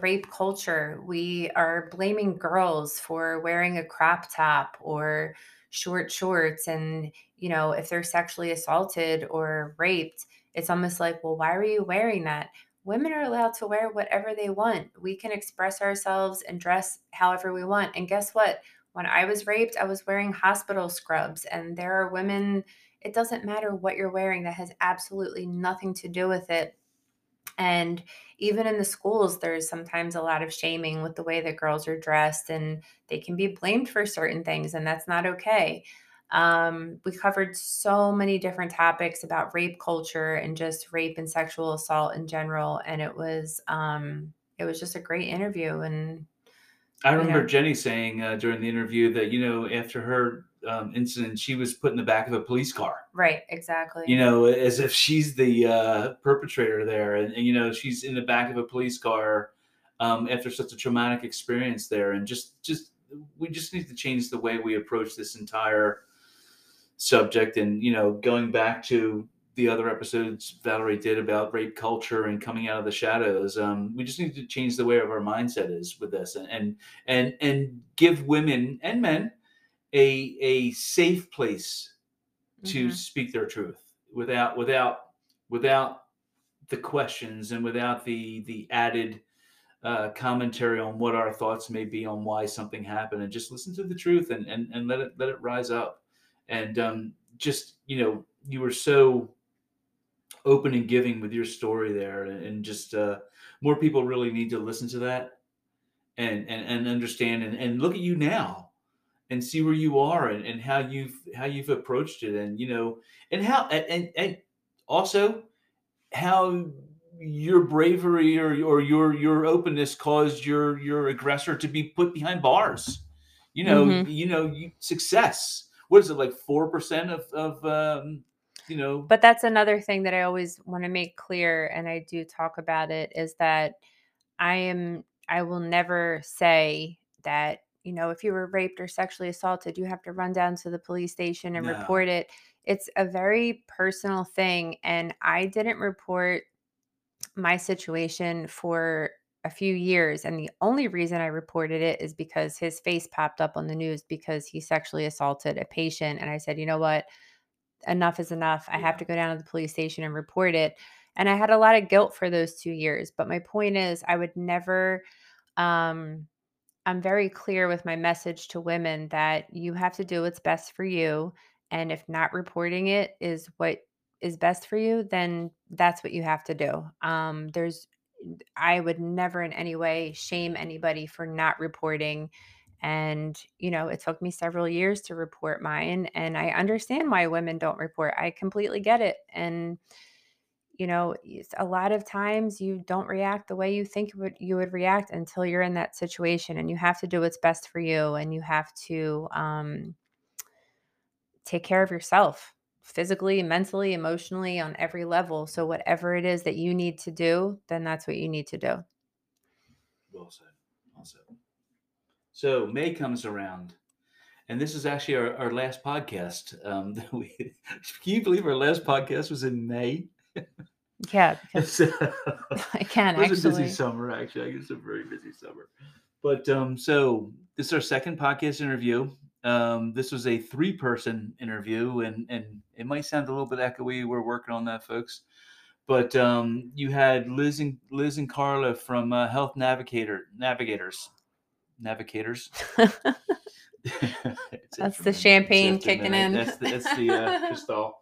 rape culture, we are blaming girls for wearing a crop top or short shorts. And, if they're sexually assaulted or raped, it's almost like, well, why were you wearing that? Women are allowed to wear whatever they want. We can express ourselves and dress however we want. And guess what? When I was raped, I was wearing hospital scrubs, and there are women, it doesn't matter what you're wearing. That has absolutely nothing to do with it. And even in the schools, there's sometimes a lot of shaming with the way that girls are dressed, and they can be blamed for certain things, and that's not okay. We covered so many different topics about rape culture and just rape and sexual assault in general. And it was just a great interview. And I remember Jenny saying during the interview that, after her incident, she was put in the back of a police car. Right, exactly. As if she's the perpetrator there. And she's in the back of a police car after such a traumatic experience there. And we just need to change the way we approach this entire subject. And, going back to the other episodes Valerie did about rape culture and coming out of the shadows, we just need to change the way of our mindset is with this and give women and men a safe place to mm-hmm. speak their truth without the questions and without the added commentary on what our thoughts may be on why something happened, and just listen to the truth and let it rise up. And you were so open and giving with your story there, and just more people really need to listen to that and understand and look at you now. And see where you are and how you've approached it, and also how your bravery or your openness caused your aggressor to be put behind bars. You know, mm-hmm. you know, success. What is it, like 4% of you know? But that's another thing that I always want to make clear, and I do talk about it, is that I will never say that, you know, if you were raped or sexually assaulted, you have to run down to the police station and report it. It's a very personal thing. And I didn't report my situation for a few years. And the only reason I reported it is because his face popped up on the news because he sexually assaulted a patient. And I said, you know what? Enough is enough. I have to go down to the police station and report it. And I had a lot of guilt for those 2 years. But my point is, I would never, I'm very clear with my message to women that you have to do what's best for you. And if not reporting it is what is best for you, then that's what you have to do. I would never in any way shame anybody for not reporting. And, you know, it took me several years to report mine. And I understand why women don't report. I completely get it. And, you know, a lot of times you don't react the way you think you would react until you're in that situation, and you have to do what's best for you, and you have to take care of yourself physically, mentally, emotionally, on every level. So whatever it is that you need to do, then that's what you need to do. Well said. Well said. So May comes around. And this is actually our last podcast. Can you believe our last podcast was in May? Yeah, so, I can. It was actually a busy summer. Actually, it was a very busy summer. But so this is our second podcast interview. This was a three-person interview, and it might sound a little bit echoey. We're working on that, folks. But you had Liz and Carla from Health Navigators. That's the champagne kicking in. That's the Cristal.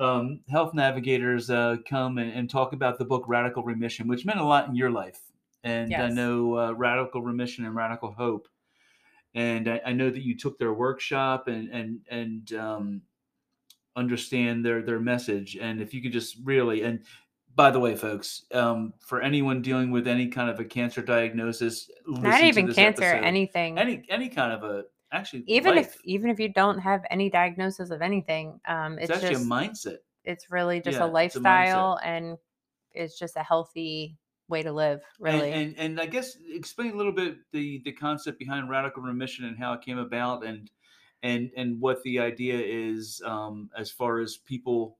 Health Navigators come and talk about the book Radical Remission, which meant a lot in your life. And yes. I know Radical Remission and Radical Hope. And I know that you took their workshop and understand their message. And if you could just really, and by the way, folks, for anyone dealing with any kind of a cancer diagnosis, not even cancer, episode. Anything, any kind of a, actually, even life. Even if you don't have any diagnosis of anything, it's actually just a mindset. It's really just a lifestyle, and it's just a healthy way to live, really. And I guess explain a little bit the concept behind Radical Remission and how it came about, and what the idea is as far as people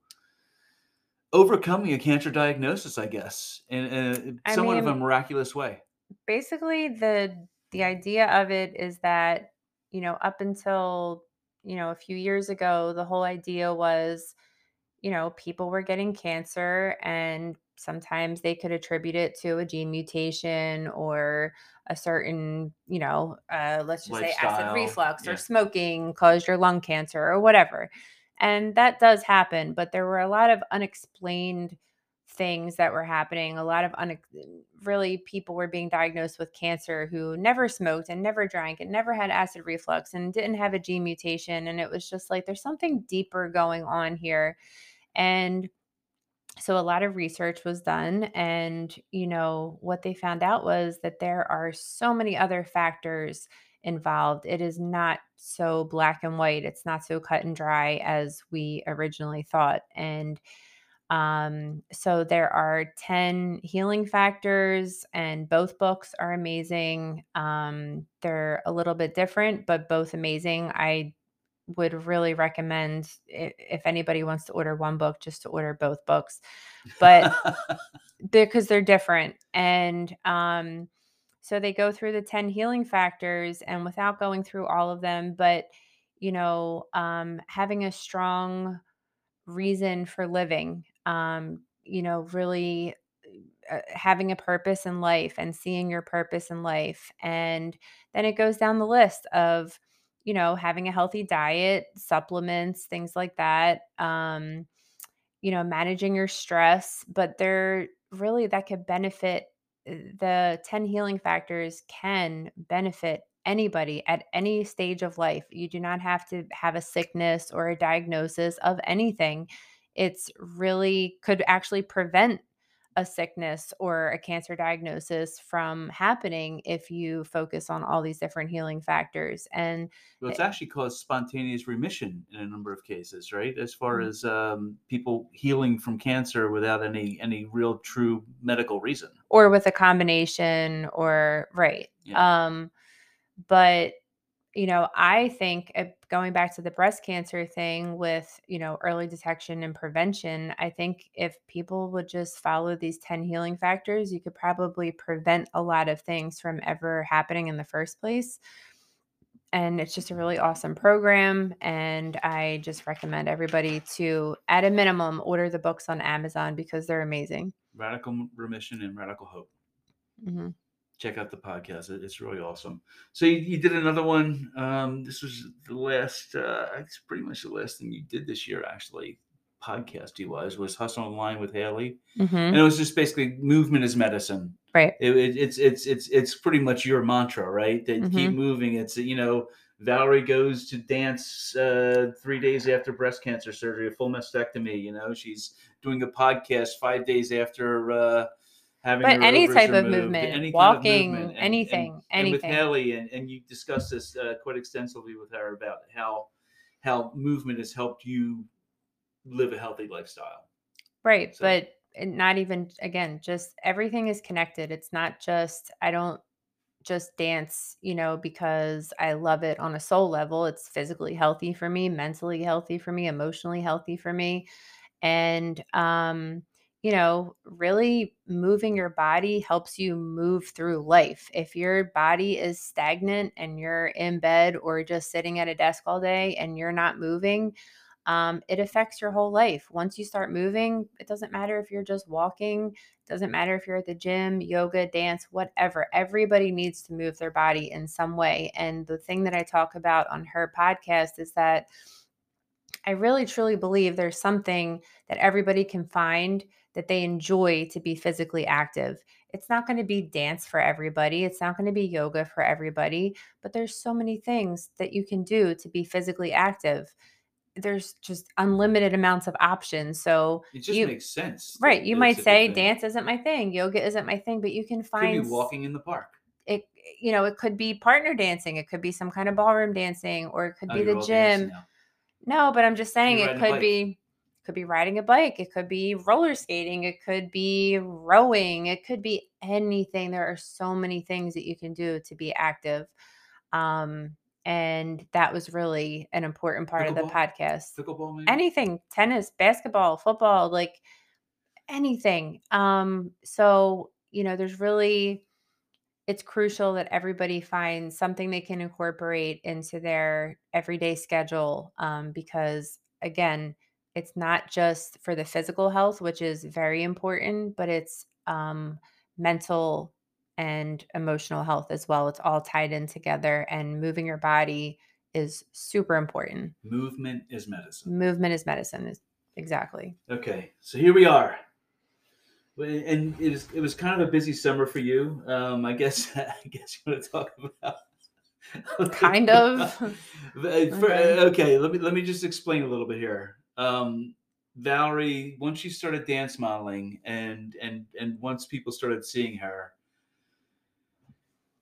overcoming a cancer diagnosis, I guess, in somewhat of a miraculous way. Basically, the idea of it is that, you know, up until, you know, a few years ago, the whole idea was, you know, people were getting cancer, and sometimes they could attribute it to a gene mutation or a certain, you know, let's just lifestyle, say acid reflux or smoking caused your lung cancer or whatever. And that does happen, but there were a lot of unexplained things that were happening. A lot of really people were being diagnosed with cancer who never smoked and never drank and never had acid reflux and didn't have a gene mutation. And it was just like, there's something deeper going on here. And so a lot of research was done, and, you know, what they found out was that there are so many other factors involved. It is not so black and white. It's not so cut and dry as we originally thought. And so there are 10 healing factors, and both books are amazing. They're a little bit different, but both amazing. I would really recommend, if anybody wants to order one book, just to order both books, but because they're different. And, so they go through the 10 healing factors, and without going through all of them, but, you know, having a strong reason for living, you know, really having a purpose in life and seeing your purpose in life. And then it goes down the list of, you know, having a healthy diet, supplements, things like that, you know, managing your stress. But they're really, that could benefit, the 10 healing factors can benefit anybody at any stage of life. You do not have to have a sickness or a diagnosis of anything. It's really could actually prevent a sickness or a cancer diagnosis from happening if you focus on all these different healing factors. And well, it's actually caused spontaneous remission in a number of cases, right? As far as people healing from cancer without any real true medical reason, or with a combination, or right. Yeah. But you know, I think going back to the breast cancer thing with, you know, early detection and prevention, I think if people would just follow these 10 healing factors, you could probably prevent a lot of things from ever happening in the first place. And it's just a really awesome program. And I just recommend everybody to, at a minimum, order the books on Amazon because they're amazing. Radical Remission and Radical Hope. Mm-hmm. Check out the podcast. It's really awesome. So you did another one. This was the last, it's pretty much the last thing you did this year, actually, podcasty-wise, was Hustle Online with Haley. Mm-hmm. And it was just basically movement is medicine. Right. It's pretty much your mantra, right? That mm-hmm. keep moving. It's, you know, Valerie goes to dance 3 days after breast cancer surgery, a full mastectomy. You know, she's doing a podcast 5 days after, but any type of movement, walking, anything, anything. With Haley, and you discussed this quite extensively with her about how movement has helped you live a healthy lifestyle. Right. So. But not even, again, just everything is connected. It's not just, I don't just dance, you know, because I love it on a soul level. It's physically healthy for me, mentally healthy for me, emotionally healthy for me. And, you know, really moving your body helps you move through life. If your body is stagnant and you're in bed or just sitting at a desk all day and you're not moving, it affects your whole life. Once you start moving, it doesn't matter if you're just walking, it doesn't matter if you're at the gym, yoga, dance, whatever. Everybody needs to move their body in some way. And the thing that I talk about on her podcast is that I really truly believe there's something that everybody can find that they enjoy to be physically active. It's not going to be dance for everybody. It's not going to be yoga for everybody, but there's so many things that you can do to be physically active. There's just unlimited amounts of options. So it just makes sense. Right. You might say dance isn't my thing. Yoga isn't my thing, but you can find could be walking in the park. It, you know, it could be partner dancing. It could be some kind of ballroom dancing, or it could be the gym. No, but I'm just saying it could be riding a bike. It could be roller skating. It could be rowing. It could be anything. There are so many things that you can do to be active. And that was really an important part of the podcast. Pickleball, maybe? Anything, tennis, basketball, football, like anything. So, you know, there's really, it's crucial that everybody finds something they can incorporate into their everyday schedule, because, again, it's not just for the physical health, which is very important, but it's mental and emotional health as well. It's all tied in together, and moving your body is super important. Movement is medicine. Movement is medicine. Exactly. Okay. So here we are. And it was kind of a busy summer for you. I guess you want to talk about kind of. Okay, let me just explain a little bit here. Valerie, once she started dance modeling, and once people started seeing her,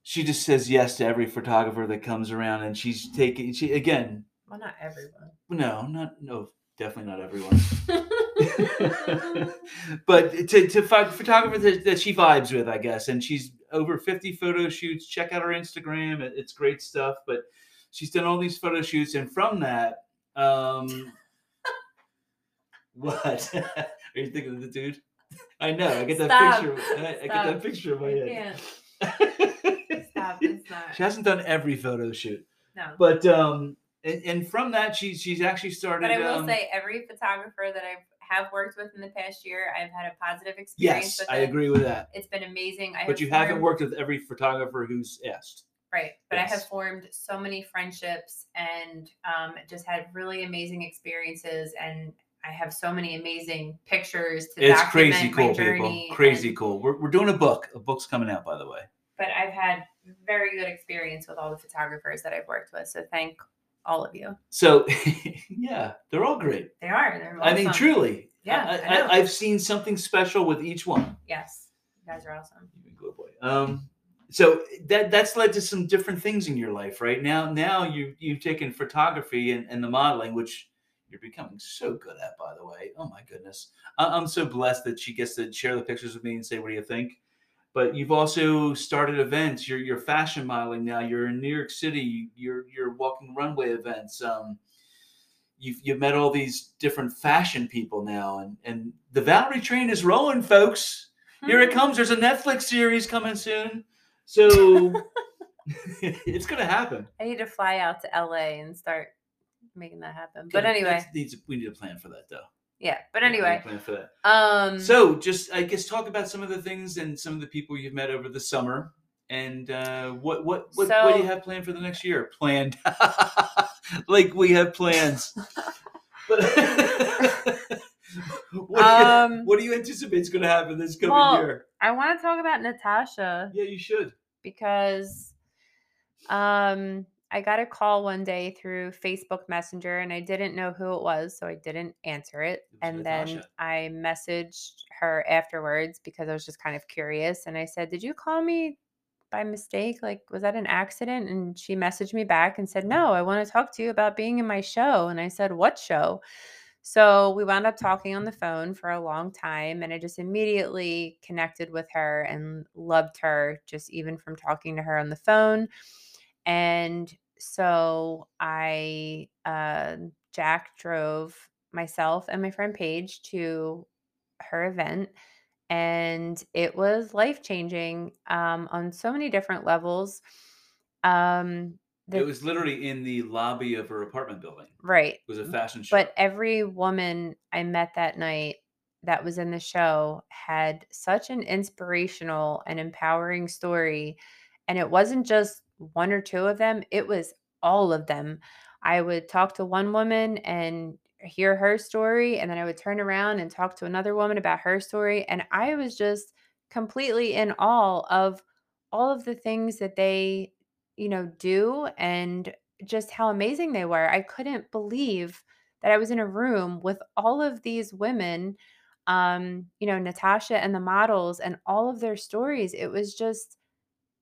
she just says yes to every photographer that comes around, and she's taking. She again. Well, not everyone. No, definitely not everyone. But to find photographers that she vibes with, I guess, and she's over 50 photo shoots. Check out her Instagram; it's great stuff. But she's done all these photo shoots, and from that, what are you thinking of the dude? I know. I get that picture. I get that picture in my head. Stop! It's not. She hasn't done every photo shoot. No, but and from that, she's actually started. But I will say, every photographer that I've worked with in the past year, I've had a positive experience. Yes, I agree with that. It's been amazing. But you haven't worked with every photographer who's asked. Right. But yes. I have formed so many friendships and just had really amazing experiences. And I have so many amazing pictures to document my journey. It's crazy cool, people. Crazy cool. We're doing a book. A book's coming out, by the way. But I've had very good experience with all the photographers that I've worked with. So thank all of you. So yeah, they're all great. They are. They're awesome. I mean, truly. Yeah. I've seen something special with each one. Yes. You guys are awesome. Good boy. So that's led to some different things in your life, right? Now you've taken photography and the modeling, which you're becoming so good at, by the way. Oh my goodness. I'm so blessed that she gets to share the pictures with me and say, what do you think? But you've also started events. You're fashion modeling now. You're in New York City. You're walking runway events. You've met all these different fashion people now, and the Valerie train is rolling, folks. Here it comes. There's a Netflix series coming soon. So it's going to happen. I need to fly out to LA and start making that happen. But anyway, we need a plan for that, though. Yeah. But anyway, we need a plan for that. So just, I guess, talk about some of the things and some of the people you've met over the summer, and what do you have planned for the next year? Planned. Like we have plans. But what do you anticipate is going to happen this coming year? I want to talk about Natasha. Yeah, you should. Because I got a call one day through Facebook Messenger, and I didn't know who it was, so I didn't answer it. And Natasha. Then I messaged her afterwards because I was just kind of curious. And I said, did you call me by mistake? Like, was that an accident? And she messaged me back and said, no, I want to talk to you about being in my show. And I said, what show? So we wound up talking on the phone for a long time, and I just immediately connected with her and loved her, just even from talking to her on the phone. And so I, Jack drove myself and my friend Paige to her event, and it was life-changing on so many different levels. It was literally in the lobby of her apartment building. Right. It was a fashion show. But every woman I met that night that was in the show had such an inspirational and empowering story. And it wasn't just one or two of them. It was all of them. I would talk to one woman and hear her story, and then I would turn around and talk to another woman about her story. And I was just completely in awe of all of the things that they do and just how amazing they were. I couldn't believe that I was in a room with all of these women, Natasha and the models and all of their stories. It was just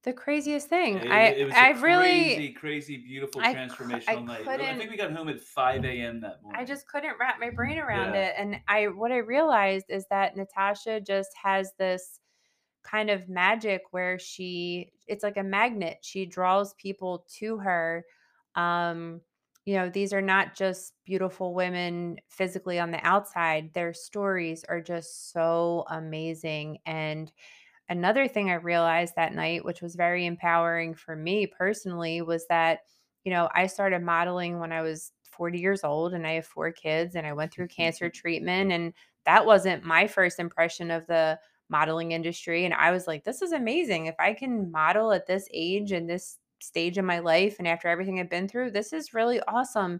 the craziest thing. It was a crazy, beautiful transformational night. I think we got home at 5 a.m. that morning. I just couldn't wrap my brain around it. And what I realized is that Natasha just has this kind of magic where it's like a magnet. She draws people to her. These are not just beautiful women physically on the outside. Their stories are just so amazing. And another thing I realized that night, which was very empowering for me personally, was that, I started modeling when I was 40 years old, and I have 4 kids, and I went through cancer treatment. And that wasn't my first impression of the modeling industry. And I was like, this is amazing. If I can model at this age and this stage in my life, and after everything I've been through, this is really awesome.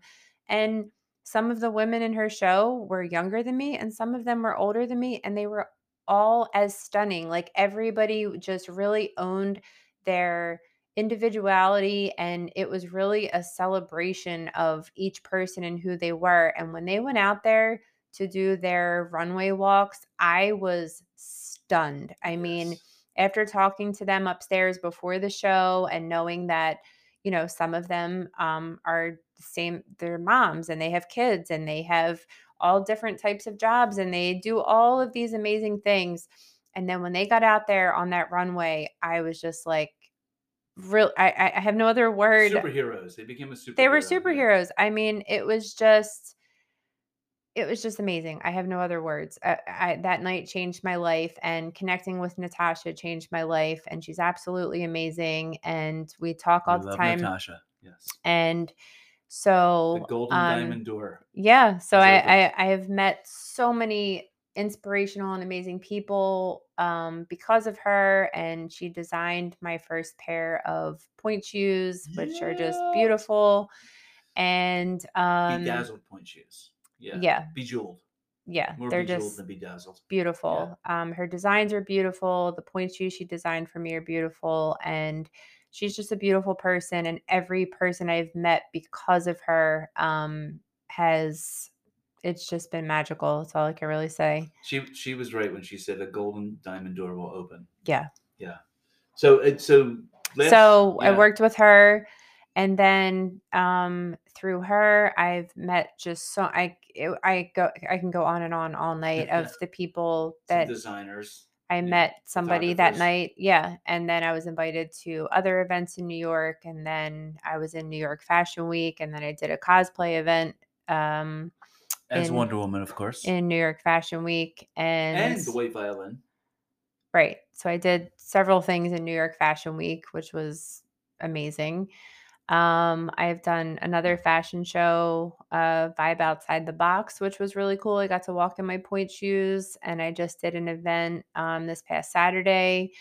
And some of the women in her show were younger than me, and some of them were older than me, and they were all as stunning. Like, everybody just really owned their individuality, and it was really a celebration of each person and who they were. And when they went out there to do their runway walks, I was stunned. I mean, yes. After talking to them upstairs before the show and knowing that, some of them are the same, they're moms and they have kids and they have all different types of jobs and they do all of these amazing things. And then when they got out there on that runway, I was just like, real. I have no other word. Superheroes. They became a superhero. They were superheroes. I mean, it was just amazing. I have no other words. That night changed my life, and connecting with Natasha changed my life. And she's absolutely amazing. And we talk all the time. I love Natasha. Yes. And so the Golden Diamond Door. Yeah. So I have met so many inspirational and amazing people because of her. And she designed my first pair of point shoes, which are just beautiful. And bedazzled point shoes. Yeah. Bejeweled. Yeah. More they're just than bedazzled. Beautiful. Yeah. Her designs are beautiful. The points she designed for me are beautiful. And she's just a beautiful person, and every person I've met because of her it's just been magical. That's all I can really say. She was right when she said a golden diamond door will open. Yeah. Yeah. So I worked with her, and then through her, I've met just I can go on and on all night of the people that some designers. I met somebody that night. Yeah. And then I was invited to other events in New York. And then I was in New York Fashion Week. And then I did a cosplay event. As Wonder Woman, of course. In New York Fashion Week. And the White Violin. Right. So I did several things in New York Fashion Week, which was amazing. I've done another fashion show, Vibe Outside the Box, which was really cool. I got to walk in my pointe shoes, and I just did an event this past Saturday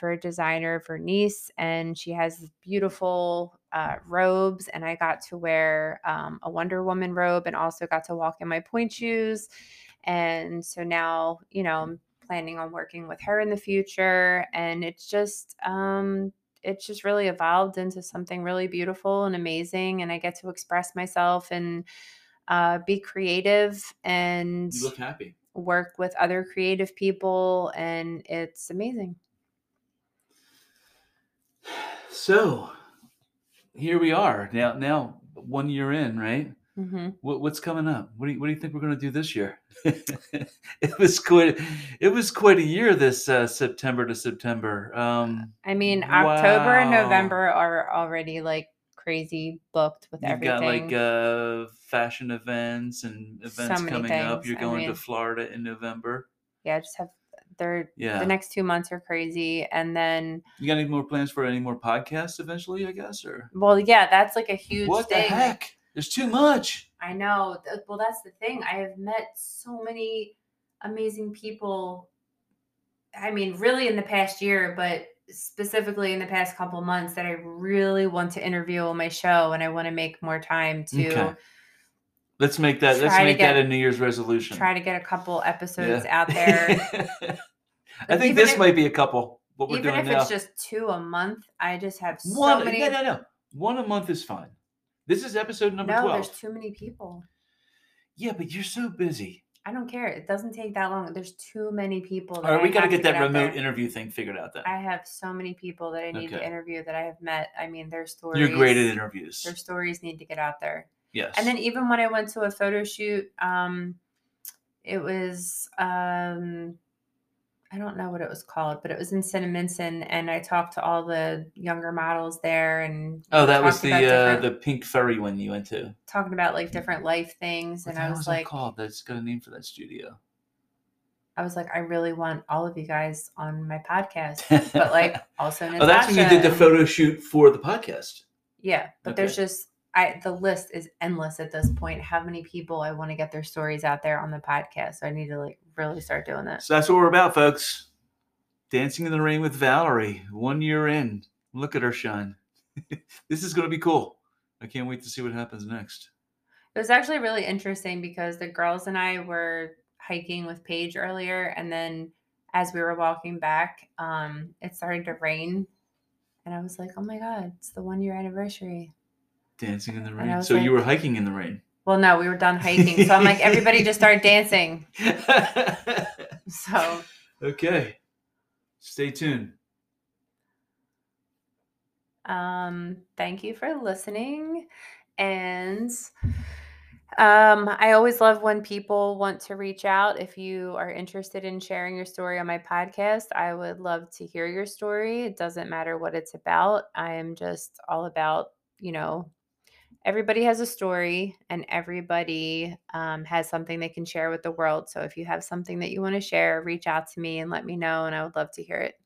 for a designer for Nice, and she has beautiful robes, and I got to wear a Wonder Woman robe and also got to walk in my pointe shoes. And so now, I'm planning on working with her in the future, and it's just really evolved into something really beautiful and amazing. And I get to express myself and be creative and you look happy. Work with other creative people. And it's amazing. So here we are now 1 year in, right? Mm-hmm. What's coming up? What do you think we're going to do this year? It was quite a year this September to September. October and November are already like crazy booked with everything. You've got like fashion events and events coming up. You're going to Florida in November. Yeah, I just have the next 2 months are crazy. And then you got any more plans for any more podcasts eventually, I guess, or? Well, yeah, that's like a huge thing. What the heck? There's too much. I know. Well, that's the thing. I have met so many amazing people. I mean, really in the past year, but specifically in the past couple months that I really want to interview on my show, and I want to make more time to. Okay. Let's make that a New Year's resolution. Try to get a couple episodes out there. I think this might be a couple. What we're doing now. Even if it's just two a month, I just have so many. No. One a month is fine. This is episode number 12. No, there's too many people. Yeah, but you're so busy. I don't care. It doesn't take that long. There's too many people. All right, we got to get that remote interview thing figured out then. I have so many people that I need to interview that I have met. I mean, their stories. You're great at interviews. Their stories need to get out there. Yes. And then even when I went to a photo shoot, it was, I don't know what it was called, but it was in Cinnaminson, and I talked to all the younger models there. And that was the Pink Furry one you went to. Talking about like different life things, and I was like, "Called that's got a name for that studio." I was like, I really want all of you guys on my podcast, but like also Natasha. Oh, that's when you did the photo shoot for the podcast. Yeah, but there's just the list is endless at this point. How many people I want to get their stories out there on the podcast? So I need to really start doing that. So that's what we're about, folks. Dancing in the Rain with Valerie. 1 year in. Look at her shine. This is going to be cool. I can't wait to see what happens next. It was actually really interesting because the girls and I were hiking with Paige earlier. And then as we were walking back, it started to rain. And I was like, oh my God, it's the 1 year anniversary. Dancing in the rain. So you were hiking in the rain. Well, no, we were done hiking. So I'm like, everybody just start dancing. So. Okay. Stay tuned. Thank you for listening. And I always love when people want to reach out. If you are interested in sharing your story on my podcast, I would love to hear your story. It doesn't matter what it's about. I am just all about, everybody has a story, and everybody has something they can share with the world. So if you have something that you want to share, reach out to me and let me know, and I would love to hear it.